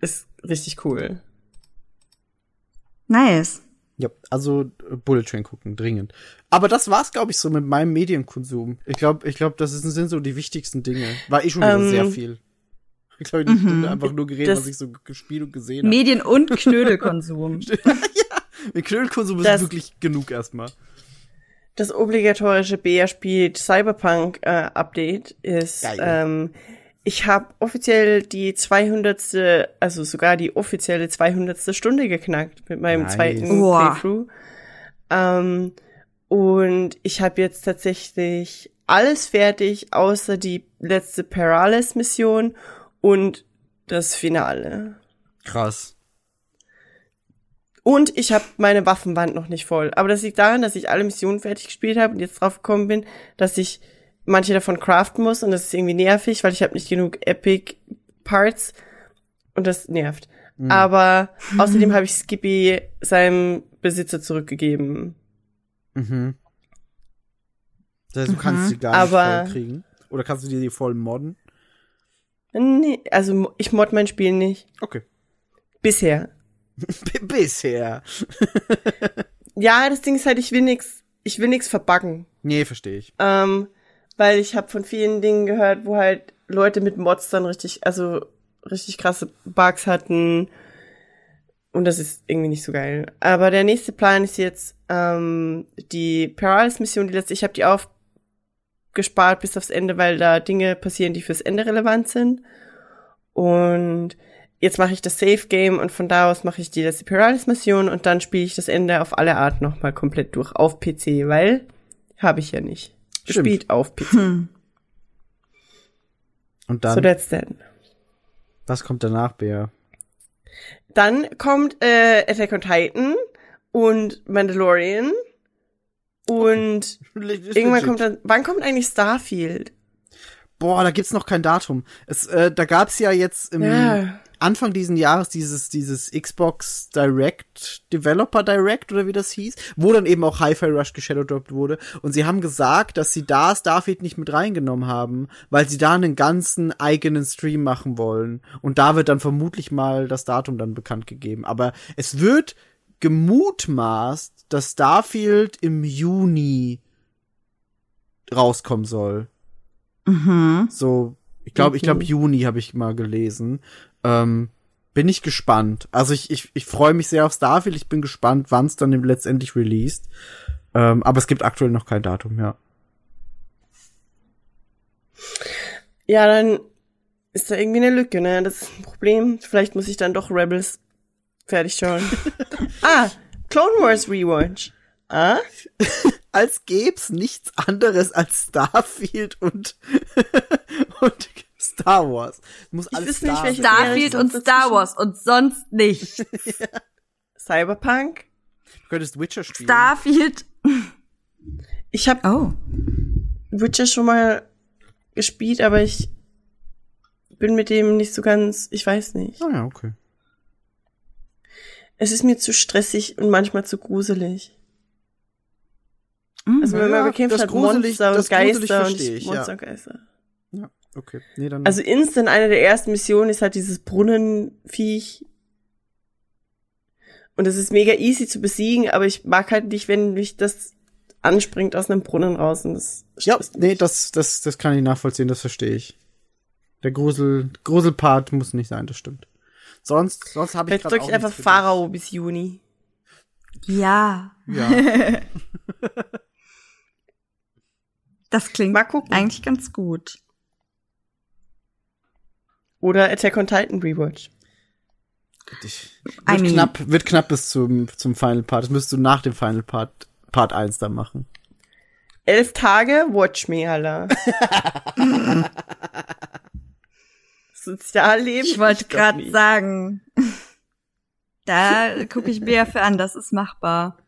ist richtig cool. Nice. Ja, also Bullet Train gucken, dringend. Aber das war's, glaube ich, so mit meinem Medienkonsum. Ich glaube, ich glaube, das sind so die wichtigsten Dinge. War eh schon wieder ähm, sehr viel. Ich glaube, ich habe einfach nur geredet, was ich so gespielt und gesehen habe. Medien- und Knödelkonsum. Ja, mit Knödelkonsum das ist wirklich genug erstmal. Das obligatorische Bea spielt Cyberpunk äh, Update ist, Geil. ähm, ich habe offiziell die zweihundertste, also sogar die offizielle zweihundertste Stunde geknackt mit meinem nice. zweiten Boah. Playthrough. Ähm, und ich habe jetzt tatsächlich alles fertig, außer die letzte Paralis-Mission und das Finale. Krass. Und ich habe meine Waffenwand noch nicht voll. Aber das liegt daran, dass ich alle Missionen fertig gespielt habe und jetzt drauf gekommen bin, dass ich manche davon craften muss. Und das ist irgendwie nervig, weil ich habe nicht genug Epic Parts. Und das nervt. Mhm. Aber außerdem habe ich Skippy seinem Besitzer zurückgegeben. Mhm. Das heißt, du kannst mhm. sie gar nicht Aber voll kriegen? Oder kannst du dir die voll modden? Nee, also ich mod mein Spiel nicht. Okay. Bisher. B- bisher. Ja, das Ding ist halt, ich will nix, ich will nix verbacken. Nee, verstehe ich. Ähm, weil ich habe von vielen Dingen gehört, wo halt Leute mit Mods dann richtig, also richtig krasse Bugs hatten. Und das ist irgendwie nicht so geil. Aber der nächste Plan ist jetzt ähm, die Paralis-Mission, die letzte, ich habe die aufgespart bis aufs Ende, weil da Dinge passieren, die fürs Ende relevant sind. Und jetzt mache ich das Safe-Game und von da aus mache ich die letzte Paralis-Mission und dann spiele ich das Ende auf alle Art nochmal komplett durch auf P C, weil Habe ich ja nicht. Stimmt. Gespielt auf P C. Hm. Und dann? So, that's that. Was kommt danach, Bea? Dann kommt äh, Attack on Titan und Mandalorian und irgendwann kommt dann, wann kommt eigentlich Starfield? Boah, da gibt's noch kein Datum. Es, äh, da gab's ja jetzt im ja. Anfang diesen Jahres dieses dieses Xbox Direct, Developer Direct oder wie das hieß, wo dann eben auch Hi-Fi Rush geshadowdropped wurde und sie haben gesagt, dass sie da Starfield nicht mit reingenommen haben, weil sie da einen ganzen eigenen Stream machen wollen und da wird dann vermutlich mal das Datum dann bekannt gegeben, aber es wird gemutmaßt, dass Starfield im Juni rauskommen soll. Mhm. So, ich glaube, ich glaube Juni habe ich mal gelesen. Ähm, bin ich gespannt. Also ich, ich, ich freue mich sehr auf Starfield. Ich bin gespannt, wann es dann letztendlich released. Ähm, aber es gibt aktuell noch kein Datum, ja. Ja, dann ist da irgendwie eine Lücke, ne? Das ist ein Problem. Vielleicht muss ich dann doch Rebels fertig schauen. ah, Clone Wars Rewatch. Ah? Als gäb's nichts anderes als Starfield und und Star Wars. Muss alles Star nicht, Starfield und Star Wars und sonst nichts. ja. Cyberpunk? Du könntest Witcher spielen. Starfield. Ich hab oh. Witcher schon mal gespielt, aber ich bin mit dem nicht so ganz, ich weiß nicht. Ah ja, okay. Es ist mir zu stressig und manchmal zu gruselig. Also wenn man ja, bekämpft hat gruselig, Monster und Geister und ich, ich, Monster ja. und Geister. Ja, okay. Nee, dann also instant eine der ersten Missionen ist halt dieses Brunnenviech. Und das ist mega easy zu besiegen, aber ich mag halt nicht, wenn mich das anspringt aus einem Brunnen raus. Und das ja, nee, das, das, das kann ich nachvollziehen, das verstehe ich. Der Grusel, Gruselpart muss nicht sein, das stimmt. Sonst, sonst habe ich gerade auch ich einfach Pharao bis Juni. Ja. Ja. Das klingt eigentlich ganz gut. Oder Attack on Titan Rewatch. Wird knapp, wird knapp bis zum, zum Final Part. Das müsstest du nach dem Final Part, Part eins dann machen. Elf Tage, watch me, Alter. Sozialleben. Ich wollte gerade sagen. Da gucke ich Bea für an, das ist machbar.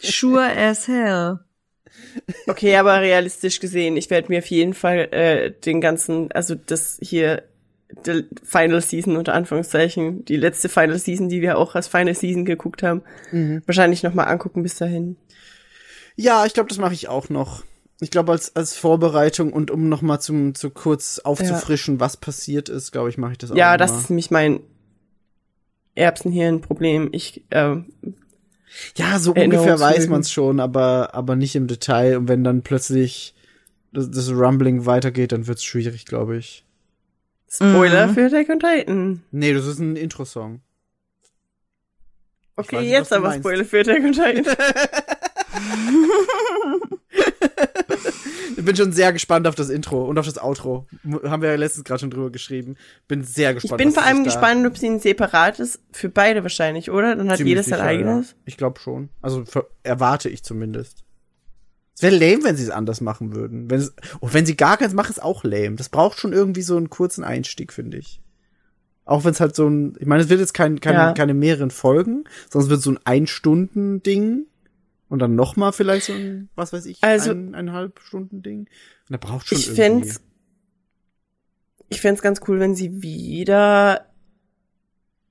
Sure as hell. Okay, aber realistisch gesehen, ich werde mir auf jeden Fall äh, den ganzen, also das hier, die Final Season unter Anführungszeichen, die letzte Final Season, die wir auch als Final Season geguckt haben, mhm. wahrscheinlich nochmal angucken bis dahin. Ja, ich glaube, das mache ich auch noch. Ich glaube, als als Vorbereitung und um nochmal zum zu kurz aufzufrischen, ja. was passiert ist, glaube ich, mache ich das auch ja, noch. Ja, das ist nämlich mein Erbsenhirn-Problem. Ich, äh, Ja, so Ende ungefähr weiß man es schon, aber aber nicht im Detail. Und wenn dann plötzlich das, das Rumbling weitergeht, dann wird's schwierig, glaube ich. Spoiler mhm. für Attack on Titan. Nee, das ist ein Intro-Song. Okay, nicht, jetzt aber Spoiler für Attack on Titan. Ich bin schon sehr gespannt auf das Intro und auf das Outro. Haben wir ja letztens gerade schon drüber geschrieben. Bin sehr gespannt. Ich bin vor allem gespannt, ob sie ein separates für beide wahrscheinlich, oder? Dann hat Ziemlich jedes sein eigenes. Ja. Ich glaube schon. Also für, erwarte ich zumindest. Es wäre lame, wenn sie es anders machen würden. Wenn es, und wenn sie gar keins machen, ist auch lame. Das braucht schon irgendwie so einen kurzen Einstieg, finde ich. Auch wenn es halt so ein, ich meine, es wird jetzt kein, kein, ja. keine mehreren Folgen, sondern es wird so ein Ein-Stunden-Ding. Und dann nochmal vielleicht so ein, was weiß ich, also, ein, eineinhalb Stunden Ding. Und da braucht schon ich irgendwie. Fänd's, ich fänd's ganz cool, wenn sie wieder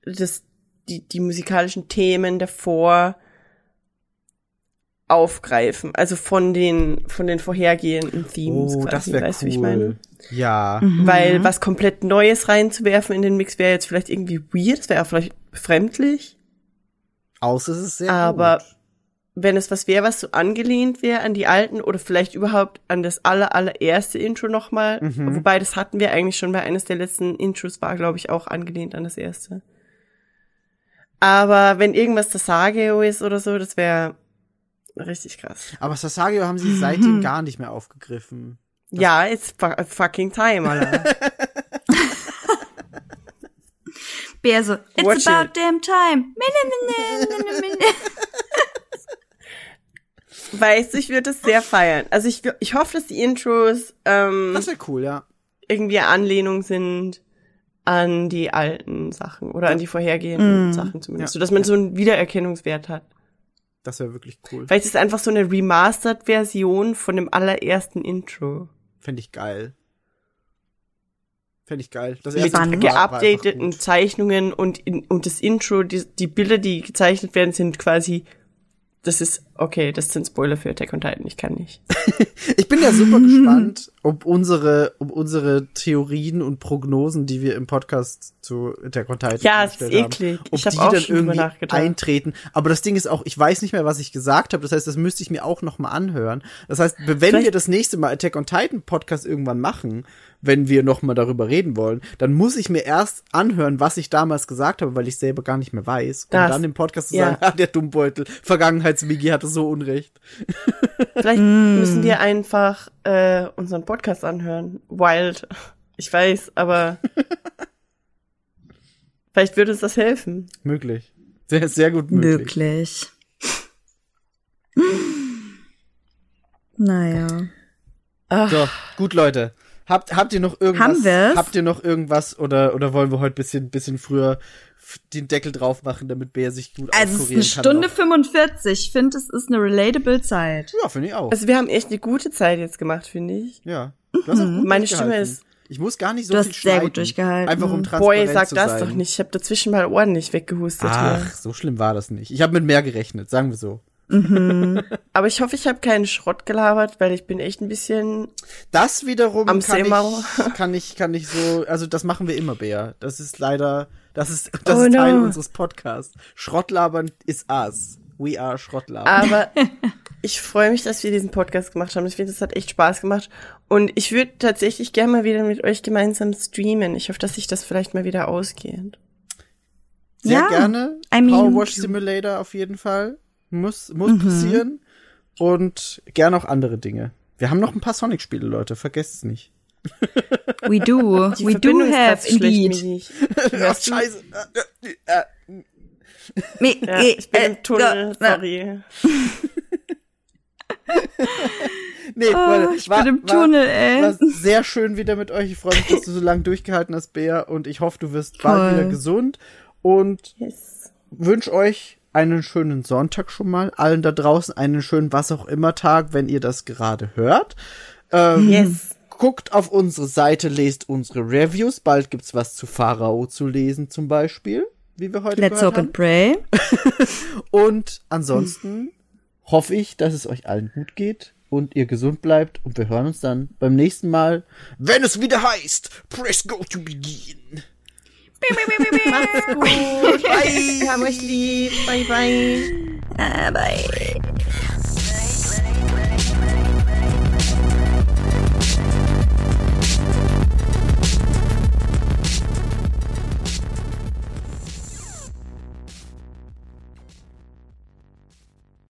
das, die, die musikalischen Themen davor aufgreifen. Also von den, von den vorhergehenden Themes. Oh, quasi, das wäre cool. Weißt du, wie ich meine? Ja. Mhm. Weil was komplett Neues reinzuwerfen in den Mix wäre jetzt vielleicht irgendwie weird. Das wäre auch vielleicht befremdlich. Außer es ist sehr Aber gut. Wenn es was wäre, was so angelehnt wäre an die alten oder vielleicht überhaupt an das aller, allererste Intro nochmal. Mhm. Wobei, das hatten wir eigentlich schon bei eines der letzten Intros, war, glaube ich, auch angelehnt an das erste. Aber wenn irgendwas Sasageo ist oder so, das wäre richtig krass. Aber Sasageo haben sie seitdem mhm. gar nicht mehr aufgegriffen. Das ja, it's fu- fucking time, Alter. Bär so, it's Watch about it. Damn time. weiß, ich würde es sehr feiern. Also ich, ich hoffe, dass die Intros ähm, das wäre cool, ja. irgendwie Anlehnung sind an die alten Sachen oder ja. an die vorhergehenden mm. Sachen zumindest, ja. sodass man ja. so einen Wiedererkennungswert hat. Das wäre wirklich cool. Vielleicht ist es einfach so eine Remastered-Version von dem allerersten Intro. Fände ich geil. Fände ich geil. Das Mit geupdateten Zeichnungen und, in, und das Intro, die, die Bilder, die gezeichnet werden, sind quasi, das ist, okay, das sind Spoiler für Attack on Titan, ich kann nicht. Ich bin ja super gespannt, ob unsere, ob unsere Theorien und Prognosen, die wir im Podcast zu Attack on Titan ja, gestellt haben, eklig. ob ich hab die auch dann irgendwie eintreten. Aber das Ding ist auch, ich weiß nicht mehr, was ich gesagt habe, das heißt, das müsste ich mir auch nochmal anhören. Das heißt, wenn Vielleicht wir das nächste Mal Attack on Titan Podcast irgendwann machen, wenn wir nochmal darüber reden wollen, dann muss ich mir erst anhören, was ich damals gesagt habe, weil ich selber gar nicht mehr weiß. Das, und dann im Podcast zu ja. sagen, ah, der Dummbeutel, Vergangenheitsmigi hatte so Unrecht. Vielleicht müssen wir einfach äh, unseren Podcast anhören. Wild. Ich weiß, aber vielleicht würde es das helfen. Möglich. Sehr, sehr gut möglich. Möglich. Naja. Ach. So, gut, Leute. Habt, habt ihr noch irgendwas? Haben wir's? Habt ihr noch irgendwas oder, oder wollen wir heute ein bisschen, bisschen früher den Deckel drauf machen, damit Bea sich gut auskurieren kann? Also es ist eine Stunde fünfundvierzig. Ich finde, es ist eine relatable Zeit. Ja, finde ich auch. Also wir haben echt eine gute Zeit jetzt gemacht, finde ich. Ja. Du hast mhm. gut Meine Stimme ist... Ich muss gar nicht so viel schneiden. Du hast sehr gut durchgehalten. Einfach um transparent zu sein. Boy, sag das doch nicht. Ich habe dazwischen mal ordentlich weggehustet. Ach, hier. So schlimm war das nicht. Ich habe mit mehr gerechnet, sagen wir so. Mhm. Aber ich hoffe, ich habe keinen Schrott gelabert, weil ich bin echt ein bisschen Das wiederum am kann, ich, kann ich kann ich so, also das machen wir immer, Bea. Das ist leider, das ist das oh ist Teil no. unseres Podcasts. Schrottlabern ist us. We are Schrottlabern. Aber ich freue mich, dass wir diesen Podcast gemacht haben. Ich finde, das hat echt Spaß gemacht und ich würde tatsächlich gerne mal wieder mit euch gemeinsam streamen. Ich hoffe, dass sich das vielleicht mal wieder ausgeht. Sehr ja, gerne. I mean, Powerwash Simulator auf jeden Fall. Muss, muss mhm. passieren. Und gerne auch andere Dinge. Wir haben noch ein paar Sonic-Spiele, Leute. Vergesst es nicht. We do. Die We Verbindung do have, indeed. Oh, scheiße. Ja, ich bin im Tunnel, sorry. Nee, oh, Leute, ich war, bin im Tunnel, war, ey. War sehr schön wieder mit euch. Ich freue mich, dass du so lange durchgehalten hast, Bea. Und ich hoffe, du wirst Toll. bald wieder gesund. Und yes. wünsche euch einen schönen Sonntag schon mal. Allen da draußen einen schönen was auch immer Tag, wenn ihr das gerade hört. Ähm, yes. Guckt auf unsere Seite, lest unsere Reviews. Bald gibt's was zu Pharao zu lesen zum Beispiel, wie wir heute Let's gehört haben. Let's hope and pray. Und ansonsten hoffe ich, dass es euch allen gut geht und ihr gesund bleibt. Und wir hören uns dann beim nächsten Mal, wenn es wieder heißt, press go to begin. Macht's gut. Bye. Wir haben euch lieb. Bye, bye. Ah, bye.